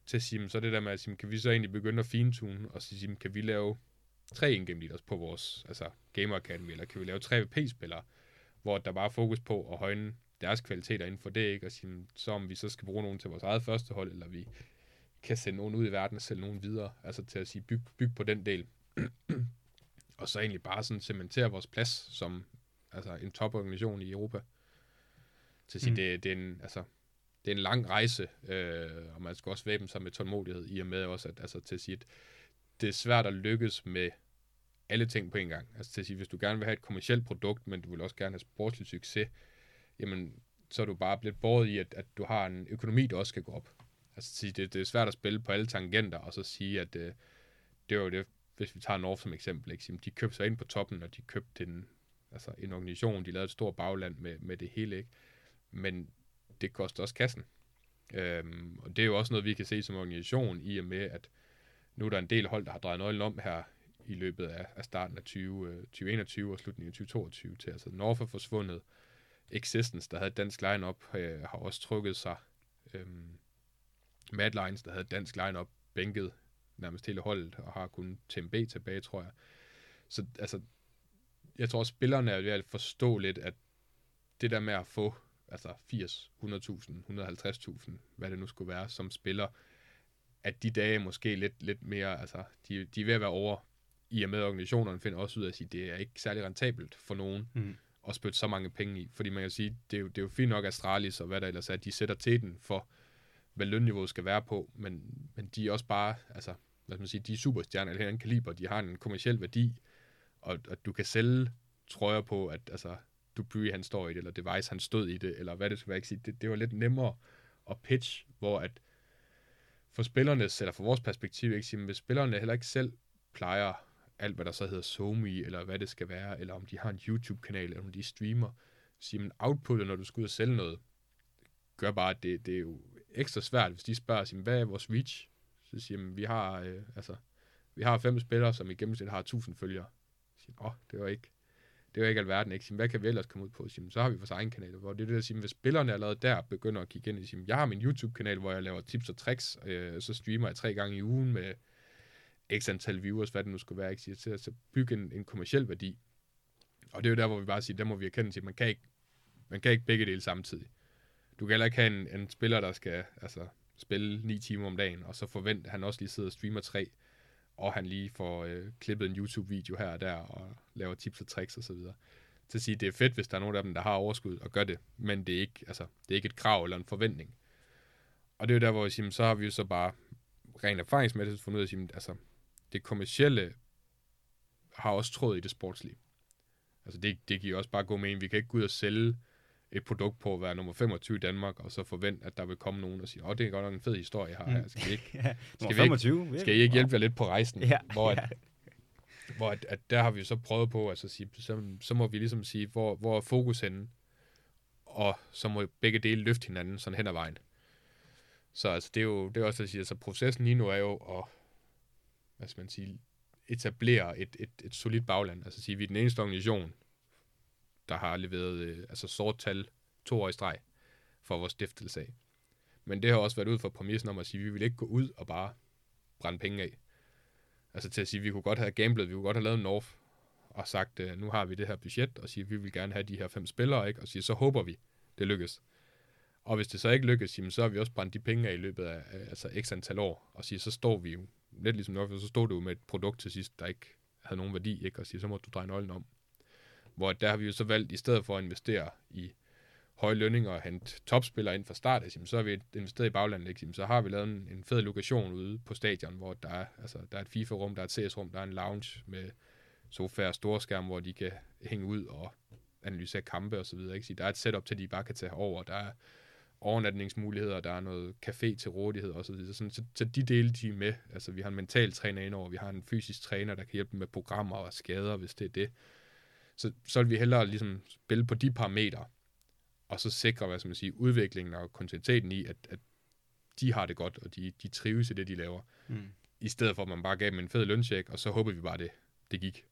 Til at sige, så det der med at sige, kan vi så egentlig begynde at fintune, og sige, kan vi lave 3 in-game leaders på vores Gamer Academy, eller kan vi lave 3 AVP-spillere, hvor der bare er fokus på at højne deres kvaliteter inden for det, ikke? Og sige, så om vi så skal bruge nogen til vores eget første hold, eller vi kan sende nogen ud i verden og sælge nogen videre, altså til at sige, byg på den del. Og så egentlig bare sådan cementere vores plads som en toporganisation i Europa. Til at sige, det er en lang rejse, og man skal også væbne sig med tålmodighed, i og med også, at til at sige, at det er svært at lykkes med alle ting på en gang. Altså til at sige, hvis du gerne vil have et kommercielt produkt, men du vil også gerne have sportslig succes, jamen, så er du bare blevet båret i, at du har en økonomi, der også skal gå op. Altså til at sige, det er svært at spille på alle tangenter, og så sige, at det var jo det, hvis vi tager North som eksempel, ikke? De købte sig ind på toppen, og de købte en organisation, de lavede et stort bagland med det hele, ikke? Men det koster også kassen. Og det er jo også noget, vi kan se som organisation, i og med, at nu er der en del hold, der har drejet nøglen om her i løbet af starten af 2021 og slutningen af 2022 til. Altså North er forsvundet. Existence, der havde dansk line-up, har også trukket sig. Mad Lions, der havde dansk line-up, bænket nærmest hele holdet, og har kun Tembe tilbage, tror jeg. Så altså, jeg tror, at spillerne er ved at forstå lidt, at det der med at få 80, 100.000, 150.000, hvad det nu skulle være, som spiller, at de dage måske lidt mere, de er ved at være over, i og med organisationerne finder også ud af at sige, at det er ikke særlig rentabelt for nogen at spytte så mange penge i, fordi man kan sige, det er jo fint nok Astralis og hvad der ellers er, de sætter til den for, hvad lønniveauet skal være på, men de er også bare, de er superstjerner af en kaliber, de har en kommerciel værdi, og du kan sælge trøjer på, at dupreeh han står i det, eller device han stod i det, eller hvad det skulle være, ikke sige, det var lidt nemmere at pitch, hvor at for spillernes, eller for vores perspektiv, ikke sige, men hvis spillerne heller ikke selv plejer alt, hvad der så hedder SoMe, eller hvad det skal være, eller om de har en YouTube-kanal, eller om de streamer, sige, men outputtet, når du skal ud og sælge noget, gør bare, at det er jo ekstra svært, hvis de spørger, sige, hvad er vores reach? Så siger man, vi har 5 spillere, som i gennemsnit har 1000 følgere. Sige, det var ikke alverden, ikke? Hvad kan vi ellers komme ud på? Så har vi vores egen kanal, hvor det er det, der siger, hvis spillerne allerede der begynder at kigge ind, og sige, jeg har min YouTube-kanal, hvor jeg laver tips og tricks, så streamer jeg 3 gange i ugen med x antal viewers, hvad det nu skulle være, ikke? Til at bygge en kommerciel værdi. Og det er jo der, hvor vi bare siger, der må vi erkende til, at man kan ikke begge dele samtidig. Du kan heller ikke have en spiller, der skal spille 9 timer om dagen, og så forvente, at han også lige sidder og streamer 3, og han lige får klippet en YouTube-video her og der, og laver tips og tricks og så videre. Til at sige, det er fedt, hvis der er nogen af dem, der har overskud og gør det, men det er ikke, det er ikke et krav eller en forventning. Og det er jo der, hvor vi siger, så har vi jo så bare rent erfaringsmæssigt fundet ud af at sige, det kommercielle har også tråd i det sportslige. Det giver også bare god mening. Vi kan ikke gå ud og sælge et produkt på at være nummer 25 i Danmark, og så forvente, at der vil komme nogen og sige, det er godt nok en fed historie her. Skal I ikke hjælpe jer lidt på rejsen? Ja. Hvor der har vi så prøvet på, så må vi ligesom sige, hvor er fokus henne? Og så må begge dele løfte hinanden sådan hen ad vejen. Så det er også at sige, processen lige nu er jo at, etablere et solidt bagland. Vi er den eneste organisation, der har leveret sort tal 2 år i streg for vores stiftelse af. Men det har også været ud fra præmissen om at sige, at vi ville ikke gå ud og bare brænde penge af. Til at sige, at vi kunne godt have gamblet, vi kunne godt have lavet North og sagt, nu har vi det her budget, og sige, at vi vil gerne have de her 5 spillere, ikke? Og sige, så håber vi, det lykkes. Og hvis det så ikke lykkes, jamen, så har vi også brændt de penge af i løbet af altså x antal år, og siger, så står vi jo, lidt ligesom North, så stod du med et produkt til sidst, der ikke havde nogen værdi, ikke? Og siger, så må du dreje nøglen om. Hvor der har vi jo så valgt, i stedet for at investere i høje lønninger og hente topspillere ind fra start, jamen, så har vi investeret i baglandet, ikke? Jamen, så har vi lavet en fed lokation ude på stadion, hvor der er et FIFA-rum, der er et CS-rum, der er en lounge med sofaer og store skærm, hvor de kan hænge ud og analysere kampe og så videre, ikke? Så der er et setup til, de bare kan tage over, der er overnatningsmuligheder, der er noget café til rådighed og så videre. Så de dele de med. Altså, vi har en mental træner indover, vi har en fysisk træner, der kan hjælpe med programmer og skader, hvis det er det. Så vil vi hellere ligesom spille på de parametre, og så sikre, hvad skal man sige, udviklingen og kontinuiteten i, at de har det godt, og de trives i det, de laver. Mm. I stedet for, at man bare gav dem en fed løncheck, og så håber vi bare, det gik.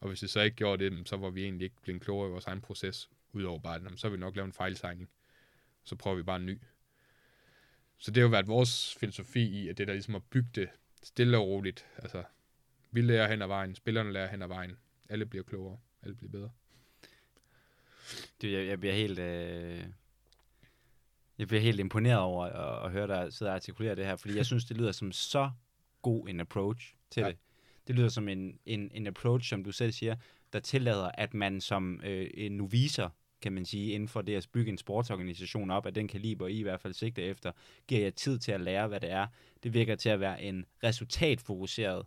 Og hvis det så ikke gjorde det, så var vi egentlig ikke blevet klogere i vores egen proces, udover bare, at så vil vi nok lave en fejlsegning. Så prøver vi bare en ny. Så det har jo været vores filosofi i, at det der ligesom at bygge det stille og roligt. Altså, vi lærer hen ad vejen, spillerne lærer hen ad vejen. Alle bliver klogere, alle bliver bedre. Du, jeg bliver helt... Jeg bliver helt imponeret over at høre dig sidde og artikulere det her, fordi jeg synes, det lyder som så god en approach til det. Det lyder som en approach, som du selv siger, der tillader, at man som en novicer, kan man sige, inden for det at bygge en sportsorganisation op, at den kaliber I hvert fald sigter efter, giver jer tid til at lære, hvad det er. Det virker til at være en resultatfokuseret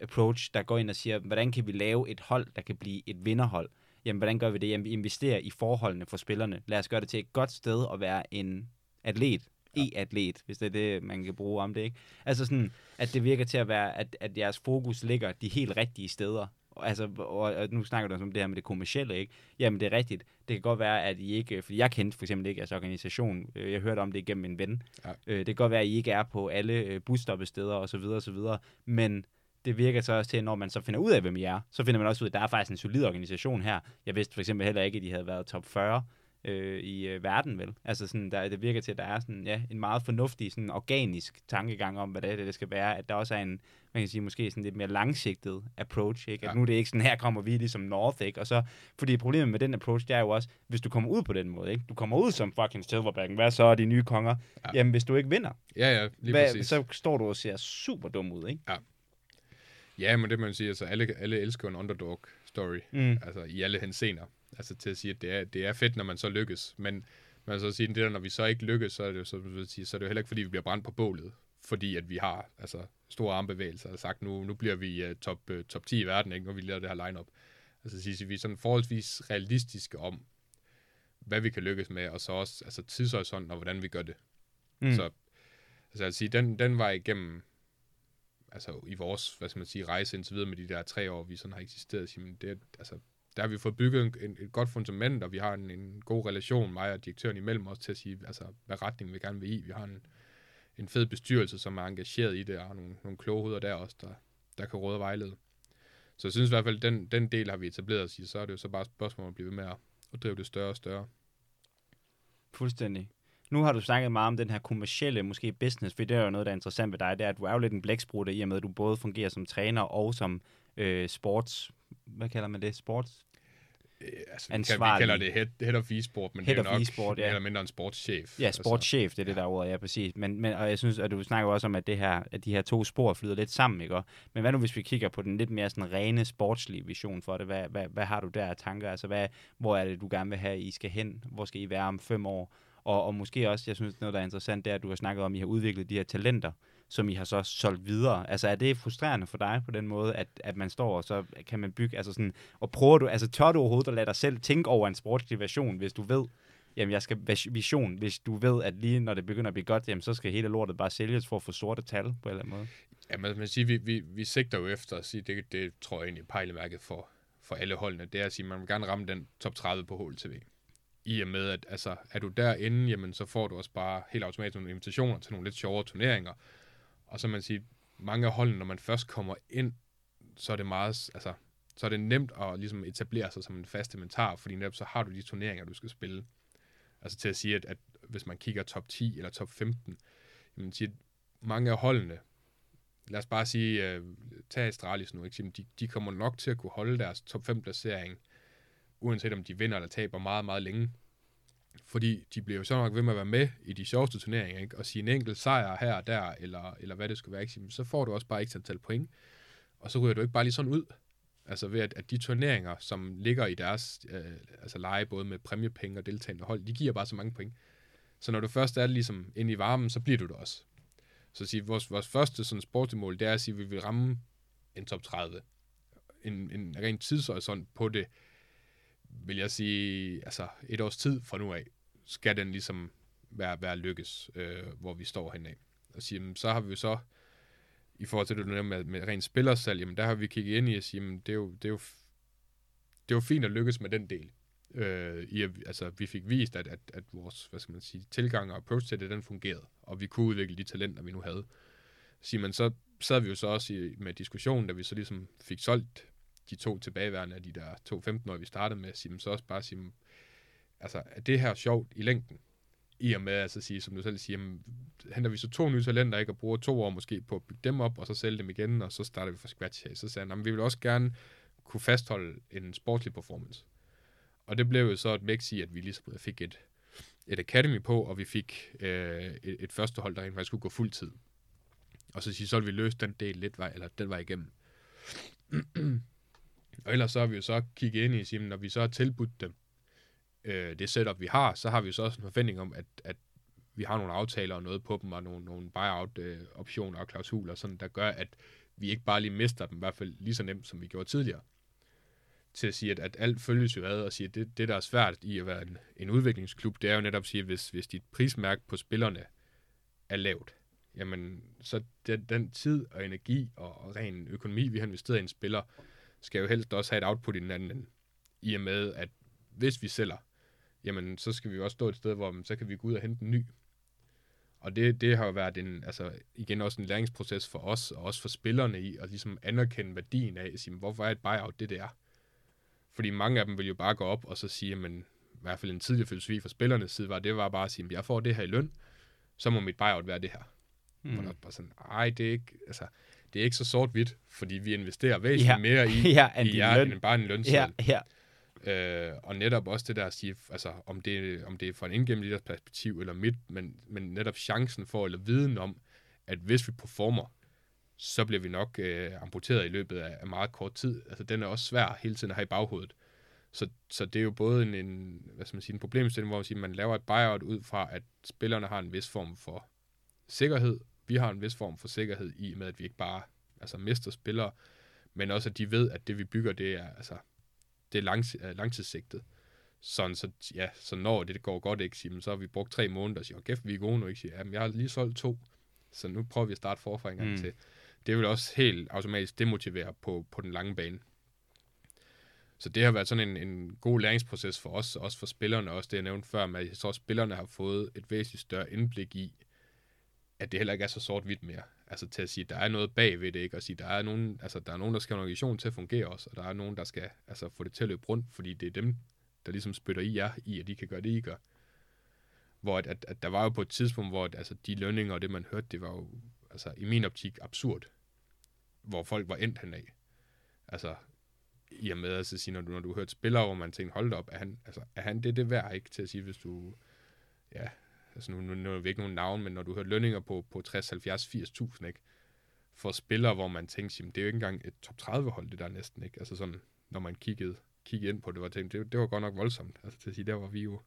approach, der går ind og siger, hvordan kan vi lave et hold, der kan blive et vinderhold? Jamen, hvordan gør vi det? Jamen, vi investerer i forholdene for spillerne. Lad os gøre det til et godt sted at være en atlet. Ja. E-atlet, hvis det er det, man kan bruge om det, ikke? Altså sådan, at det virker til at være, at jeres fokus ligger de helt rigtige steder. Altså, og nu snakker du også om det her med det kommercielle, ikke? Jamen, det er rigtigt. Det kan godt være, at I ikke... Fordi jeg kendte for eksempel ikke jeres organisation. Jeg hørte om det igennem en ven. Ja. Det kan godt være, at I ikke er på alle busstoppesteder og så videre og så videre. Men det virker så også til, når man så finder ud af, hvem I er, så finder man også ud af, at der er faktisk en solid organisation her. Jeg vidste for eksempel heller ikke, at de havde været top 40 i verden, vel? Altså, sådan, det virker til, at der er sådan, ja, en meget fornuftig, sådan, organisk tankegang om, hvad det skal være. At der også er en, man kan sige, måske sådan lidt mere langsigtet approach, ikke? At ja. Nu er det ikke sådan, her kommer vi ligesom North, ikke? Og så, fordi problemet med den approach, det er jo også, hvis du kommer ud på den måde, ikke? Du kommer ud som fucking silverbacken, hvad så er de nye konger? Ja. Jamen, hvis du ikke vinder, ja, lige præcis. Så står du og ser super dum ud, ikke? Ja. Ja, men det man siger, altså alle elsker en underdog-story, altså i alle henseender. Altså til at sige, at det er fedt, når man så lykkes, men man så siger, når vi så ikke lykkes, så er det jo, så er det jo heller ikke, fordi vi bliver brændt på bålet, fordi at vi har altså store armbevægelser og sagt, nu bliver vi top 10 i verden, ikke, når vi laver det her lineup. Altså siger vi sådan forholdsvis realistiske om, hvad vi kan lykkes med, og så også altså tidshorisonten og hvordan vi gør det. Så altså at sige, den var igennem. Altså i vores, hvad skal man sige, rejse indtil videre med de der 3 år, vi sådan har eksisteret, men det, altså, der har vi fået bygget et godt fundament, og vi har en god relation, mig og direktøren imellem os, til at sige, altså, hvad retning vi gerne vil i. Vi har en fed bestyrelse, som er engageret i det, og nogle kloge hoveder der også, der kan råde og vejlede. Så jeg synes i hvert fald, den del har vi etableret, og sige, så er det jo så bare et spørgsmål at blive ved med at drive det større og større. Fuldstændig. Nu har du snakket meget om den her kommercielle, måske business, for det er jo noget, der er interessant ved dig, det er, at du er jo lidt en blæksprutte, i og med, at du både fungerer som træner og som hvad kalder man det? Sports? Altså, vi kalder det head of e-sport, men head det er nok e-sport, ja. Eller mindre en sportschef. Ja, sportschef, altså. Det er det der ord, ja, præcis. Men, og jeg synes, at du snakker også om, at, at de her 2 spor flyder lidt sammen, ikke? Men hvad nu, hvis vi kigger på den lidt mere sådan rene sportslige vision for det? Hvad har du der af tanker? Altså, hvor er det, du gerne vil have, I skal hen? Hvor skal I være om 5 år? Og måske også, jeg synes, noget, der er interessant, det er, at du har snakket om, at I har udviklet de her talenter, som I har så solgt videre. Altså, er det frustrerende for dig på den måde, at man står, og så kan man bygge, altså sådan, og prøver du, altså tør du overhovedet at lade dig selv tænke over en sportslig version, hvis du ved, jamen jeg skal vision, hvis du ved, at lige når det begynder at blive godt, jamen så skal hele lortet bare sælges for at få sorte tal, på en eller anden måde? Jamen, man siger, vi sigter jo efter at sige, det tror jeg egentlig pejlemærket for alle holdene, det er at sige, man vil gerne ramme den top 30 på HLTV. I og med, at altså, er du derinde, jamen, så får du også bare helt automatisk nogle invitationer til nogle lidt sjovere turneringer. Og så man siger, mange af holdene, når man først kommer ind, så er det meget, altså, så er det nemt at ligesom etablere sig som en fast inventar, fordi netop så har du de turneringer, du skal spille. Altså til at sige, at hvis man kigger top 10 eller top 15, jamen, siger, mange af holdene, lad os bare sige, tag Astralis nu, ikke? De kommer nok til at kunne holde deres top 5-placering, uanset om de vinder eller taber meget, meget længe. Fordi de bliver jo så nok ved med at være med i de sjoveste turneringer, ikke? Og sige en enkelt sejr her og der, eller hvad det skulle være, ikke? Så får du også bare x antal point, og så ryger du ikke bare lige sådan ud. Altså ved, at de turneringer, som ligger i deres leje, både med præmiepenge og deltagende hold, de giver bare så mange point. Så når du først er ligesom inde i varmen, så bliver du det også. Så at sige, vores første sådan sportsmål, det er at sige, at vi vil ramme en top 30. En ren tidshorisont på det, vil jeg sige, altså et års tid fra nu af, skal den ligesom være lykkes, hvor vi står henad. Og sige, jamen, så har vi jo så, i forhold til det, du nævner med rent spillersalg, jamen der har vi kigget ind i at sige, jamen, det er jo fint at lykkes med den del. Vi fik vist, at vores, hvad skal man sige, tilgang og approach til det, den fungerede, og vi kunne udvikle de talenter, vi nu havde. Så sad vi jo så også med diskussionen, da vi så ligesom fik solgt de to tilbageværende af de der 2-15-årige, vi startede med, så også bare sige, altså, er det her sjovt i længden? I og med, altså sige, som du selv siger, jamen, henter vi så 2 nye talenter, ikke, og bruger 2 år måske på at bygge dem op, og så sælge dem igen, og så starter vi fra scratch her. Så sagde han, vi vil også gerne kunne fastholde en sportslig performance. Og det blev jo så et mix i, at vi ligesom fik et academy på, og vi fik et førstehold, der rent faktisk skulle gå fuld tid. Og så ville vi løse den del den vej igennem. Og ellers så har vi jo så kigget ind i, at når vi så har tilbudt dem det setup, vi har, så har vi jo så også en forventning om, at vi har nogle aftaler og noget på dem, og nogle buyout-optioner og klausuler, sådan, der gør, at vi ikke bare lige mister dem, i hvert fald lige så nemt, som vi gjorde tidligere. Til at sige, at alt følges jo ad, og sige, at det, der er svært i at være en udviklingsklub, det er jo netop at sige, at hvis dit prismærke på spillerne er lavt, jamen, så den tid og energi og ren økonomi, vi har investeret i en spiller, skal jo helst også have et output i den anden ende. I og med, at hvis vi sælger, jamen, så skal vi også stå et sted, hvor så kan vi gå ud og hente en ny. Og det har jo været igen også en læringsproces for os, og også for spillerne i, at ligesom anerkende værdien af, at sige, hvorfor er et buyout det er? Fordi mange af dem vil jo bare gå op og så sige, men i hvert fald en tidlig filosofi fra spillernes side, var bare at sige, at jeg får det her i løn, så må mit buyout være det her. Og der er bare sådan, det er ikke så sort-hvidt, fordi vi investerer væsentligt mere i jer, end bare en lønseddel. Og netop også det der at sige, altså, om det er fra en indgemmelig perspektiv eller midt, men netop chancen for, eller viden om, at hvis vi performer, så bliver vi nok amputeret i løbet af meget kort tid. Altså, den er også svær hele tiden at have i baghovedet. Så det er jo både en problemstilling, hvor man siger, man laver et buyout ud fra, at spillerne har en vis form for sikkerhed. Vi har en vis form for sikkerhed i med, at vi ikke bare mister spillere, men også, at de ved, at det, vi bygger, det er langtidssigtet. Så når det går godt, ikke, så har vi brugt 3 måneder og siger, kæft, vi er gode nu, ikke, siger, jamen, jeg har lige solgt 2, så nu prøver vi at starte forfra en gang til. Det vil også helt automatisk demotivere på den lange bane. Så det har været sådan en god læringsproces for os, også for spillerne, også det jeg nævnte før, med, at så spillerne har fået et væsentligt større indblik i, at det heller ikke er så sort-hvidt mere. Altså til at sige, at der er noget bagved det, ikke? Og sige, der er nogen, der skal have en organisation til at fungere også, og der er nogen, der skal få det til at løbe rundt, fordi det er dem, der ligesom spytter i jer i, at de kan gøre det, I gør. Hvor at der var jo på et tidspunkt, hvor de lønninger og det, man hørte, det var jo i min optik absurd, hvor folk var endt henad. I og med at sige, når du hørte spillere, hvor man tænkte, hold da op, er han det værd, ikke? Til at sige, hvis du... Ja, nu er vi ikke nogen navn, men når du hører lønninger på 60, 70, 80.000, ikke? For spillere, hvor man tænkte, jamen, det er jo ikke engang et top 30-hold, det der næsten, ikke? Sådan, når man kiggede ind på det, og tænkte, det var godt nok voldsomt. Til at sige, der var vi jo...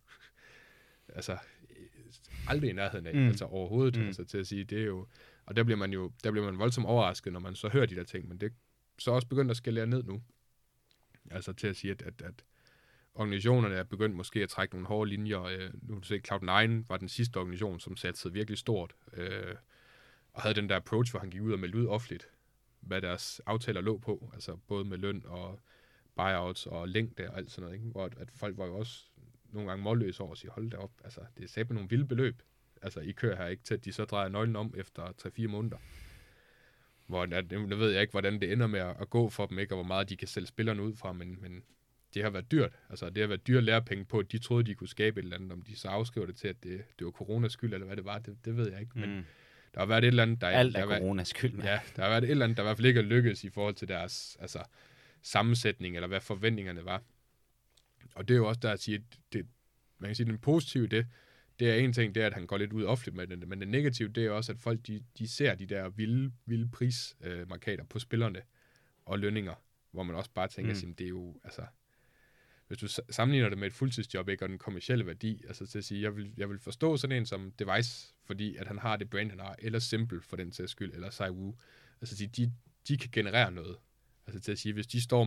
aldrig i nærheden af, overhovedet, til at sige, det er jo... Og der bliver man voldsomt overrasket, når man så hører de der ting, men det så også begyndt at skalere ned nu. Til at sige, at organisationerne er begyndt måske at trække nogle hårde linjer. Nu kan du se, Cloud9 var den sidste organisation, som satsede virkelig stort, og havde den der approach, hvor han gik ud og meldte ud offentligt, hvad deres aftaler lå på, både med løn og buyouts og længde og alt sådan noget, ikke? Hvor at folk var jo også nogle gange målløse over at sige, hold da op, det er sat med nogle vilde beløb. I kører her ikke til, at de så drejer nøglen om efter 3-4 måneder. Hvor, nu ved jeg ikke, hvordan det ender med at gå for dem, ikke? Og hvor meget de kan sælge spillerne ud fra, men det har været dyrt. Det har været dyrt lærepenge på, at de troede, de kunne skabe et eller andet, om de så afskriver det til, at det var coronas skyld, eller hvad det var, det ved jeg ikke. Men der har været et eller andet, der... Alt er coronas skyld, man. Ja, der har været et eller andet, der i hvert fald ikke er lykkedes i forhold til deres sammensætning, eller hvad forventningerne var. Og det er jo også der at sige, at det, man kan sige, den positive i det, det er en ting, det er, at han går lidt ud offentligt med det, men det negative, det er også, at folk, de ser de der vilde prismarkader på spillerne og lønninger, hvor man også bare tænker, at det er jo, altså, hvis du sammenligner det med et fuldtidsjob, ikke, og den kommercielle værdi, altså til at sige, jeg vil forstå sådan en som Device, fordi at han har det brand, han har, eller Simple for den sags skyld, eller Sai Wu, altså til at sige, de kan generere noget, altså til at sige, hvis de står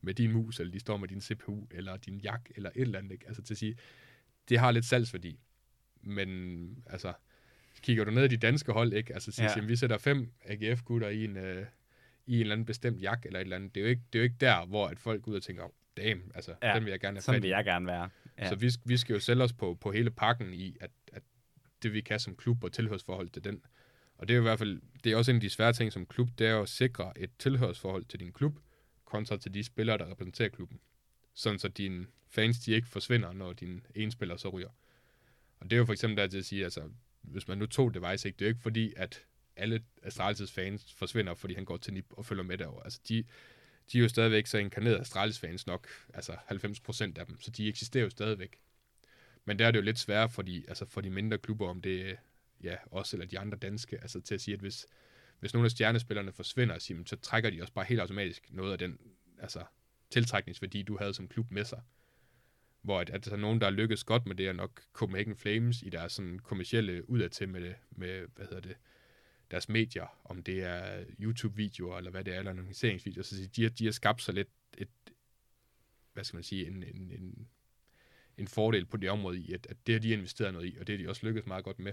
med din mus, eller de står med din CPU, eller din jak, eller et eller andet, ikke? Altså til at sige, det har lidt salgsværdi, men altså, kigger du ned i de danske hold, ikke? Altså til at sige, vi sætter 5 AGF-gutter i en eller anden bestemt jak, eller et eller andet, det er jo ikke der, hvor at folk ud og tænker, damn, altså, den vil jeg gerne have fat i. Vil jeg gerne være. Ja. Så vi skal jo sælge os på hele pakken i, at det vi kan som klub og tilhørsforhold til den. Og det er jo i hvert fald, det er også en af de svære ting som klub, det er at sikre et tilhørsforhold til din klub, kontra til de spillere, der repræsenterer klubben. Sådan så dine fans, de ikke forsvinder, når din ene spiller så ryger. Og det er jo for eksempel der til at sige, altså, hvis man nu tog Device, ikke, det er jo ikke fordi, at alle Astralis' fans forsvinder, fordi han går til NiP og følger med derovre. Altså, de er jo stadigvæk så inkarnerede Astralis-fans nok, altså 90% af dem, så de eksisterer jo stadigvæk. Men der er det jo lidt sværere for de mindre klubber, om det ja, også eller de andre danske, altså til at sige, at hvis nogle af stjernespillerne forsvinder, så trækker de også bare helt automatisk noget af den altså, tiltrækningsværdi, du havde som klub med sig. Hvor at der er nogen, der lykkes godt med det, er nok Copenhagen Flames i deres sådan, kommercielle udadtil med deres medier, om det er YouTube-videoer, eller hvad det er, eller annonceringsvideoer, så de har skabt sig lidt en fordel på det område i, at det har de investeret noget i, og det har de også lykkedes meget godt med.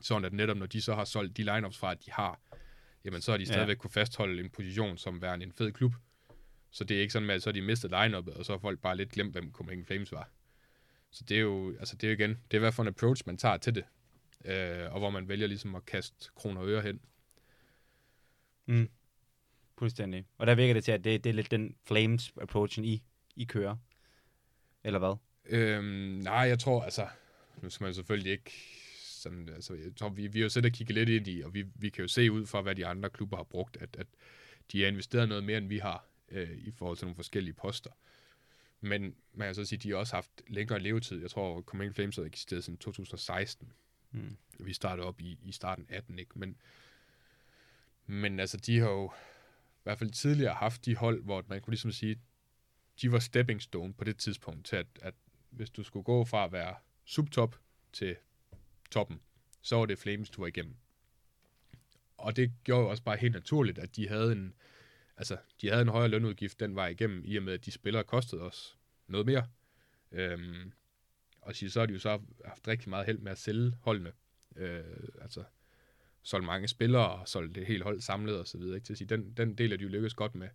Sådan at netop, når de så har solgt de lineups fra, at de har, jamen så har de stadigvæk kunne fastholde en position som værende en fed klub. Så det er ikke sådan, at så har de mistet lineupet, og så har folk bare lidt glemt, hvem Copenhagen Flames var. Så det er jo, altså det er igen, det er hvad for en approach, man tager til det. Og hvor man vælger ligesom at kaste kroner og øre hen. Mm. Fuldstændig. Og der virker det til, at det er lidt den Flames-approachen, I kører. Eller hvad? Nej, jeg tror altså, nu skal man selvfølgelig ikke sådan, altså jeg tror, vi har jo selv at kigge lidt ind i, og vi kan jo se ud fra, hvad de andre klubber har brugt, at de har investeret noget mere, end vi har, i forhold til nogle forskellige poster. Men man kan så sige, at de har også haft længere levetid. Jeg tror, at Copenhagen Flames har eksisteret siden 2016. Mm. Vi startede op i starten 18, ikke? Men altså, de har jo i hvert fald tidligere haft de hold, hvor man kunne ligesom sige, de var stepping stone på det tidspunkt til, at hvis du skulle gå fra at være subtop til toppen, så var det Flames, du var igennem. Og det gjorde jo også bare helt naturligt, at de havde en højere lønudgift den vej igennem, i og med, at de spillere kostede os noget mere. Og så har de jo så haft rigtig meget held med at sælge holdene. Altså, solgte mange spillere, og solgte det hele hold samlet og så videre. Ikke? Til at sige, den del er de jo lykkes godt med.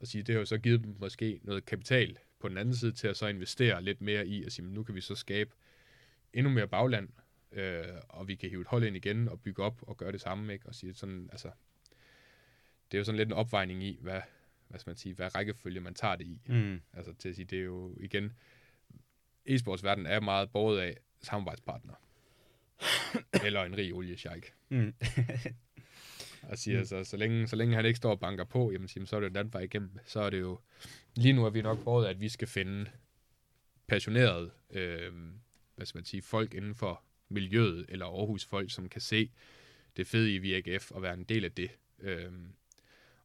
Og sige, det har jo så givet dem måske noget kapital på den anden side til at så investere lidt mere i, at sige, nu kan vi så skabe endnu mere bagland, og vi kan hive et hold ind igen og bygge op og gøre det samme. Ikke? Og sige, sådan, altså, det er jo sådan lidt en opvejning i, hvad rækkefølge man tager det i. Mm. Altså til at sige, det er jo igen... E-sportsverden er meget båret af samarbejdspartner. Eller en rig oliesjejk. Mm. Og siger altså, så længe han ikke står og banker på, jamen, så er det jo den anden vej igennem. Så er det jo... Lige nu er vi nok båret af, at vi skal finde passionerede folk inden for miljøet, eller Aarhus folk, som kan se det fede i VGF og være en del af det.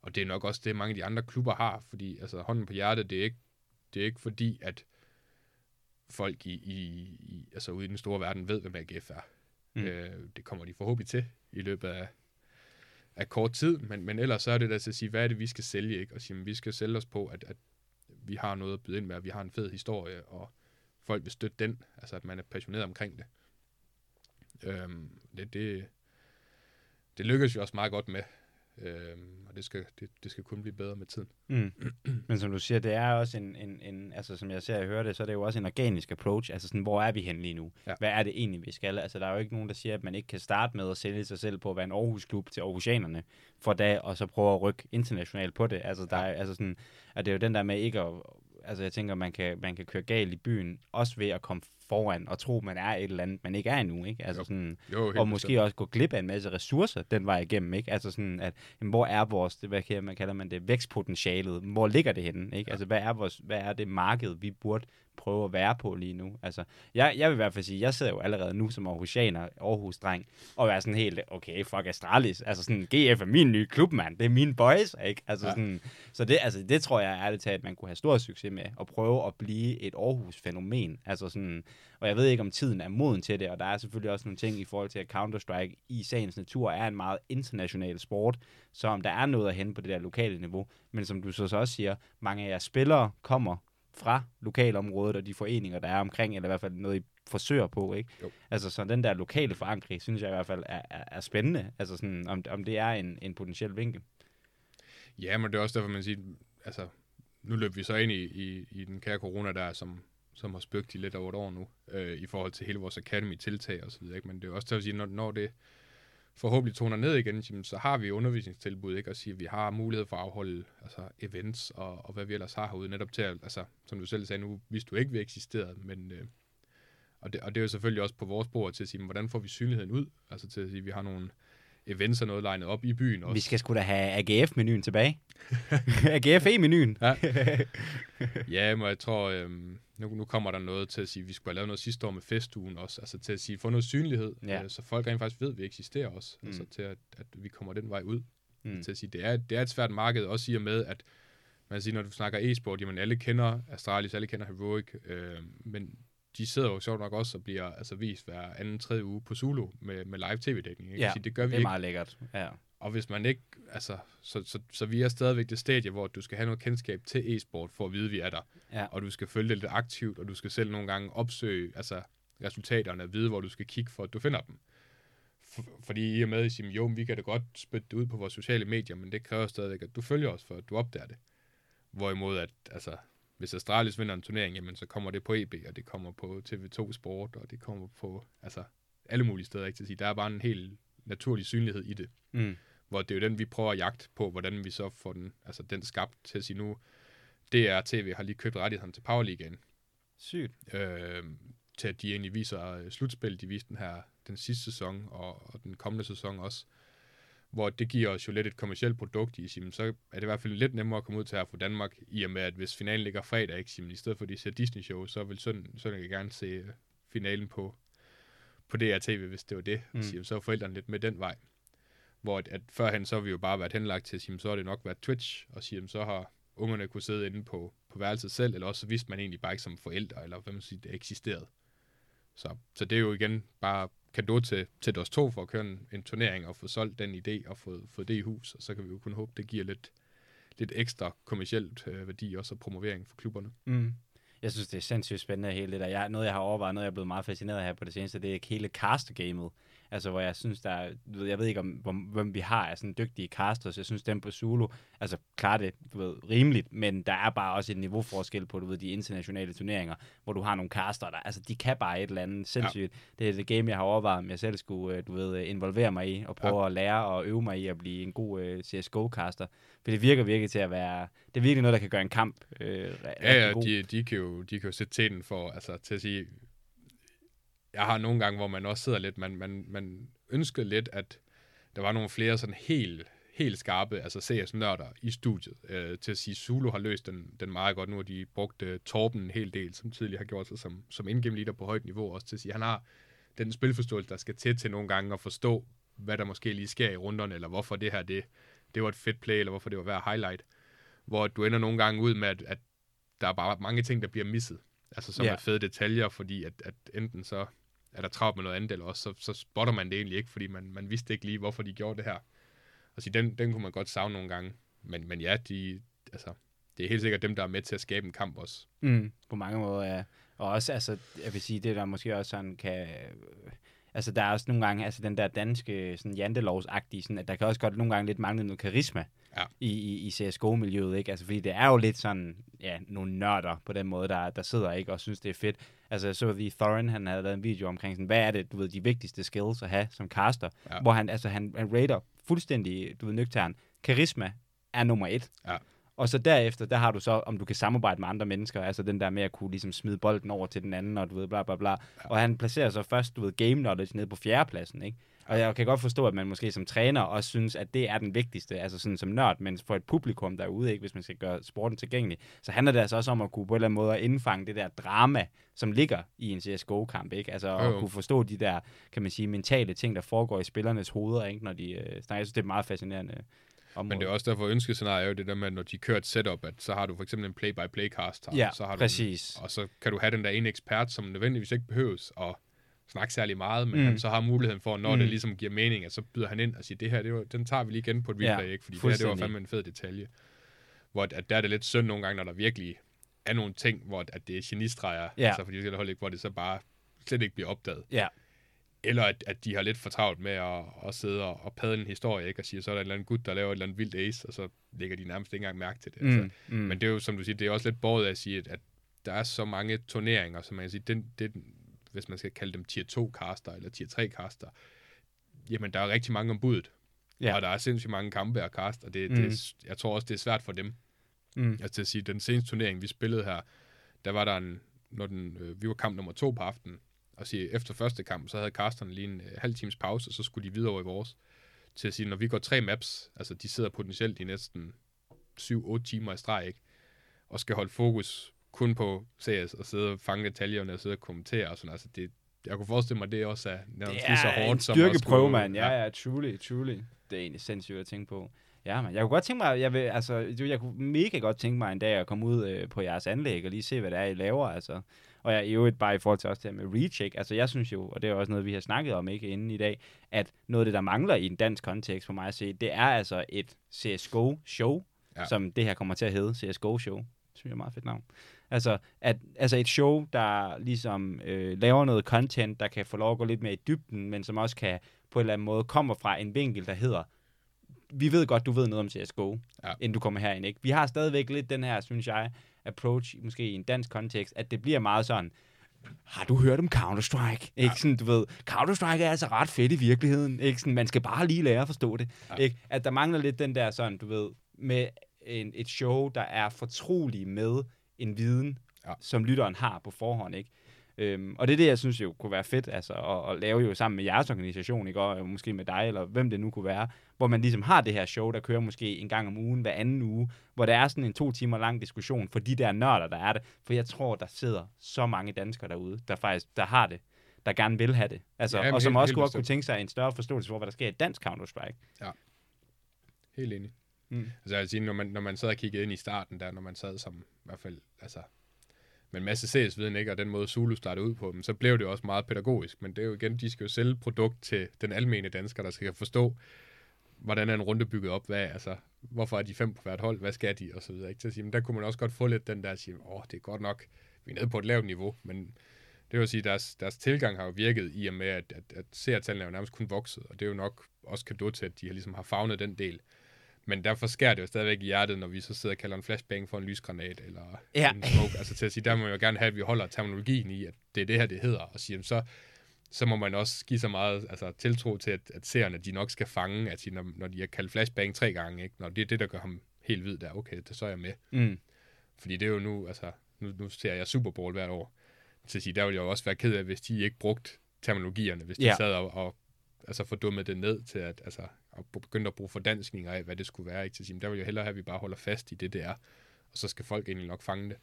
Og det er nok også det, mange af de andre klubber har, fordi altså, hånden på hjertet, det er ikke fordi, at folk altså ude i den store verden ved, hvem AGF er. Mm. Det kommer de forhåbentlig til i løbet af kort tid, men ellers så er det der til at sige, hvad er det, vi skal sælge, ikke? Og sige, men vi skal sælge os på, at vi har noget at byde ind med, at vi har en fed historie, og folk vil støtte den, altså at man er passioneret omkring det. Det lykkes jo også meget godt med, og det skal kun blive bedre med tiden. Mm. Men som du siger, det er også en altså som jeg ser og hører det, så er det jo også en organisk approach, altså sådan, hvor er vi hen lige nu? Ja. Hvad er det egentlig, vi skal? Altså der er jo ikke nogen, der siger, at man ikke kan starte med at sælge sig selv på at være en Aarhus-klub til aarhusianerne for dag, og så prøve at rykke internationalt på det. Altså der er, altså sådan, at det er jo den der med ikke at, altså jeg tænker, man kan køre galt i byen, også ved at komme foran og tro, man er et eller andet, man ikke er endnu, ikke? Altså sådan, og måske bestemt også gå glip af en masse ressourcer den vej igennem, ikke? Altså sådan, at jamen, hvor er vores, det, hvad man kalder man det, vækstpotentialet, hvor ligger det henne, ikke? Ja. Altså, hvad er det marked, vi burde prøve at være på lige nu? Altså, jeg vil i hvert fald sige, jeg sidder jo allerede nu som aarhusianer, Aarhus-dreng, og er sådan helt, okay, fuck Astralis, altså sådan, GF er min nye klub, mand, det er mine boys, ikke? Altså sådan, så det, altså, det tror jeg ærligt talt, at man kunne have stor succes med, at prøve at blive et Aarhus-fænomen, altså sådan, og jeg ved ikke, om tiden er moden til det, og der er selvfølgelig også nogle ting i forhold til, at Counter-Strike i sagens natur er en meget international sport, så om der er noget at hente på det der lokale niveau, men som du så også siger, mange af jeres spillere kommer fra lokalområdet og de foreninger, der er omkring, eller i hvert fald noget, I forsøger på, ikke? Jo. Altså, så den der lokale forankring, synes jeg i hvert fald er spændende, altså sådan, om det er en potentiel vinkel. Ja, men det er også derfor, man siger, altså, nu løb vi så ind i den kære corona der, som har spøgt i lidt over et år nu, i forhold til hele vores academy-tiltag og så videre, ikke? Men det er også til at sige, når det forhåbentlig toner ned igen, så har vi undervisningstilbud, ikke? Og siger, at vi har mulighed for at afholde altså, events og hvad vi ellers har herude, netop til at, altså, som du selv sagde nu, hvis du ikke vil eksistere, men, og det er jo selvfølgelig også på vores bord til at sige, men, hvordan får vi synligheden ud? Altså til at sige, at vi har nogle events og noget legnet op i byen også. Vi skal sgu da have AGF-menuen tilbage. AGF-menuen. Ja, men jeg tror, nu kommer der noget til at sige, at vi skulle have lavet noget sidste år med festugen også, altså til at sige, få noget synlighed, så folk rent faktisk ved, at vi eksisterer også, altså til at vi kommer den vej ud. Til at sige, det er et svært marked, også i og med, at man siger, når du snakker e-sport, jamen alle kender Astralis, alle kender Heroic, men de sidder jo sjovt nok også og bliver altså vist hver anden, tredje uge på Zulu med live tv-dækning. Ja, sige, det gør vi det er ikke. Meget lækkert. Ja. Og hvis man ikke, altså, så vi er stadigvæk det stadie, hvor du skal have noget kendskab til e-sport, for at vide, vi er der. Ja. Og du skal følge det lidt aktivt, og du skal selv nogle gange opsøge altså, resultaterne, og vide, hvor du skal kigge, for at du finder dem. Fordi i og med, at sige, jo, vi kan da godt spytte det ud på vores sociale medier, men det kræver stadigvæk, at du følger os, for at du opdager det. Hvorimod, at altså, hvis Astralis vinder en turnering, jamen, så kommer det på EB, og det kommer på TV2 Sport, og det kommer på altså, alle mulige steder. Ikke? Til at sige, der er bare en helt naturlig synlighed i det. Mm. Hvor det er jo den, vi prøver at jagte på, hvordan vi så får den, altså den skabt til at sige nu, DR-TV har lige købt rettigheden til Power Ligaen. Sygt. Til at de egentlig viser slutspil, de viste den sidste sæson, og den kommende sæson også, hvor det giver os jo lidt et kommercielt produkt i, så er det i hvert fald lidt nemmere at komme ud til her fra Danmark, i og med, at hvis finalen ligger fredag, ikke, i stedet for at de ser Disney-show, så vil søndag gerne se finalen på DR-TV, hvis det var det, så er forældrene lidt med den vej. Hvor at førhen så har vi jo bare været henlagt til at sige, så har det nok været Twitch, og sige, så har ungerne kunne sidde inde på værelset selv, eller også så vidste man egentlig bare ikke som forældre, eller hvad man siger, det eksisterede. Så det er jo igen bare cadeau til os to for at køre en turnering og få solgt den idé og få det i hus, og så kan vi jo kun håbe, det giver lidt ekstra kommercielt værdi også og promovering for klubberne. Mm. Jeg synes, det er sindssygt spændende hele det der. Noget, jeg har overvejet, noget, jeg er blevet meget fascineret af her på det seneste, det er hele caster-gamet. Altså, hvor jeg synes, jeg ved ikke, hvem vi har af sådan dygtige casters. Jeg synes, dem på Zulu, altså, klarer det, rimeligt, men der er bare også et niveauforskel på, de internationale turneringer, hvor du har nogle caster, der, altså, de kan bare et eller andet sindssygt. Ja. Det er det game, jeg har overvejet, om jeg selv skulle, involvere mig i, og prøve at lære og øve mig i at blive en god CSGO-caster. For det virker virkelig til at være, det er virkelig noget, der kan gøre en kamp god. De kan jo sætte til den for, altså, til at sige, jeg har nogle gange, hvor man også sidder lidt, man ønskede lidt, at der var nogle flere sådan helt skarpe, altså CS-nørder i studiet, til at sige, Zulu har løst den meget godt nu, og de brugte Torben en hel del, som tidligere har gjort sig som in-game leader på højt niveau, også til at sige, han har den spilforståelse, der skal til nogle gange at forstå, hvad der måske lige sker i runderne, eller hvorfor det her, det var et fedt play, eller hvorfor det var værd highlight, hvor du ender nogle gange ud med, at der er bare mange ting, der bliver misset, altså som er fede detaljer, fordi at enten så er der travlt med noget andet, eller også, så spotter man det egentlig ikke, fordi man vidste ikke lige, hvorfor de gjorde det her. Altså, den kunne man godt savne nogle gange. Men ja, det er helt sikkert dem, der er med til at skabe en kamp også. Mm, på mange måder, ja. Og også, altså, jeg vil sige, det der måske også sådan kan... Altså, der er også nogle gange, altså den der danske sådan jantelovsagtige, sådan, at der kan også godt nogle gange lidt mangle noget karisma i CSGO-miljøet, ikke? Altså, fordi det er jo lidt sådan, ja, nogle nørder på den måde, der sidder, ikke? Og synes, det er fedt. Altså, jeg så lige Thorin, han havde lavet en video omkring sådan, hvad er det, de vigtigste skills at have som caster? Ja. Hvor han rater fuldstændig, nøgtern. Karisma er nummer 1. Ja. Og så derefter, der har du så, om du kan samarbejde med andre mennesker, altså den der med at kunne ligesom smide bolden over til den anden, og du ved, bla bla bla. Ja. Og han placerer så først, du ved, game knowledge nede på fjerdepladsen, ikke? Og jeg kan godt forstå, at man måske som træner også synes, at det er den vigtigste, altså sådan som nørd, men for et publikum derude, ikke, hvis man skal gøre sporten tilgængelig, så handler det altså også om at kunne på en eller anden måde indfange det der drama, som ligger i en CSGO-kamp, ikke? Altså at kunne forstå de der, kan man sige, mentale ting, der foregår i spillernes hoveder, ikke, når de snakker. Jeg synes, det er meget fascinerende. Område. Men det er også derfor ønskescenarie er jo det der med, når de kører et setup, at så har du for eksempel en play-by-play-cast her, ja, så har du præcis. En, og så kan du have den der ene ekspert, som nødvendigvis ikke behøves at snakke særlig meget, men han så har muligheden for, når det ligesom giver mening, at så byder han ind og siger, det her, det var, den tager vi lige igen på et replay, ikke? Fordi det her, det var fandme en fed detalje. Hvor at der er det lidt synd nogle gange, når der virkelig er nogle ting, hvor at det er genistreger, altså fordi det holder ikke, hvor det så bare slet ikke bliver opdaget. Ja. Eller at de har lidt for travlt med at sidde og padle en historie, ikke? Og sige, så er der en eller anden gut, der laver et eller andet vildt ace, og så lægger de nærmest ikke engang mærke til det. Altså. Men det er jo, som du siger, det er også lidt båret af at sige, at der er så mange turneringer, som man kan sige, hvis man skal kalde dem tier 2-caster eller tier 3-caster, jamen der er rigtig mange om budet. Ja. Og der er sindssygt mange kampe og cast, og det, jeg tror også, det er svært for dem. Altså at sige, den seneste turnering, vi spillede her, der var der vi var kamp nummer 2 på aftenen, og sige, efter første kamp, så havde casterne lige en halv times pause, og så skulle de videre over i vores, til at sige, når vi går 3 maps, altså de sidder potentielt i næsten 7-8 timer i streg, ikke? Og skal holde fokus kun på CS, og sidde og fange detaljerne, og sidde og kommentere, og sådan, altså det, jeg kunne forestille mig, det også er nærmest lige så hårdt, som at styrkeprøve, mand, truly, det er egentlig sindssygt at tænke på. Ja, man. Jeg kunne godt tænke mig, jeg kunne mega godt tænke mig en dag at komme ud på jeres anlæg og lige se, hvad det er, I laver, altså. Og jeg er jo bare i forhold til også det her med recheck. Altså jeg synes jo, og det er også noget, vi har snakket om ikke inden i dag, at noget af det, der mangler i en dansk kontekst for mig at se, det er altså et CSGO-show, som det her kommer til at hedde, CSGO-show. Det synes jeg er meget fedt navn. Altså et show, der ligesom laver noget content, der kan få lov at gå lidt mere i dybden, men som også kan på en eller anden måde komme fra en vinkel, der hedder, vi ved godt, du ved noget om CSGO, inden du kommer herind, ikke? Vi har stadigvæk lidt den her, synes jeg, approach, måske i en dansk kontekst, at det bliver meget sådan, har du hørt om Counter-Strike? Ikke sådan, du ved, Counter-Strike er altså ret fedt i virkeligheden, ikke sådan, man skal bare lige lære at forstå det, ikke? At der mangler lidt den der sådan, du ved, med et show, der er fortrolig med en viden, som lytteren har på forhånd, ikke? Og det er det, jeg synes jo kunne være fedt, altså at lave jo sammen med jeres organisation, ikke? Og måske med dig, eller hvem det nu kunne være, hvor man ligesom har det her show, der kører måske en gang om ugen, hver anden uge, hvor der er sådan en 2 timer lang diskussion for de der nørder, der er det. For jeg tror, der sidder så mange danskere derude, der faktisk der har det, der gerne vil have det. Altså, ja, og som også godt kunne tænke sig en større forståelse for, hvad der sker i dansk Counter-Strike. Ja, helt enig. Altså jeg vil sige, når man sad og kiggede ind i starten der, når man sad som i hvert fald, altså men en masse CS-viden, ikke? Og den måde Zulu startede ud på dem, så blev det også meget pædagogisk. Men det er jo igen, de skal jo sælge produkt til den almene dansker, der skal forstå, hvordan er en runde bygget op, hvad, altså, hvorfor er de 5 på hvert hold, hvad skal de, og så videre. Ikke? Til at sige, men der kunne man også godt få lidt den der, at sige, det er godt nok, vi er nede på et lavt niveau, men det vil jo sige, at deres tilgang har jo virket i og med, at seertallene er jo nærmest kun vokset, og det er jo nok også kado til, at de ligesom har favnet den del. Men derfor skærer det jo stadigvæk i hjertet, når vi så sidder og kalder en flashbang for en lysgranat eller en smoke. Altså til at sige, der må jeg jo gerne have, at vi holder terminologien i, at det er det her, det hedder. Og siger, så må man også give så meget altså, tiltro til, at seerne, de nok skal fange, at sige, når de har kaldt flashbang 3 gange, ikke? Når det er det, der gør ham helt hvid der, okay, det så er jeg med. Fordi det er jo nu, altså, nu ser jeg Super Bowl hvert år. Til at sige, der ville jeg jo også være ked af, hvis de ikke brugte terminologierne, hvis de sad og altså fordummede det ned til, at altså, og begyndte at bruge fordanskninger af, hvad det skulle være. Ikke? Til at sige, der vil jeg hellere have, at vi bare holder fast i det, det er. Og så skal folk egentlig nok fange det.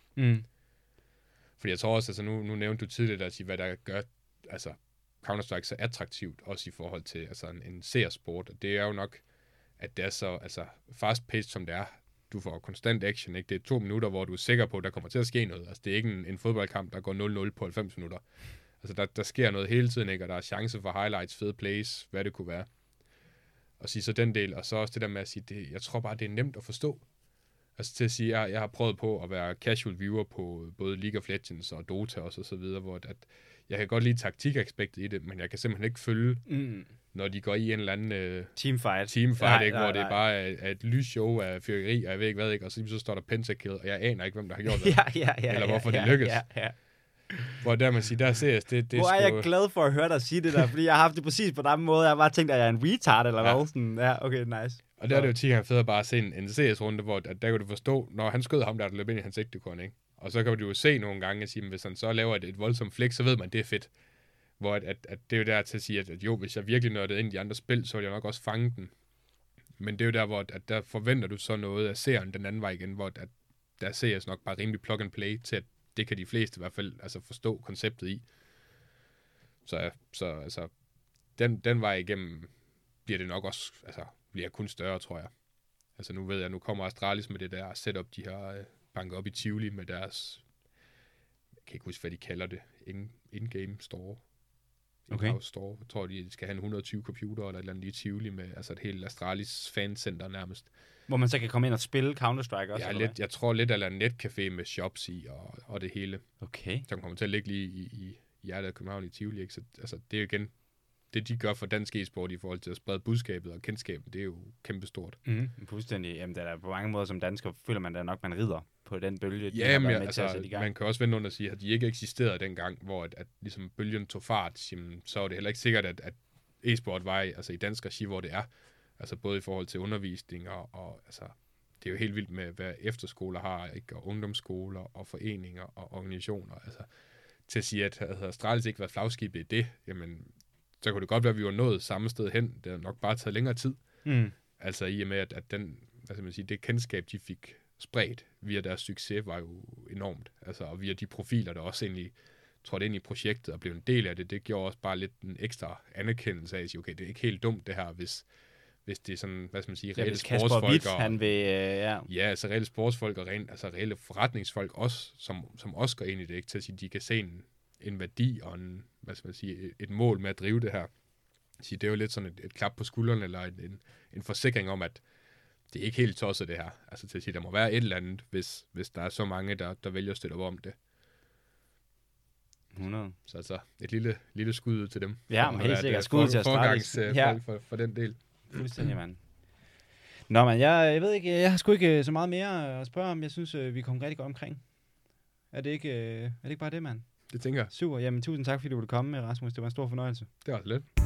Fordi jeg tror også, altså nu nævnte du tidligere, at sige, hvad der gør altså, Counter-Strike så attraktivt, også i forhold til altså, en seersport. Og det er jo nok, at det er så altså, fast-paced, som det er. Du får konstant action. Ikke? Det er 2 minutter, hvor du er sikker på, at der kommer til at ske noget. Altså, det er ikke en fodboldkamp, der går 0-0 på 90 minutter. Altså, der sker noget hele tiden, ikke? Og der er chance for highlights, fede plays, hvad det kunne være. Og sige så den del, og så også det der med at sige, det, jeg tror bare, det er nemt at forstå. Altså til at sige, jeg har prøvet på at være casual viewer på både League of Legends og Dota og så videre, hvor at jeg kan godt lide taktikaspektet i det, men jeg kan simpelthen ikke følge, når de går i en eller anden teamfight ikke, hvor det er bare er et lysshow af fyrkeri, og jeg ved ikke hvad, ikke? Og så står der pentakill, og jeg aner ikke, hvem der har gjort det, eller hvorfor det lykkes. Hvor der man siger, der ses det. Hvor er sgu... jeg glad for at høre dig sige det der, fordi jeg har haft det præcis på den måde. Jeg har bare tænkt, at jeg er en retard eller hvad sådan. Ja, okay, nice. Og der er det jo 10 gange federe bare at se en CS-runde, hvor der kan du forstå, når han skød ham, der løb ind i hans ægtekone, ikke? Og så kan du jo se nogle gange, at hvis han så laver et voldsomt flik, så ved man, det er fedt. Hvor at det er jo der til at sige, at jo, hvis jeg virkelig nørdede ind i de andre spil, så ville jeg nok også fange den. Men det er jo der, hvor at der forventer du så noget af serien den anden vej igen, hvor at der ser CS nok bare rimelig plug and play til, at det kan de fleste i hvert fald altså forstå konceptet i. Så altså, den vej igennem bliver det nok også, altså bliver kun større, tror jeg. Altså nu ved jeg, nu kommer Astralis med det der setup, de har banket op i Tivoli med deres, jeg kan ikke huske, hvad de kalder det, in-game store. Okay. Store. Jeg tror, de skal have 120 computer eller et eller andet i Tivoli med altså et helt Astralis fancenter nærmest. Hvor man så kan komme ind og spille Counter-Strike også? Ja, jeg tror lidt, eller en netcafé med shops i og det hele. Okay. Så kommer til at ligge lige i hjertet af København i Tivoli. Ikke? Så, altså, det er jo igen, det de gør for dansk e-sport i forhold til at sprede budskabet og kendskabet, det er jo kæmpestort. Mm-hmm. Fuldstændig. Jamen, der er på mange måder som dansker, føler man da nok, man rider på den bølge, de har været med til at sætte i gang. Man kan også vende under og sige, at de ikke eksisterede dengang, hvor at ligesom bølgen tog fart, jamen, så er det heller ikke sikkert, at e-sport var altså i dansk regi, hvor det er. Altså både i forhold til undervisning og altså, det er jo helt vildt med, hvad efterskoler har, ikke? Og ungdomsskoler og foreninger og organisationer. Altså, til at sige, at havde Astralis ikke været flagskibet i det, jamen, så kunne det godt være, at vi var nået samme sted hen. Det har nok bare taget længere tid. Mm. Altså i og med, at den, altså, man siger, det kendskab, de fik spredt via deres succes, var jo enormt. Altså, og via de profiler, der også egentlig trådte ind i projektet og blev en del af det, det gjorde også bare lidt en ekstra anerkendelse af at sige, okay, det er ikke helt dumt det her, hvis det er sådan, hvad skal man sige, reelle sportsfolk. Witt, og, han vil, ja, altså reelle sportsfolk og altså reelle forretningsfolk også, som også går ind i det, ikke? Til at sige, de kan se en værdi og en, hvad skal man sige, et mål med at drive det her. Så det er jo lidt sådan et klap på skulderen, eller en forsikring om, at det er ikke helt tosset det her. Altså til at sige, der må være et eller andet, hvis der er så mange, der vælger at støtte op om det. 100. Så altså et lille skud til dem. Ja, men helt sikkert skud til at starte. Ja. For den del. Fuldstændig, mand. Nå, men jeg ved ikke, jeg har sgu ikke så meget mere at spørge om. Jeg synes, vi kom rigtig godt omkring. Er det ikke bare det, mand? Det tænker jeg. Super. Jamen, tusind tak, fordi du ville komme, Rasmus. Det var en stor fornøjelse. Det var så lidt.